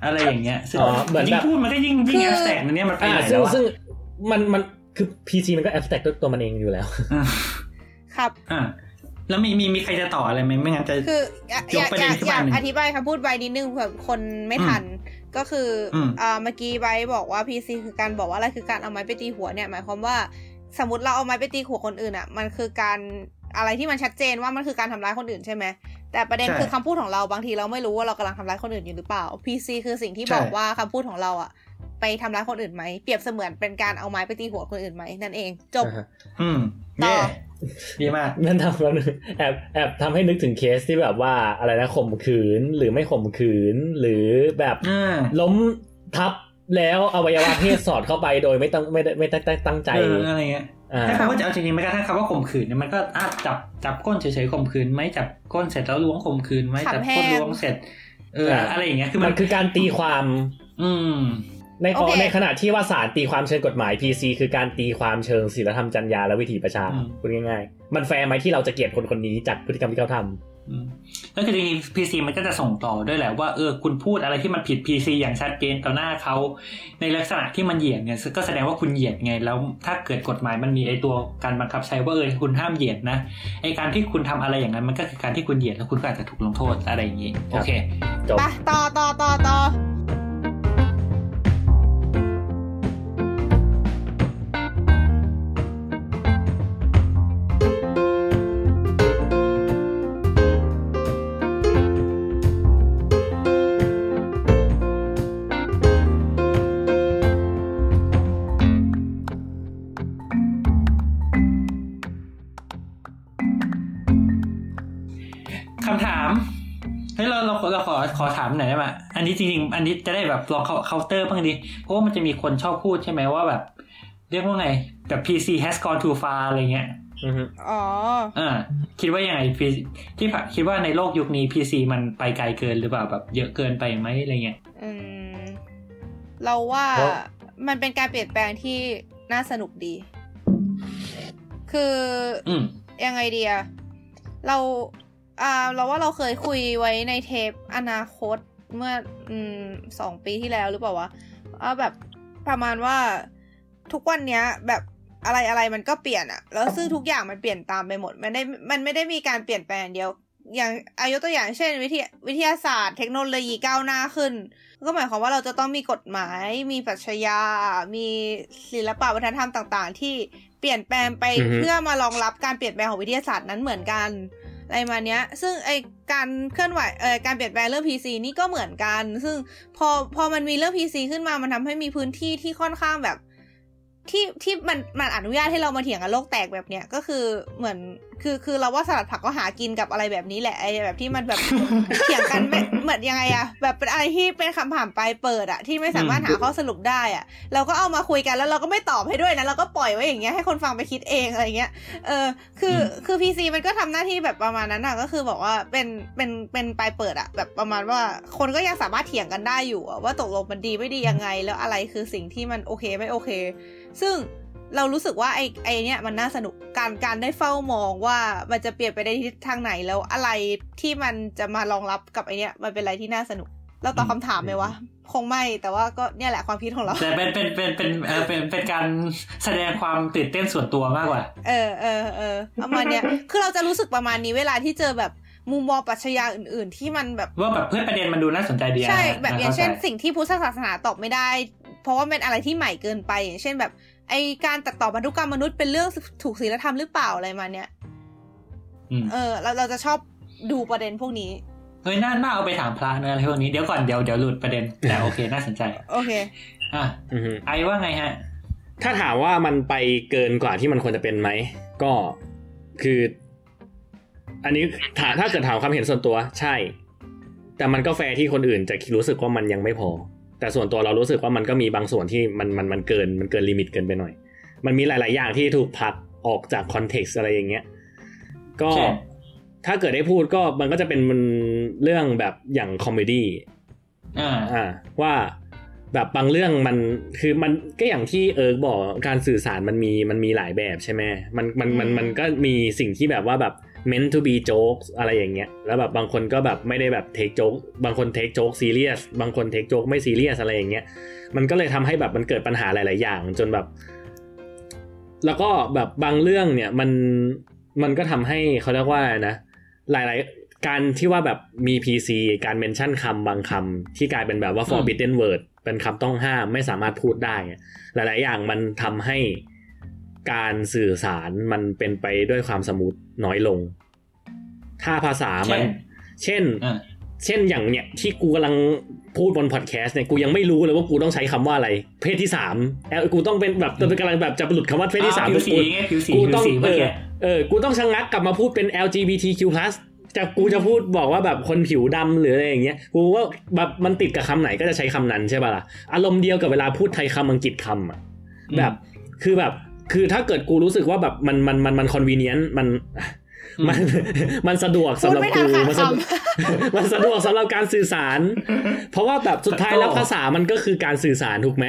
อะไรอย่างเงี้ยอ๋อเหมือนแบบพูดมันก็ยิ่งแอบแตกเนี่ยมันไปไหนแล้วซึ่งมันคือ PC มันก็แอบแตกตัวมันเองอยู่แล้วครับแล้วมีใครจะต่ออะไรไหมไม่งั้นจะคืออยากอธิบายคำพูดไว้นิดนึงเผื่อคนไม่ทันก็คือเมื่อกี้ไว้บอกว่า PC คือการบอกว่าอะไรคือการเอาไม้ไปตีหัวเนี่ยหมายความว่าสมมติเราเอาไม้ไปตีหัวคนอื่นอ่ะมันคือการอะไรที่มันชัดเจนว่ามันคือการทำร้ายคนอื่นใช่ไหมแต่ประเด็นคือคำพูดของเราบางทีเราไม่รู้ว่าเรากำลังทำร้ายคนอื่นอยู่หรือเปล่า PC คือสิ่งที่บอกว่าคำพูดของเราอ่ะไปทำร้ายคนอื่นไหมเปรียบเสมือนเป็นการเอาไม้ไปตีหัวคนอื่นไหมนั่นเองจบต่อ yeah. ดีมากนั่นทำแล้วแอบทำให้นึกถึงเคสที่แบบว่าอะไรนะข่มขืนหรือไม่ข่มขืนหรือแบบล้มทับแล้วอวัยวะเพศสอดเข้าไปโดยไม่ได้ตั้งใจอะไรเงี้ยถ้าคำว่าจะเอาจริงๆไม่กระทั่งคำว่าข่มขืนเนี่ยมันก็จับก้นเฉยๆข่มขืนไม่จับก้นเสร็จแล้วล้วงข่มขืนไม่จับก้นล้วงเสร็จอะไรอย่างเงี้ยคือมันคือการตีความในขณะที่ว่าศาลตีความเชิงกฎหมาย PC คือการตีความเชิงศีลธรรมจรรยาและวิถีประชาพูดง่ายๆมันแฟร์ไหมที่เราจะเกลียดคนคนนี้จากพฤติกรรมที่เขาทำแล้วคือจริงๆ PC มันก็จะส่งต่อด้วยแหละว่าคุณพูดอะไรที่มันผิด PC อย่างชัดเจนต่อหน้าเขาในลักษณะที่มันเหยียดเนี่ยก็แสดงว่าคุณเหยียดไงแล้วถ้าเกิดกฎหมายมันมีไอ้ตัวการบังคับใช้ว่าคุณห้ามเหยียดนะไอ้การที่คุณทำอะไรอย่างนั้นมันก็คือการที่คุณเหยียดแล้วคุณก็อาจจะถูกลงโทษอะไรอย่างนี้โอเคจบไปต่อขอถามหน่อยได้ไหมอันนี้จริงๆอันนี้จะได้แบบลองเคาน์เตอร์บ้างดิเพราะว่ามันจะมีคนชอบพูดใช่ไหมว่าแบบเรียกว่าไงแบบ PC has gone too far อะไรเงี้ยอ๋อคิดว่ายังไงที่คิดว่าในโลกยุคนี้ PC มันไปไกลเกินหรือเปล่าแบบเยอะเกินไปไหมอะไรเงี้ยเราว่ามันเป็นการเปลี่ยนแปลงที่น่าสนุกดีคือยังไงดีอะเราว่าเราเคยคุยไว้ในเทปอนาคตเมื่อ2 ปีที่แล้วหรือเปล่าวะแบบประมาณว่าทุกวันเนี้ยแบบ อะไรมันก็เปลี่ยนอะแล้วซึ่งทุกอย่างมันเปลี่ยนตามไปหมดมันไม่ได้มีการเปลี่ยนแปลงเดียวอย่างอายุตัวอย่างเช่นวิทยาศาสตร์เทคโนโลยีก้าวหน้าขึ้นก็หมายความว่าเราจะต้องมีกฎหมายมีปรัชญามีศิลปะวัฒนธรรมต่างๆที่เปลี่ยนแปลงไป mm-hmm. เพื่อมารองรับการเปลี่ยนแปลงของวิทยาศาสตร์นั้นเหมือนกันอะไรมาเนี้ยซึ่งไอการเคลื่อนไหวการเปลี่ยนแปลงเรื่อง PC นี่ก็เหมือนกันซึ่งพอมันมีเรื่อง PC ขึ้นมามันทำให้มีพื้นที่ที่ค่อนข้างแบบที่มันอนุญาตให้เรามาเถียงกันโลกแตกแบบเนี้ยก็คือเหมือนคือเราว่าสลัดผักก็หากินกับอะไรแบบนี้แหละไอแบบที่มันแบบ เถียงกันไม่เหมือนยังไงอะแบบเป็นอะไรที่เป็นคำถามปลายเปิดอะที่ไม่สามารถหาข้อสรุปได้อะเราก็เอามาคุยกันแล้วเราก็ไม่ตอบให้ด้วยนะเราก็ปล่อยไว้อย่างเงี้ยให้คนฟังไปคิดเองอะไรเงี้ยคือ PC มันก็ทำหน้าที่แบบประมาณนั้นอะก็คือบอกว่าเป็นปลายเปิดอะแบบประมาณว่าคนก็ยังสามารถเถียงกันได้อยู่ว่าตกลงมันดีไม่ดียังไงแล้วอะไรคือสิ่งที่มันโอเคไม่โอเคซึ่งเรารู้สึกว่าไอ้เนี่ยมันน่าสนุกการได้เฝ้ามองว่ามันจะเปลี่ยนไปได้ทิศทางไหนแล้วอะไรที่มันจะมารองรับกับไอ้เนี่ยมันเป็นอะไรที่น่าสนุกเราตอบคำถามไหมวะคงไม่แต่ว่าก็เนี่ยแหละความคิดของเราแต่เป็นการแสดงความตื่นเต้นส่วนตัวมากกว่าประมาณเนี้ย คือเราจะรู้สึกประมาณนี้เวลาที่เจอแบบมุมมองปรัชญาอื่นๆที่มันแบบว่าแบบเพื่อนประเด็นมันดูน่าสนใจดีใช่แบบอย่างเช่นสิ่งที่พุทธศาสนาตอบไม่ได้เพราะว่าเป็นอะไรที่ใหม่เกินไปอย่างเช่นแบบไอการตัดต่อพันธุกรรมมนุษย์เป็นเรื่องถูกศีลธรรมหรือเปล่าอะไรมาเนี้ยเราจะชอบดูประเด็นพวกนี้เฮ้ยน่าเอาไปถามพระนะอะไรพวกนี้เดี๋ยวก่อนเดี๋ยวหลุดประเด็นแต่โอเคน่าสนใจโอเคไอว่าไงฮะถ้าถามว่ามันไปเกินกว่าที่มันควรจะเป็นไหมก็คืออันนี้ถ้าเกิดถามความเห็นส่วนตัวใช่แต่มันก็แฟร์ที่คนอื่นจะรู้สึกว่ามันยังไม่พอแต่ส่วนตัวเรารู้สึกว่ามันก็มีบางส่วนที่มันเกินลิมิตเกินไปหน่อยมันมีหลายๆอย่างที่ถูกผลักออกจากคอนเท็กซ์อะไรอย่างเงี้ยก็ถ้าเกิดได้พูดก็มันก็จะเป็นเรื่องแบบอย่างคอมเมดี้ว่าแบบบางเรื่องมันคือมันก็อย่างที่บอกการสื่อสารมันมีหลายแบบใช่ไหมมันก็มีสิ่งที่แบบว่าแบบmeant to be jokes อะไรอย่างเงี้ยแล้วแบบบางคนก็แบบไม่ได้แบบเทคโจ๊กบางคนเทคโจ๊กซีเรียสบางคนเทคโจ๊กไม่ซีเรียสอะไรอย่างเงี้ยมันก็เลยทำให้แบบมันเกิดปัญหาหลายๆอย่างจนแบบแล้วก็แบบบางเรื่องเนี่ยมันก็ทำให้เขาเรียกว่านะหลายๆการที่ว่าแบบมี PC การเมนชั่นคำบางคำที่กลายเป็นแบบว่า forbidden word เป็นคำต้องห้ามไม่สามารถพูดได้หลายๆอย่างมันทำให้การสื่อสารมันเป็นไปด้วยความสมูทน้อยลงถ้าภาษามันเช่นอย่างเนี่ยที่กูกำลังพูดบนพอดแคสต์เนี่ยกูยังไม่รู้เลยว่ากูต้องใช้คำว่าอะไรเพศที่3กูต้องเป็นแบบกำลังแบบจะหลุดคำว่าเพศที่3กูต้องกูต้องชะงักกลับมาพูดเป็น LGBTQ+ แต่กูจะพูดบอกว่าแบบคนผิวดำหรืออะไรอย่างเงี้ยกูว่าแบบมันติดกับคำไหนก็จะใช้คำนั้นใช่ป่ะล่ะอารมณ์เดียวกับเวลาพูดไทยคำอังกฤษคำอ่ะแบบคือแบบคือถ้าเกิดกูรู้สึกว่าแบบมัน convenient มันสะดวกสำหรับกูมันสะดวกสำหรับการสื่อสารเพราะว่าแบบสุดท้ายแล้วภาษามันก็คือการสื่อสารถูกไหม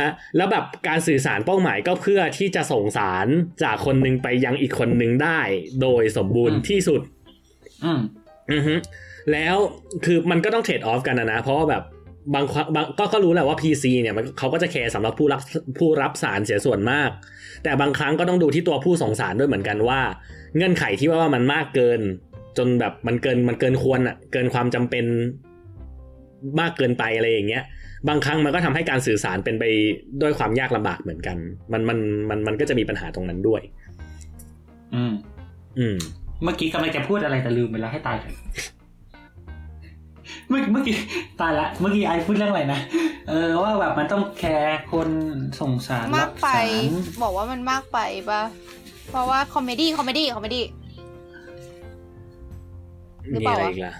ฮะแล้วแบบการสื่อสารเป้าหมายก็เพื่อที่จะส่งสารจากคนนึงไปยังอีกคนนึงได้โดยสมบูรณ์ที่สุดแล้วคือมันก็ต้องเทรดออฟกันนะเพราะว่าแบบบางก็รู้แหละว่า PC เนี่ยมันเขาก็จะแคร์สำหรับผู้รับสารเสียส่วนมากแต่บางครั้งก็ต้องดูที่ตัวผู้ส่งสารด้วยเหมือนกันว่าเงื่อนไขที่ว่ามันมากเกินจนแบบมันเกินควรอ่ะเกินความจำเป็นมากเกินไปอะไรอย่างเงี้ยบางครั้งมันก็ทำให้การสื่อสารเป็นไปด้วยความยากลำบากเหมือนกันมันก็จะมีปัญหาตรงนั้นด้วยเมื่อกี้กำลังจะพูดอะไรแต่ลืมไปแล้วให้ตายเถอะเมื่อกี้ตายละเมื่อกี้ไอพูดเรื่องอะไรนะว่าแบบมันต้องแคร์คนส่งสารมากไปบอกว่ามันมากไปป่ะเพราะว่าคอมเมดี้หรือเปล่าล่ะ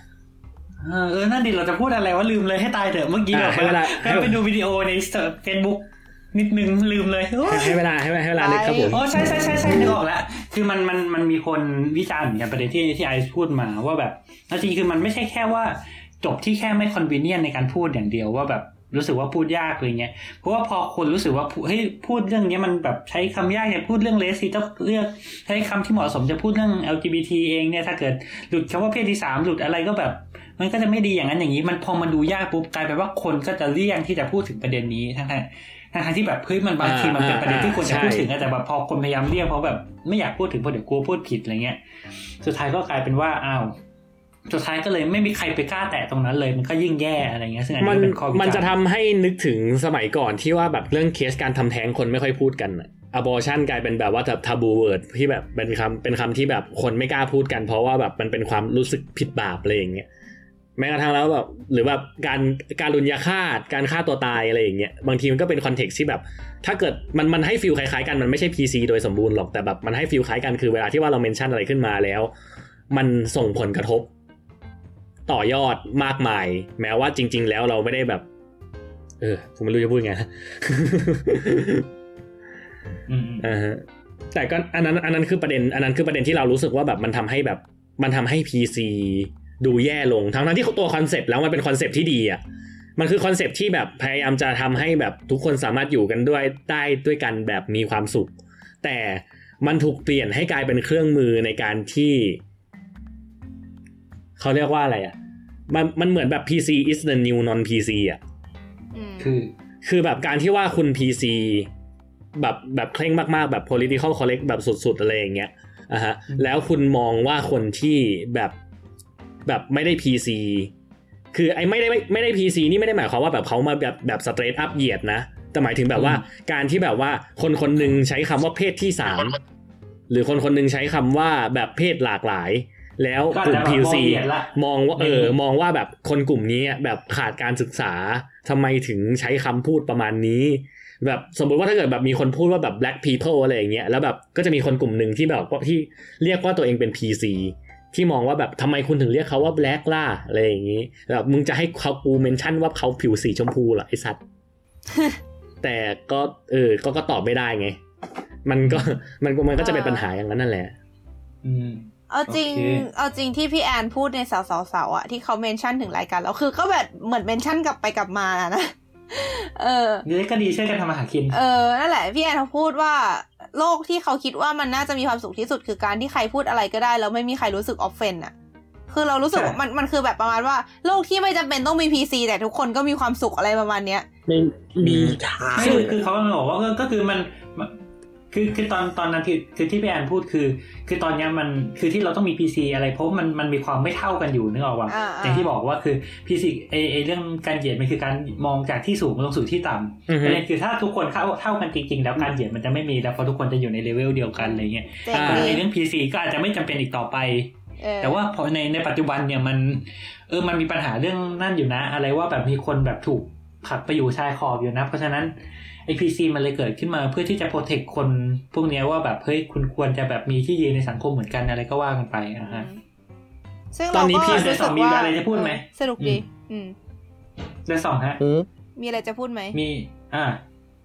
นั่นดิเราจะพูดอะไรวะลืมเลยให้ตายเถอะเมื่อกี้แบบไปดูวิดีโอใน Facebook นิดนึงลืมเลยให้เวลานิดครับผมอ๋อใช่ๆๆนึกออกแล้วคือมันมีคนวิจารณ์กันประเด็นที่ไอพูดมาว่าแบบจริงๆคือมันไม่ใช่แค่ว่าจบที่แค่ไม่คอนวีเนียนในการพูดอย่างเดียวว่าแบบรู้สึกว่าพูดยากอะไรเงี้ยเพราะว่าพอคนรู้สึกว่าเฮ้ยพูดเรื่องนี้มันแบบใช้คำยากเนี่ยพูดเรื่องเลสซีต้องเลือกใช้คำที่เหมาะสมจะพูดเรื่อง LGBT เองเนี่ยถ้าเกิดหลุดคำว่าเพศที่3หลุดอะไรก็แบบมันก็จะไม่ดีอย่างนั้นอย่างนี้มันพอมันดูยากปุ๊บกลายเป็นว่าคนก็จะเลี่ยงที่จะพูดถึงประเด็นนี้ทั้ง ทั้งที่แบบเฮ้ยมันบางทีมันเป็นประเด็นที่ควรจะพูดถึงแต่แบบพอคนพยายามเลี่ยงเพราะแบบไม่อยากพูดถึงเพราะเดี๋ยวกลัวพูดผิดอะไรเงี้ยสุดท้ายก็กลายเป็นว่าอ้าวสุดท้ายก็เลยไม่มีใครไปกล้าแตะตรงนั้นเลยมันก็ยิ่งแย่อะไรเงี้ยซึ่งอันนี้เป็นข้อวิจารณ์มันจะทำให้นึกถึงสมัยก่อนที่ว่าแบบเรื่องเคสการทำแท้งคนไม่ค่อยพูดกันabortion กลายเป็นแบบว่าทาบูเวิร์ดที่แบบเป็นคำที่แบบคนไม่กล้าพูดกันเพราะว่าแบบมันเป็นความรู้สึกผิดบาปอะไรอย่างเงี้ยแม้กระทั่งแล้วแบบหรือแบบการรุนยาฆาตการฆ่าตัวตายอะไรอย่างเงี้ยบางทีมันก็เป็นคอนเทกซ์ที่แบบถ้าเกิดมันให้ฟีลคล้ายๆกันมันไม่ใช่ PC โดยสมบูรณ์หรอกแต่แบบมันให้ฟีลคล้ายกันคือเวลาที่ว่าเราเมนชั่นอะไรขึ้นมาแล้วมันส่งผลกระทบต่อยอดมากมายแม้ว่าจริงๆแล้วเราไม่ได้แบบผมไม่รู้จะพูดไง แต่ก็อันนั้นคือประเด็นที่เรารู้สึกว่าแบบมันทำให้PC ดูแย่ลงทั้งที่ตัวคอนเซ็ปต์แล้วมันเป็นคอนเซ็ปต์ที่ดีอ่ะมันคือคอนเซ็ปต์ที่แบบพยายามจะทำให้แบบทุกคนสามารถอยู่กันด้วยได้ด้วยกันแบบมีความสุขแต่มันถูกเปลี่ยนให้กลายเป็นเครื่องมือในการที่เขาเรียกว่าอะไรอ่ะมันเหมือนแบบ PC is the new non PC อ่ะคือแบบการที่ว่าคุณ PCแบบเคร่งมากๆแบบ political correct แบบสุดๆอะไรอย่างเงี้ยอ่ะฮะแล้วคุณมองว่าคนที่แบบไม่ได้ PC คือไอ้ไม่ได้ PC นี่ไม่ได้หมายความว่าแบบเขามาแบบ straight up เหยียดนะแต่หมายถึงแบบว่าการที่แบบว่าคนๆนึงใช้คำว่าเพศที่3หรือคนๆนึงใช้คำว่าแบบเพศหลากหลายแล้วกลุ่ม PC มองว่ามองว่าแบบคนกลุ่มนี้แบบขาดการศึกษาทำไมถึงใช้คำพูดประมาณนี้แบบสมมุติว่าถ้าเกิดแบบมีคนพูดว่าแบบ black people อะไรอย่างเงี้ยแล้วแบบก็จะมีคนกลุ่มหนึ่งที่แบบที่เรียกว่าตัวเองเป็น PC ที่มองว่าแบบทำไมคุณถึงเรียกเขาว่า black ล่ะอะไรอย่างงี้แบบมึงจะให้เขากูเมนชั่นว่าเขาผิวสีชมพูเหรอไอ้สัตว์ แต่ก็ก็ตอบไม่ได้ไงมันก็จะเป็นปัญหาอย่างนั้นนั่นแหละเอาจริงที่พี่แอนพูดในสาวอ่ะที่เขาเมนชั่นถึงรายการแล้วคือก็แบบเหมือนเมนชั่นกลับไปกลับมานะนี่ก็ดีช่วยกันทำอาหารกินนั่นแหละพี่แอนเขาพูดว่าโลกที่เขาคิดว่ามันน่าจะมีความสุขที่สุดคือการที่ใครพูดอะไรก็ได้แล้วไม่มีใครรู้สึกออฟเฟนอะคือเรารู้สึกว่ามันคือแบบประมาณว่าโลกที่ไม่จำเป็นต้องมี PC แต่ทุกคนก็มีความสุขอะไรประมาณเนี้ยไม่มีทางคือเขาบอกว่าก็คือมันคือตอนนั้นคือที่พี่แอนพูดคือตอนนี้มันคือที่เราต้องมี PC อะไรเพราะมันมีความไม่เท่ากันอยู่นึกออกป่ะอย่างที่บอกว่าคือ PC ไอ้เรื่องการเหยียดมันคือการมองจากที่สูงลงสู่ที่ต่ำแต่คือถ้าทุกคนเท่ากันจริงๆแล้วการเหยียดมันจะไม่มีแล้วเพราะทุกคนจะอยู่ในเลเวลเดียวกันอะไรเงี้ยไอ้เรื่อง PC ก็อาจจะไม่จำเป็นอีกต่อไปแต่ว่าพอในปัจจุบันเนี่ยมันมันมีปัญหาเรื่องนั่นอยู่นะอะไรว่าแบบมีคนแบบถูกผลักไปอยู่ชายขอบอยู่นะเพราะฉะนั้นไอ้ PC มันเลยเกิดขึ้นมาเพื่อที่จะโปรเทคคนพวกนี้ว่าแบบเฮ้ยคุณควรจะแบบมีที่ยืนในสังคมเหมือนกันอะไรก็ว่ากันไปนะฮะซึ่งตอนนี้พี่ได้สองมีอะไรจะพูดไหมสนุกดีได้สองฮะมีอะไรจะพูดไหมมี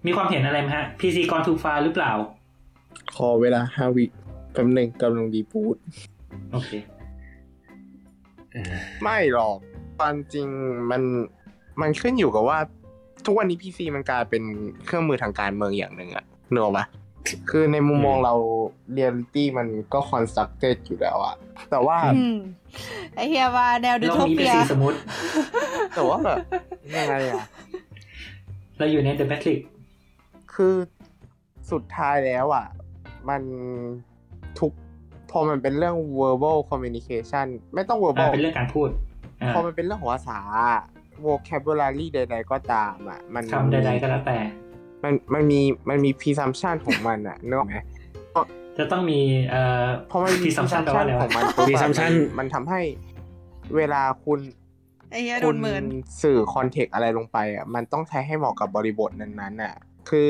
มีความเห็นอะไรไหมฮะ PC กอนทูฟาหรือเปล่าขอเวลา5วิแป๊บนึงกำลังดีพูดโอเคไม่หรอกความจริงมันขึ้นอยู่กับว่าทุกวันนี้ PC มันกลายเป็นเครื่องมือทางการเมืองอย่างหนึ่งอะเนอะวะคือในมุมมองเราเรียลลิตี้มันก็คอนสตรัคเต็ดอยู่แล้วอะแต่ว่าไอเฮียว่าแนวดูทูเปียสมมติแต่ว่าแบบยังไงอะเราอยู่ในเดอะแมทริกซ์คือสุดท้ายแล้วอะมันทุกพอมันเป็นเรื่อง verbal communication ไม่ต้อง verbal เป็นเรื่องการพูดพอมันเป็นเรื่องภาษาvocabulary ใดๆก็ตามอ่ะมันคำใดๆก็แล้วแต่มันมี presumption ของมันอ่ะนึกออกไหมจะต้องมีเพราะมัน presumption ของมัน presumption มันทำให้เวลาคุณสื่อคอนเทกต์อะไรลงไปอ่ะมันต้องใช้ให้เหมาะกับบริบทนั้นๆอ่ะคือ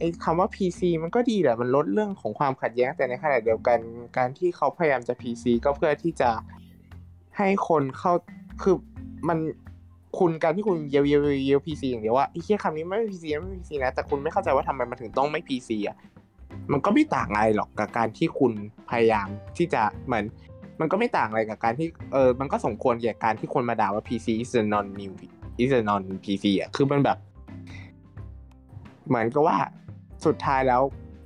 ไอ้คำว่า PC มันก็ดีแหละมันลดเรื่องของความขัดแย้งแต่ในขณะเดียวกันการที่เขาพยายามจะ PC ก็เพื่อที่จะให้คนเข้าคือมันคุณการที่คุณเยล PC อย่างเดียวว่าไอ้เหี้ยคำนี้ไม่ PC ไม่ PC นะแต่คุณไม่เข้าใจว่าทำไมมันถึงต้องไม่ PC อ่ะมันก็ไม่ต่างอะไรหรอกกับการที่คุณพยายามที่จะเหมือนมันก็ไม่ต่างอะไรกับการที่มันก็สมควรแก่การที่คนมาด่าว่า PC is a non new is a non PC อ่ะคือมันแบบเหมือนกับว่าสุดท้ายแล้ว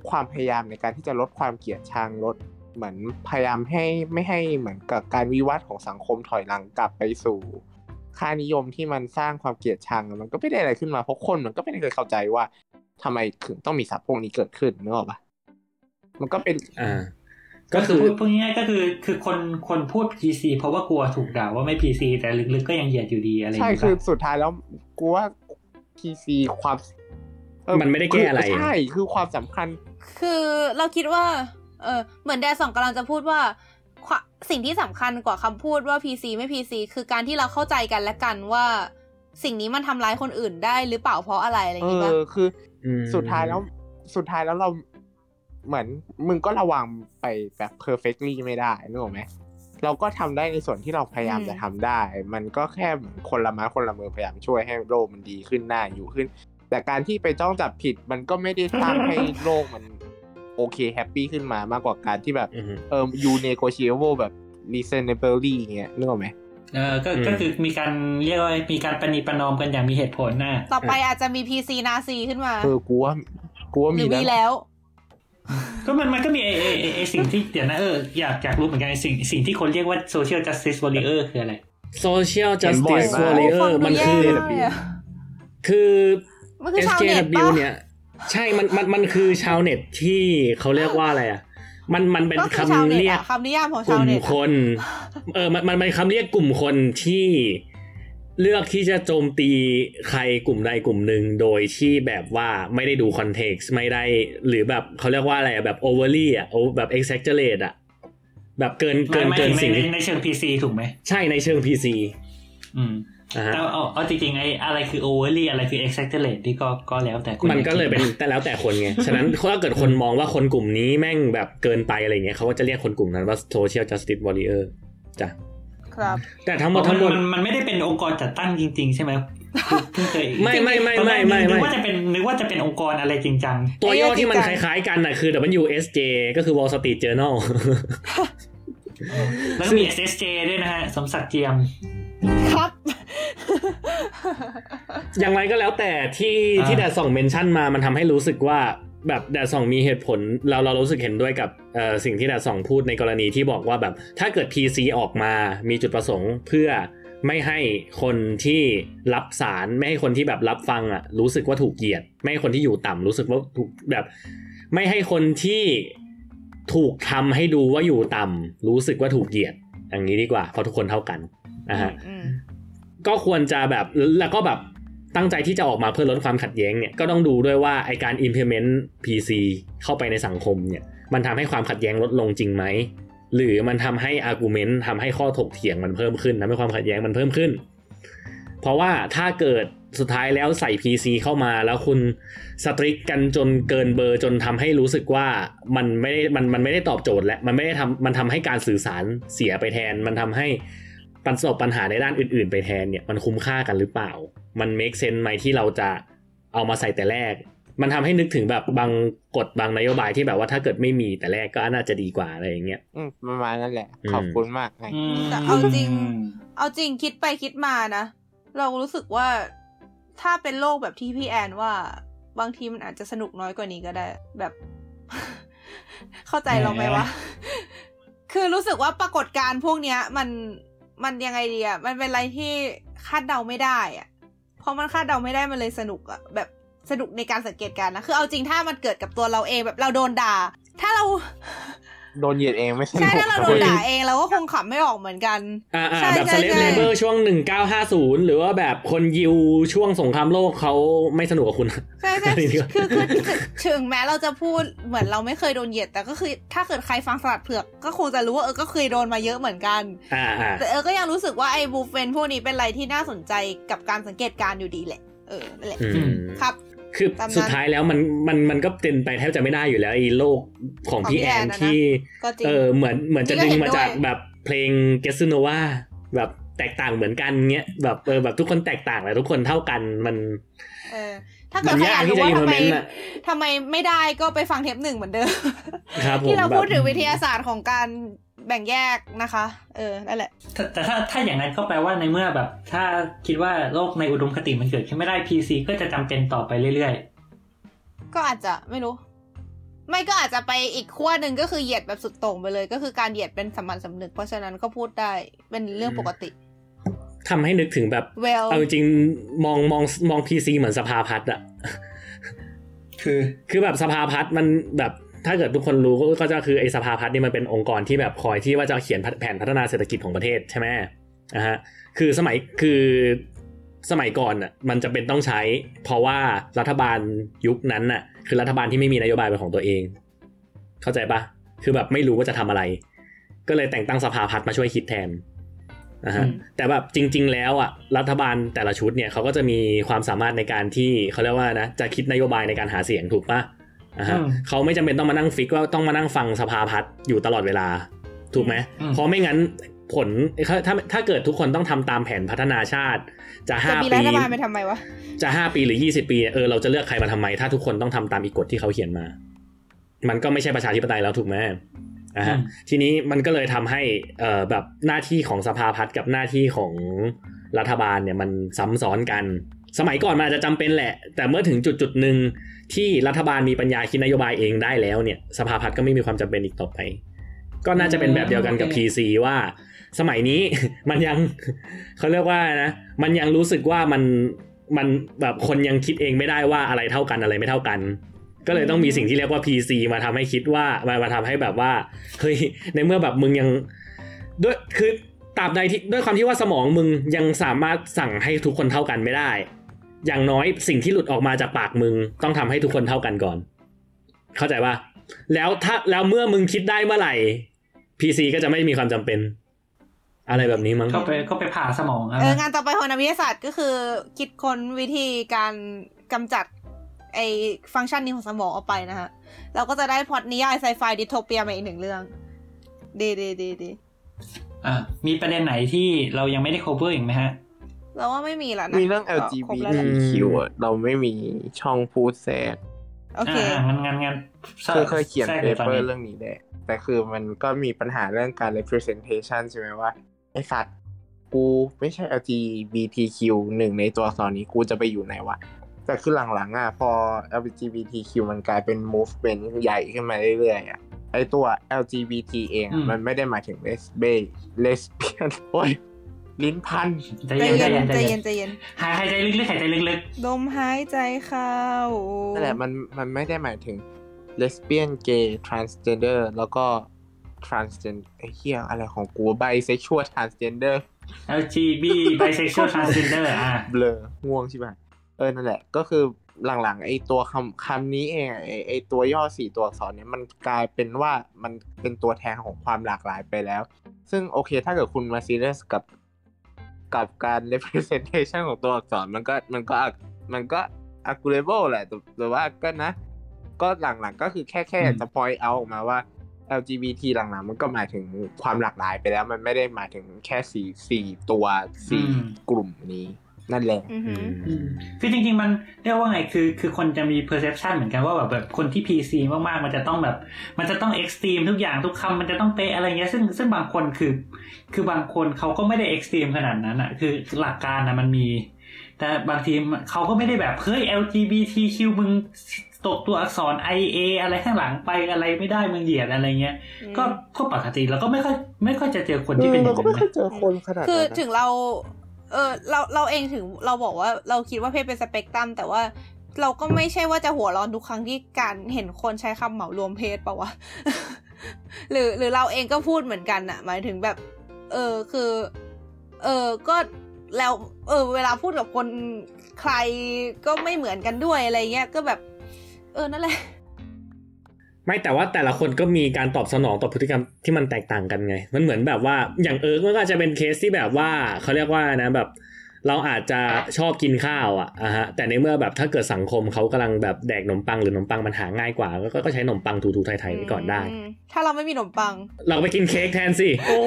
ความพยายามในการที่จะลดความเกลียดชังลดเหมือนพยายามให้ไม่ให้เหมือนกับการวิวัฒน์ของสังคมถอยหลังกลับไปสู่ค่านิยมที่มันสร้างความเกลียดชังมันก็ไม่ได้อะไรขึ้นมาเพราะคนมันก็ไม่ได้เคยเข้าใจว่า ทำไมถึงต้องมีศัพท์พวกนี้เกิดขึ้นนึกออกปะมันก็เป็นก็คือพูดง่ายๆก็คือคนพูด PC เพราะว่ากลัวถูกด่าว่าไม่ PC แต่ลึกๆก็ยังเหยียดอยู่ดีอะไรอย่างเงี้ยใช่คือสุดท้ายแล้วกลัว PC ความมันไม่ได้แก้อะไรใช่คือความสำคัญคือเราคิดว่าเหมือนแดสองกำลังจะพูดว่าสิ่งที่สำคัญกว่าคำพูดว่า PC ไม่ PC คือการที่เราเข้าใจกันและกันว่าสิ่งนี้มันทำร้ายคนอื่นได้หรือเปล่าเพราะอะไรอะไรอย่างเงี้ยคือสุดท้ายแล้วเราเหมือนมึงก็ระวังไปแบบ perfectly ไม่ได้นึกออกไหมเราก็ทำได้ในส่วนที่เราพยายามจะทำได้มันก็แค่คนละไม้คนละมือพยายามช่วยให้โลกมันดีขึ้นหน้าอยู่ขึ้นแต่การที่ไปจ้องจับผิดมันก็ไม่ได้สร้างให้โลกมันโอเคแฮปปี้ขึ้นมามากกว่าการที่แบบyou negotiable แบบ reasonably เงี้ยนึกออกไหมก็คือมีการเรียกว่ามีการประนีประนอมกันอย่างมีเหตุผลน่ะต่อไปอาจจะมี PC นาซีขึ้นมากลัวมีแล้วก็มันก็มีไอสิ่งที่เดี๋ยวนะอยากรู้เหมือนกันไอสิ่งที่คนเรียกว่า social justice warrior คืออะไร social justice warrior มันคือ SJW เนี่ยใช่มันคือชาวเน็ตที่เขาเรียกว่าอะไรอ่ะมันเป็นคำเรียกคำนิยามของชาวเน็ตกลุ่มคนมันเป็นคำเรียกกลุ่มคนที่เลือกที่จะโจมตีใครกลุ่มใดกลุ่มหนึ่งโดยที่แบบว่าไม่ได้ดูคอนเท็กซ์ไม่ได้หรือแบบเขาเรียกว่าอะไรแบบ overly อ่ะแบบ exaggerate อ่ะแบบเกินสิ่งในเชิง PC ถูกไหมใช่ในเชิง PC แต่เอาจริงๆไอ้อะไรคือ overly อะไรคือ exaggerate ที่ก็แล้วแต่คนมันก็เลยเป็นแต่แล้วแต่คนไงฉะนั้นถ้าเกิดคนมองว่าคนกลุ่มนี้แม่งแบบเกินไปอะไรเงี้ยเขาก็จะเรียกคนกลุ่มนั้นว่า social justice warrior จ้ะครับแต่ทั้งหมดมันไม่ได้เป็นองค์กรจัดตั้งจริงๆใช่ไหมไม่นึกว่าจะเป็นองค์กรอะไรจริงจังตัวย่อที่มันคล้ายๆกันน่ะคือ WSJ ก็คือ Wall Street Journal แล้วมี SSJ ด้วยนะฮะสมศักดิ์เจียมครับอย่างไรก็แล้วแต่ที่แดดส่องเมนชั่นมามันทำให้รู้สึกว่าแบบแดดส่องมีเหตุผลเรารู้สึกเห็นด้วยกับสิ่งที่แดดส่องพูดในกรณีที่บอกว่าแบบถ้าเกิด PC ออกมามีจุดประสงค์เพื่อไม่ให้คนที่รับสารไม่ให้คนที่แบบรับฟังอ่ะรู้สึกว่าถูกเหยียดไม่ให้คนที่อยู่ต่ำรู้สึกว่าถูกแบบไม่ให้คนที่ถูกทำให้ดูว่าอยู่ต่ำรู้สึกว่าถูกเหยียดอย่างนี้ดีกว่าเพราะทุกคนเท่ากันนะฮะก็ควรจะแบบแล้วก็แบบตั้งใจที่จะออกมาเพื่อลดความขัดแย้งเนี่ยก็ต้องดูด้วยว่าไอการ implement PC เข้าไปในสังคมเนี่ยมันทำให้ความขัดแย้งลดลงจริงไหมหรือมันทำให้ argument ทำให้ข้อถกเถียงมันเพิ่มขึ้นทำให้ความขัดแย้งมันเพิ่มขึ้นเพราะว่าถ้าเกิดสุดท้ายแล้วใส่ PC เข้ามาแล้วคุณ strict กันจนเกินเบอร์จนทำให้รู้สึกว่ามันไม่ได้ตอบโจทย์และมันทำให้การสื่อสารเสียไปแทนมันทำให้ประสบปัญหาในด้านอื่นๆไปแทนเนี่ยมันคุ้มค่ากันหรือเปล่ามัน make sense ไหมที่เราจะเอามาใส่แต่แรกมันทำให้นึกถึงแบบบางกฎบางนโยบายที่แบบว่าถ้าเกิดไม่มีแต่แรกก็น่าจะดีกว่าอะไรอย่างเงี้ยประมาณนั้นแหละขอบคุณมากเลยแต่เอาจริงคิดไปคิดมานะเรารู้สึกว่าถ้าเป็นโลกแบบที่พี่แอนว่าบางทีมันอาจจะสนุกน้อยกว่านี้ก็ได้แบบ เข้าใจเราไหมวะ คือรู้สึกว่าปรากฏการณ์พวกเนี้ยมันยังไงดีอ่ะมันเป็นอะไรที่คาดเดาไม่ได้อ่ะพอมันคาดเดาไม่ได้มันเลยสนุกอ่ะแบบสนุกในการสังเกตการณ์นะคือเอาจริงถ้ามันเกิดกับตัวเราเองแบบเราโดนด่าถ้าเราโดนเหยียดเองไม่ใช่ถ้าเราโดนด่าเองเราก็คงขำไม่ออกเหมือนกันแบบเซเลบเลเบอร์ช่วง1950หรือว่าแบบคนยิวช่วงสงครามโลกเขาไม่สนุกกับคุณใช่ๆคือถึงแม้เราจะพูดเหมือนเราไม่เคยโดนเหยียดแต่ก็คือถ้าเกิดใครฟังสลัดเผือกก็คงจะรู้ว่าก็เคยโดนมาเยอะเหมือนกันแต่ก็ยังรู้สึกว่าไอ้บูฟเฟนพวกนี้เป็นอะไรที่น่าสนใจกับการสังเกตการณ์อยู่ดีแหละนั่นแหละครับคือสุดท้ายแล้วมันก็เป็นไปแทบจะไม่ได้อยู่แล้วไอ้โลกของพี่แอนที่เหมือนจะดึงมาจากแบบเพลงเกสโนวาแบบแตกต่างเหมือนกันเงี้ยแบบแบบทุกคนแตกต่างแต่ทุกคนเท่ากันมันถ้าเกิดอยากรู้ว่าทำไมไม่ได้ก็ไปฟังเทปหนึ่งเหมือนเดิมที่เราพูดถึงวิทยาศาสตร์ของการแบ่งแยกนะคะนั่นแหละแต่ถ้าอย่างนั้นก็แปลว่าในเมื่อแบบถ้าคิดว่าโลกในอุดมคติมันเกิดขึ้นไม่ได้ PC ก็จะจำเป็นต่อไปเรื่อยๆก็อาจจะไม่รู้ไม่ก็อาจจะไปอีกขั้วหนึ่งก็คือเหยียดแบบสุดโต่งไปเลยก็คือการเหยียดเป็นสามัญสำนึกเพราะฉะนั้นก็พูดได้เป็นเรื่องปกติทำให้นึกถึงแบบเอาจริงมอง PC เหมือนสภาพัฒน์อะ คือแบบสภาพัฒน์มันแบบถ้าเกิดทุกคนรู้ก็จะคือไอ้สภาพัฒน์นี่มันเป็นองค์กรที่แบบคอยที่ว่าจะเขียนแผนพัฒนาเศรษฐกิจของประเทศใช่ไหมนะฮะคือสมัยก่อนน่ะมันจะเป็นต้องใช้เพราะว่ารัฐบาลยุคนั้นน่ะคือรัฐบาลที่ไม่มีนโยบายเป็นของตัวเองเข้าใจปะคือแบบไม่รู้ว่าจะทำอะไรก็เลยแต่งตั้งสภาพัฒน์มาช่วยคิดแทนนะฮะแต่แบบจริงๆแล้วอ่ะรัฐบาลแต่ละชุดเนี่ยเขาก็จะมีความสามารถในการที่เขาเรียกว่านะจะคิดนโยบายในการหาเสียงถูกปะนะฮะเขาไม่จำเป็นต้องมานั่งฟิกว่าต้องมานั่งฟังสภาพัฒน์อยู่ตลอดเวลาถูกไหมเพราะไม่งั้นผลถ้าเกิดทุกคนต้องทำตามแผนพัฒนาชาติจะ5ปีจะ5ปีหรือ20ปีเออเราจะเลือกใครมาทำไมถ้าทุกคนต้องทำตามอีกกฎที่เขาเขียนมามันก็ไม่ใช่ประชาธิปไตยแล้วถูกไหมนะฮะทีนี้มันก็เลยทำให้แบบหน้าที่ของสภาพัฒน์กับหน้าที่ของรัฐบาลเนี่ยมันซ้ำซ้อนกันสมัยก่อนมันอาจจะจำเป็นแหละแต่เมื่อถึงจุดๆนึงที่รัฐบาลมีปัญญาคิดนโยบายเองได้แล้วเนี่ยสภาพัฒน์ก็ไม่มีความจำเป็นอีกต่อไปก็น่าจะเป็นแบบเดียวกันกับ PC ว่าสมัยนี้มันยังเขาเรียกว่านะมันยังรู้สึกว่ามันแบบคนยังคิดเองไม่ได้ว่าอะไรเท่ากันอะไรไม่เท่ากันก็เลยต้องมีสิ่งที่เรียกว่า PC มาทำให้คิดว่ามาทำให้แบบว่าเฮ้ยในเมื่อแบบมึงยังด้วยคือตราบใดที่ด้วยความที่ว่าสมองมึงยังสามารถสั่งให้ทุกคนเท่ากันไม่ได้อย่างน้อยสิ่งที่หลุดออกมาจากปากมึงต้องทำให้ทุกคนเท่ากันก่อนเข้าใจป่ะแล้วเมื่อมึงคิดได้เมื่อไหร่ PC ก็จะไม่มีความจำเป็นอะไรแบบนี้มั้งเข้าไปผ่าสมองครับงานต่อไปของนักวิทยาศาสตร์ก็คือคิดค้นวิธีการกำจัดไอ้ฟังก์ชันนี้ของสมองออกไปนะฮะเราก็จะได้พล็อตนิยายไซไฟดิสโทเปียมาอีกหนึ่งเรื่องดีมีประเด็นไหนที่เรายังไม่ได้ cover อีกไหมฮะเราว่าไม่มีแล้วนะมีเรื่อง LGBTQ เราไม่มีช่องพูดแทรกโอเคงั้นเคยเขียนเปเปอร์เรื่องนี้แหละแต่คือมันก็มีปัญหาเรื่องการ representation ใช่ไหมว่าไอ้สัตว์กูไม่ใช่ LGBTQ หนึ่งในตัวอักษรนี้กูจะไปอยู่ไหนวะแต่คือหลังๆอ่ะพอ LGBTQ มันกลายเป็น movement ใหญ่ขึ้นมาเรื่อยๆอ่ะไอ้ตัว LGBT เองมันไม่ได้หมายถึง lesbian โอ้ยลิ้นพันใจเย็นหายใจลึกลมหายใจเข้านั่นแหละมันไม่ได้หมายถึง lesbian gay transgender แล้วก็ transgender ไอ้เหี้ยอะไรของกู bisexual transgender LGB bisexual transgender เบลอง่วงใช่ป่ะนั่นแหละก็คือหลังๆไอ้ตัวคำนี้เองไอ้ตัวย่อ4ตัวอักษรเนี่ยมันกลายเป็นว่ามันเป็นตัวแทนของความหลากหลายไปแล้วซึ่งโอเคถ้าเกิดคุณมาซีเรียสกับการ representation ของตัวอักษรมันก็ arguable แหละแต่ว่าก็นะก็หลังๆก็คือแค่จะ point out ออกมาว่า LGBT หลังๆมันก็หมายถึงความหลากหลายไปแล้วมันไม่ได้หมายถึงแค่4ตัว4กลุ่มนี้นั่นแหละคือจริงๆมันเรียกว่าไงคือคนจะมี perception เหมือนกันว่าแบบคนที่ PC มากๆมันจะต้อง extreme ทุกอย่างทุกคำมันจะต้องเป๊ะอะไรเงี้ยซึ่งบางคนคือบางคนเขาก็ไม่ได้ extreme ขนาดนั้นอ่ะคือหลักการนะมันมีแต่บางทีเขาก็ไม่ได้แบบเฮ้ย LGBTQ มึงตกตัวอักษร IA อะไรข้างหลังไปอะไรไม่ได้มึงเหยียดอะไรเงี้ยก็ปกติแล้วก็ไม่ค่อยจะเจอคนที่เป็นอย่างนั้นเราก็ไม่ค่อยเจอคนขนาดนั้นคือถึงเราเราเองถึงเราบอกว่าเราคิดว่าเพศเป็นสเปกตรัมแต่ว่าเราก็ไม่ใช่ว่าจะหัวร้อนทุกครั้งที่การเห็นคนใช้คำเหมารวมเพศป่าวะ หรือเราเองก็พูดเหมือนกันน่ะหมายถึงแบบคือก็แล้วเวลาพูดกับคนใครก็ไม่เหมือนกันด้วยอะไรเงี้ยก็แบบนั่นแหละไม่แต่ว่าแต่ละคนก็มีการตอบสนองต่อพฤติกรรมที่มันแตกต่างกันไงมันเหมือนแบบว่าอย่างมันก็อาจจะเป็นเคสที่แบบว่าเขาเรียกว่านะแบบเราอาจจะชอบกินข้าวอ่ะฮะแต่ในเมื่อแบบถ้าเกิดสังคมเขากำลังแบบแดกขนมปังหรือขนมปังมันหาง่ายกว่าก็ใช้ขนมปังถูๆไทยๆไปก่อนได้ถ้าเราไม่มีขนมปังเราไปกินเค้กแทนสิโอ้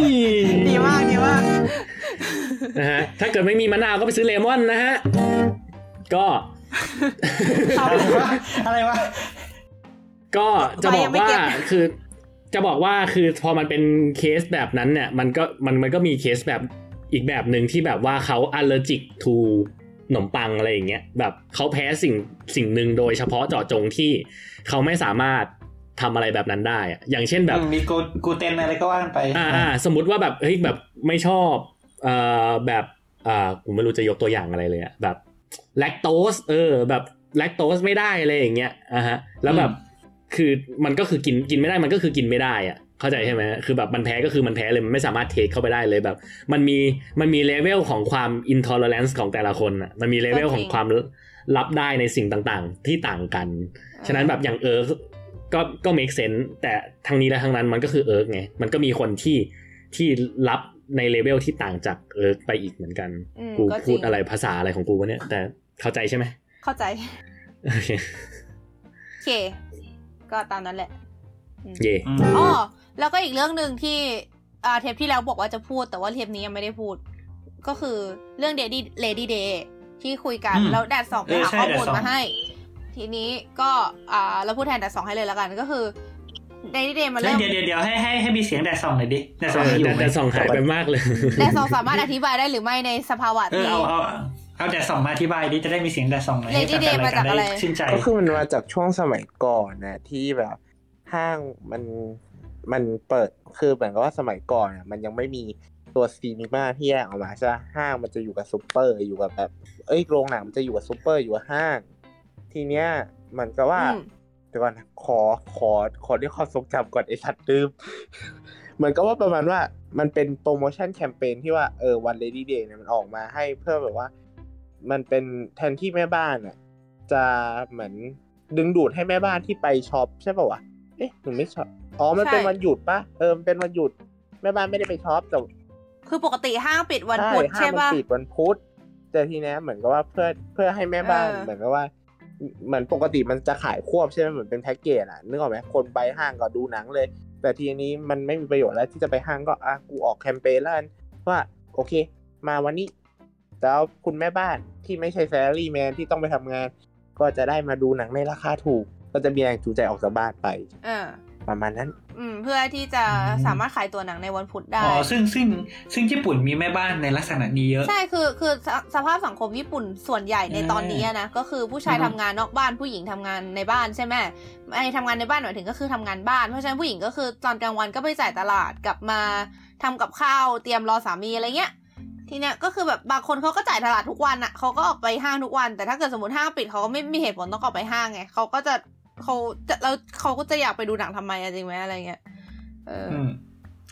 ยดีมากนะฮะถ้าเกิดไม่มีมะนาวก็ไปซื้อเลมอนนะฮะก็อะไรวะก็จะบอกว่าคือพอมันเป็นเคสแบบนั้นเนี่ยมันก็มีเคสแบบอีกแบบนึงที่แบบว่าเขาอัลเลอร์จิกทูขนมปังอะไรอย่างเงี้ยแบบเขาแพ้สิ่งนึงโดยเฉพาะเจาะจงที่เขาไม่สามารถทำอะไรแบบนั้นได้อย่างเช่นแบบมีกูเตนอะไรก็ว่ากันไปสมมติว่าแบบเฮ้ยแบบไม่ชอบแบบผมไม่รู้จะยกตัวอย่างอะไรเลยแบบแลคโตสแบบ แลคโตสไม่ได้อะไรอย่างเงี้ยอ่ะฮะแล้วแบบคือมันก็คือกินไม่ได้มันก็คือกินไม่ได้อ่ะเข้าใจใช่ไหมคือแบบมันแพ้ก็คือมันแพ้เลยมันไม่สามารถเทคเข้าไปได้เลยแบบมันมีเลเวลของความอินทอเลอแรนซ์ของแต่ละคนอ่ะมันมีเลเวลของความรับได้ในสิ่งต่างๆที่ต่างกันฉะนั้นแบบอย่างก็เมคเซนส์แต่ทั้งนี้และทั้งนั้นมันก็คือไงมันก็มีคนที่รับในเลเวลที่ต่างจากไปอีกเหมือนกันกูพูดอะไรภาษาอะไรของกูวะเนี่ยแต่เข้าใจใช่ไหมเข้าใจโอเคก็ตามนั้นแหละเย่อ๋อแล้วก็อีกเรื่องนึงที่เทปที่แล้วบอกว่าจะพูดแต่ว่าเทปนี้ยังไม่ได้พูดก็คือเรื่อง Lady Day ที่คุยกันแล้วแดด2ไปหาข้อมูลมาให้ทีนี้ก็เราพูดแทนแดด2ให้เลยละกันก็คือ Lady Day มันเริ่มเดี๋ยวให้มีเสียงแดด2หน่อยดิแดด2อยู่แดด2หายไปมากเลยแดด2สามารถอธิบายได้หรือไม่ในสภาวะที่เอาแดด2มาอธิบายดิจะได้มีเสียงแดด2หน่อย Lady Day มาจากอะไรก็คือมันมาจากช่วงสมัยก่อนนะที่แบบห้างมันเปิดคือเหมือนกับว่าสมัยก่อนอ่ะมันยังไม่มีตัวซีนิม่าที่แยกออกมาใช่ห้างมันจะอยู่กับซุปเปอร์อยู่กับแบบโรงหนังมันจะอยู่กับซุปเปอร์อยู่กับห้างทีเนี้ยมันก็ว่าเดี๋ยวก่อนขอด้วยความทรงจำก่อนไอ้สัตว์ลืมเหมือนกับว่าประมาณว่ามันเป็นโปรโมชั่นแคมเปญที่ว่าวันเลดี้เดย์เนี่ยมันออกมาให้เพื่อแบบว่ามันเป็นแทนที่แม่บ้านอ่ะจะเหมือนดึงดูดให้แม่บ้านที่ไปช็อปใช่ป่าววะหนูไม่ช็อปอ๋อมันเป็นวันหยุดป่ะมันเป็นวันหยุดแม่บ้านไม่ได้ไปช็อปแต่คือปกติห้างปิดวันพุธใช่ป่ะห้างปิดวันพุธแต่ทีนี้เหมือนกับว่าเพื่อให้แม่บ้านเหมือนกับว่าเหมือนปกติมันจะขายควบใช่ไหมเหมือนเป็นแพ็กเกจอ่ะนึกออกไหมคนไปห้างก็ดูหนังเลยแต่ทีนี้มันไม่มีประโยชน์แล้วที่จะไปห้างก็กูออกแคมเปญแล้วว่าโอเคมาวันนี้แล้วคุณแม่บ้านที่ไม่ใช่แซลรี่แมนที่ต้องไปทำงานก็จะได้มาดูหนังในราคาถูกก็จะมีแรงจูงใจออกจากบ้านไปประมาณนั้นเพื่อที่จะสามารถขายตัวหนังในวันพุธได้อ๋อซึ่งญี่ปุ่นมีแม่บ้านในลักษณะนี้เยอะใช่คือสภาพสังคมญี่ปุ่นส่วนใหญ่ในตอนนี้นะก็คือผู้ชายทำงานนอกบ้านผู้หญิงทำงานในบ้านใช่ไหมไอ้ทำงานในบ้านหมายถึงก็คือทำงานบ้านเพราะฉะนั้นผู้หญิงก็คือตอนกลางวันก็ไปจ่ายตลาดกลับมาทำกับข้าวเตรียมรอสามีอะไรเงี้ยทีเนี้ยก็คือแบบบางคนเขาก็จ่ายตลาดทุกวันอ่ะเขาก็ออกไปห้างทุกวันแต่ถ้าเกิดสมมติห้างปิดเขาก็ไม่มีเหตุผลต้องออกไปห้างไงเขาก็จะอยากไปดูหนังทำไมจริงไหมอะไรเงี้ย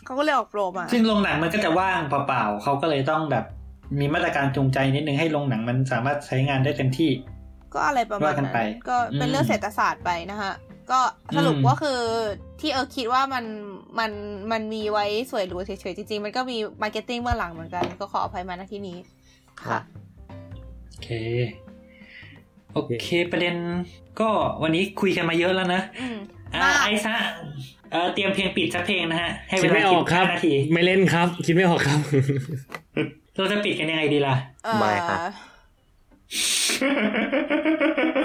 เขาก็เลยออกโปรมาซึ่งโรงหนังมันก็จะว่างเปล่าๆเขาก็เลยต้องแบบมีมาตรการจูงใจนิดนึงให้โรงหนังมันสามารถใช้งานได้เต็มที่ก็อะไรประมาณนั้นก็เป็นเรื่องเศรษฐศาสตร์ไปนะฮะก็สรุปว่าคือที่คิดว่ามันมีไว้สวยหรูเฉยๆจริงๆมันก็มีมาร์เก็ตติ้งเบื้องหลังเหมือนกันก็ขออภัยมาณที่นี้ค่ะโอเคประเด็นก็วันนี้คุยกันมาเยอะแล้วนะไอซ่าเตรียมเพลงปิดสักเพลงนะฮะให้เวลาคิด5นาทีไม่เล่นครับคิดไม่ออกครับเราจะปิดกันยังไงดีล่ะไม่ค่ะ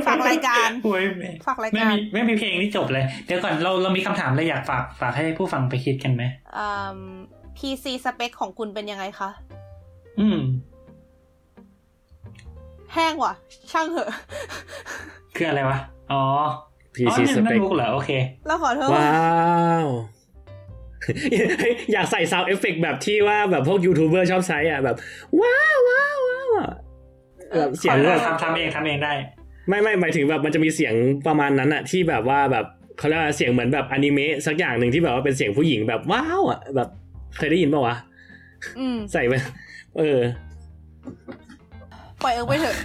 ฝากรายการฝากรายการไม่มีเพลงที่จบเลยเดี๋ยวก่อนเรามีคำถามอะไรอยากฝากให้ผู้ฟังไปคิดกันไหมPC สเปคของคุณเป็นยังไงคะแห้งว่ะช่างเหอะคืออะไรวะอ๋อ PC สเปคเหรอโอเคแล้วขอโทษว้าวอยากใส่ซาวด์เอฟเฟคแบบที่ว่าแบบพวกยูทูบเบอร์ชอบใช้อ่ะแบบว้าวว้าวว้าวแบบเสียงแบบทำเองได้ไม่หมายถึงแบบมันจะมีเสียงประมาณนั้นอะที่แบบว่าแบบเขาเรียกว่าเสียงเหมือนแบบอนิเมะสักอย่างหนึ่งที่แบบว่าเป็นเสียงผู้หญิงแบบว้าวอะแบบเคยได้ยินป่าววะใส่ไปปล่อยไปเถอะ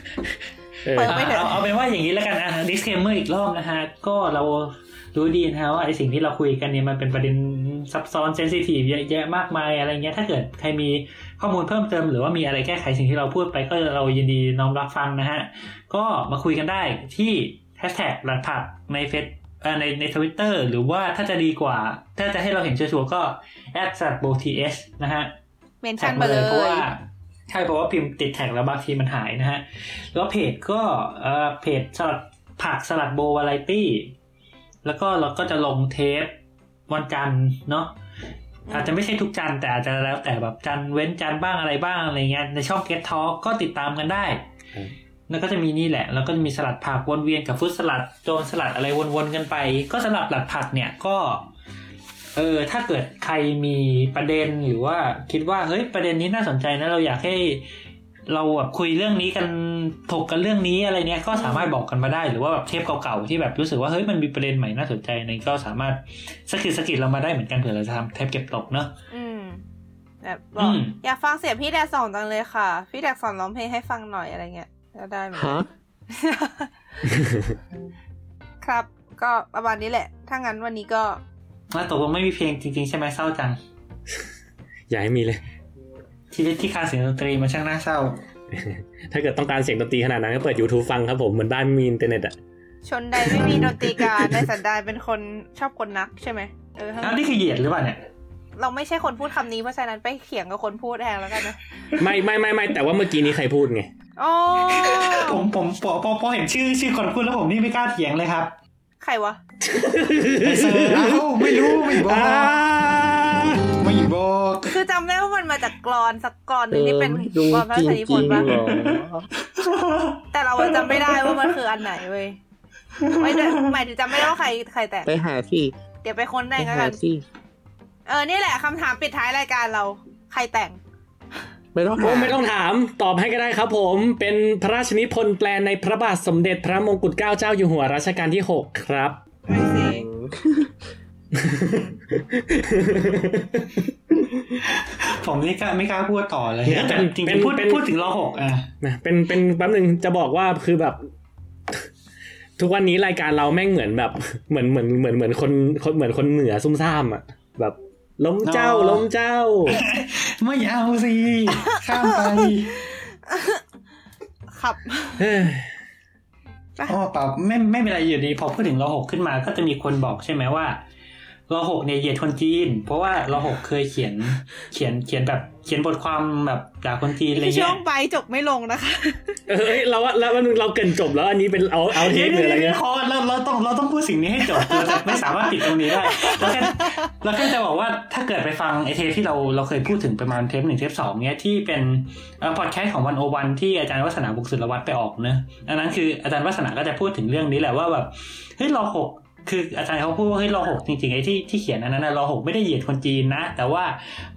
เอาเป็นว่าอย่างนี้แล้วกันนะ disclaimer อีกรอบนะฮะก็เรารู้ดีนะว่าไอสิ่งที่เราคุยกันเนี่ยมันเป็นประเด็นซับซ้อน sensitive เยอะแยะมากมายอะไรเงี้ยถ้าเกิดใครมีข้อมูลเพิ่มเติมหรือว่ามีอะไรแก้ไขสิ่งที่เราพูดไปก็เรายินดีน้อมรับฟังนะฮะก็มาคุยกันได้ที่ hashtag หลัดผักในเฟซใน Twitter หรือว่าถ้าจะดีกว่าถ้าจะให้เราเห็นชัวร์ๆก็ @satbots นะฮะเมนชั่นมาเลยเพราะว่าใช่เพราะว่าพิมพ์ติดแท็กแล้วบางทีมันหายนะฮะแล้วเพจก็เพจสลัดผักสลัดโบวาไรตี้แล้วก็เราก็จะลงเทปวันจันทร์เนาะอาจจะไม่ใช่ทุกจันทร์แต่อาจจะแล้วแต่แบบจันทร์เว้นจันทร์บ้างอะไรบ้างอะไรเงี้ยในช่อง Get Talk ก็ติดตามกันได้แล้วก็จะมีนี่แหละแล้วก็มีสลัดผักวนเวียนกับฟุตสลัดโจนสลัดอะไรวนๆกันไปก็สลัดผักเนี่ยก็ถ้าเกิดใครมีประเด็นหรือว่าคิดว่าเฮ้ยประเด็นนี้น่าสนใจนะเราอยากให้ เราแบบคุยเรื่องนี้กันถกกันเรื่องนี้อะไรเนี้ยก็สามารถบอกกันมาได้หรือว่าแบบเทปเก่าๆที่แบบรู้สึกว่าเฮ้ยมันมีประเด็นใหม่น่าสนใจในก็สามารถสะกิดเรามาได้เหมือนกันเผื่อเราจะทำเทปเก็บตกเนาะแบบบอกอยากฟังเสียงพี่แดกสอนจังเลยค่ะพี่แดกสอนร้องเพลงให้ฟังหน่อยอะไรเงี้ยก็ได้เหมือนกันครับก็ประมาณนี้แหละถ้างั้นวันนี้ก็ตกลงไม่มีเพลงจริงๆใช่ไหมเศร้าจังอย่าให้มีเลยชีวิตที่ขาดเสียงดนตรีมันช่างน่าเศร้าถ้าเกิดต้องการเสียงดนตรีขนาดนั้นก็เปิด YouTube ฟังครับผมเหมือนบ้านมีอินเทอร์เน็ตอะชนใดไม่มีดนตรีการในสันดานเป็นคนชอบคนนักใช่ไหมนี่คือเหยียดหรือเปล่าเนี่ยเราไม่ใช่คนพูดคำนี้เพราะฉะนั้นไปเถียงกับคนพูดแทนแล้วกันนะไม่แต่ว่าเมื่อกี้นี้ใครพูดไงอ๋อผมพอเห็นชื่อคนพูดแล้วผมนี่ไม่กล้าเถียงเลยครับใครวะไม่รู้คือจำได้ว่ามันมาจากกลอนสักกลอนนึงที่เป็นกลอนพระสารีบุตรป่ะแต่เราจำไม่ได้ว่ามันคืออันไหนเว้ยไม่ได้หมายถึงจำไม่ได้ว่าใครแต่ไปหาสิเดี๋ยวไปค้นได้กันนี่แหละคำถามปิดท้ายรายการเราใครแต่งไม่ต้องถามตอบให้ก็ได้ครับผมเป็นพระราชนิพนธ์แปลในพระบาทสมเด็จพระมงกุฎเกล้าเจ้าอยู่หัวรัชกาลที่6ครับไม่เสียงผมไม่กล้าพูดต่อเลยจริงๆพูดถึงร6อ่ะนะเป็นแป๊บนึงจะบอกว่าคือแบบทุกวันนี้รายการเราแม่งเหมือนแบบเหมือนคนเหนือซุ่มซ่ามอ่ะแบบล้มเจ้าไม่เอาสิข้ามไปครับอ๋อเปล่าไม่เป็นไรอยู่ดีพอพูดถึงร6ขึ้นมาก็จะมีคนบอกใช่ไหมว่าร6เนี่ยเหยียดคนจีนเพราะว่าร6เคยเขียนแบบเขียนบทความแบบด่าคนจีนอะไรเงี้ยช่วงไปจบไม่ลงนะคะเราว่าแล้วเราเกินจบแล้วอันนี้เป็นเอาเทปหรืออะไรเงี้ยเราต้องพูดสิ่งนี้ให้จบเราไม่สามารถปิดตรงนี้ได้เราแค่จะบอกว่าถ้าเกิดไปฟังไอเทปที่เราเคยพูดถึงประมาณเทป1เทป2เงี้ยที่เป็นพอดแคสต์ของ101ที่อาจารย์วัฒนาบุกศิลวัฒน์ไปออกนะอันนั้นคืออาจารย์วัฒนาก็จะพูดถึงเรื่องนี้แหละว่าแบบเฮ้ยร6คืออาจารย์เขาพูดว่าเฮ้ยร6จริงๆไอ้ที่เขียนอันนั้นนะร6ไม่ได้เหยียดคนจีนนะแต่ว่า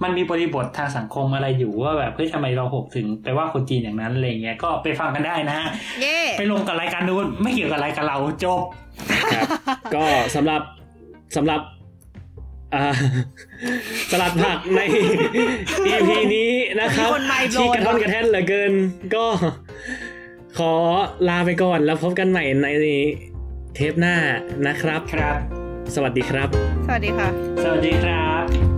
มันมีบริบททางสังคมอะไรอยู่ว่าแบบเฮ้ยทำไมร6ถึงไปว่าคนจีนอย่างนั้นอะไรเงี้ยก็ไปฟังกันได้นะไปลงกับรายการนู้นไม่เกี่ยวกับรายการเราจบครับก็สำหรับผักใน EP นี้นะครับที่กระท่อนกระแท่นเหลือเกินก็ขอลาไปก่อนแล้วพบกันใหม่ในเทปหน้านะครับสวัสดีครับสวัสดีค่ะสวัสดีครับ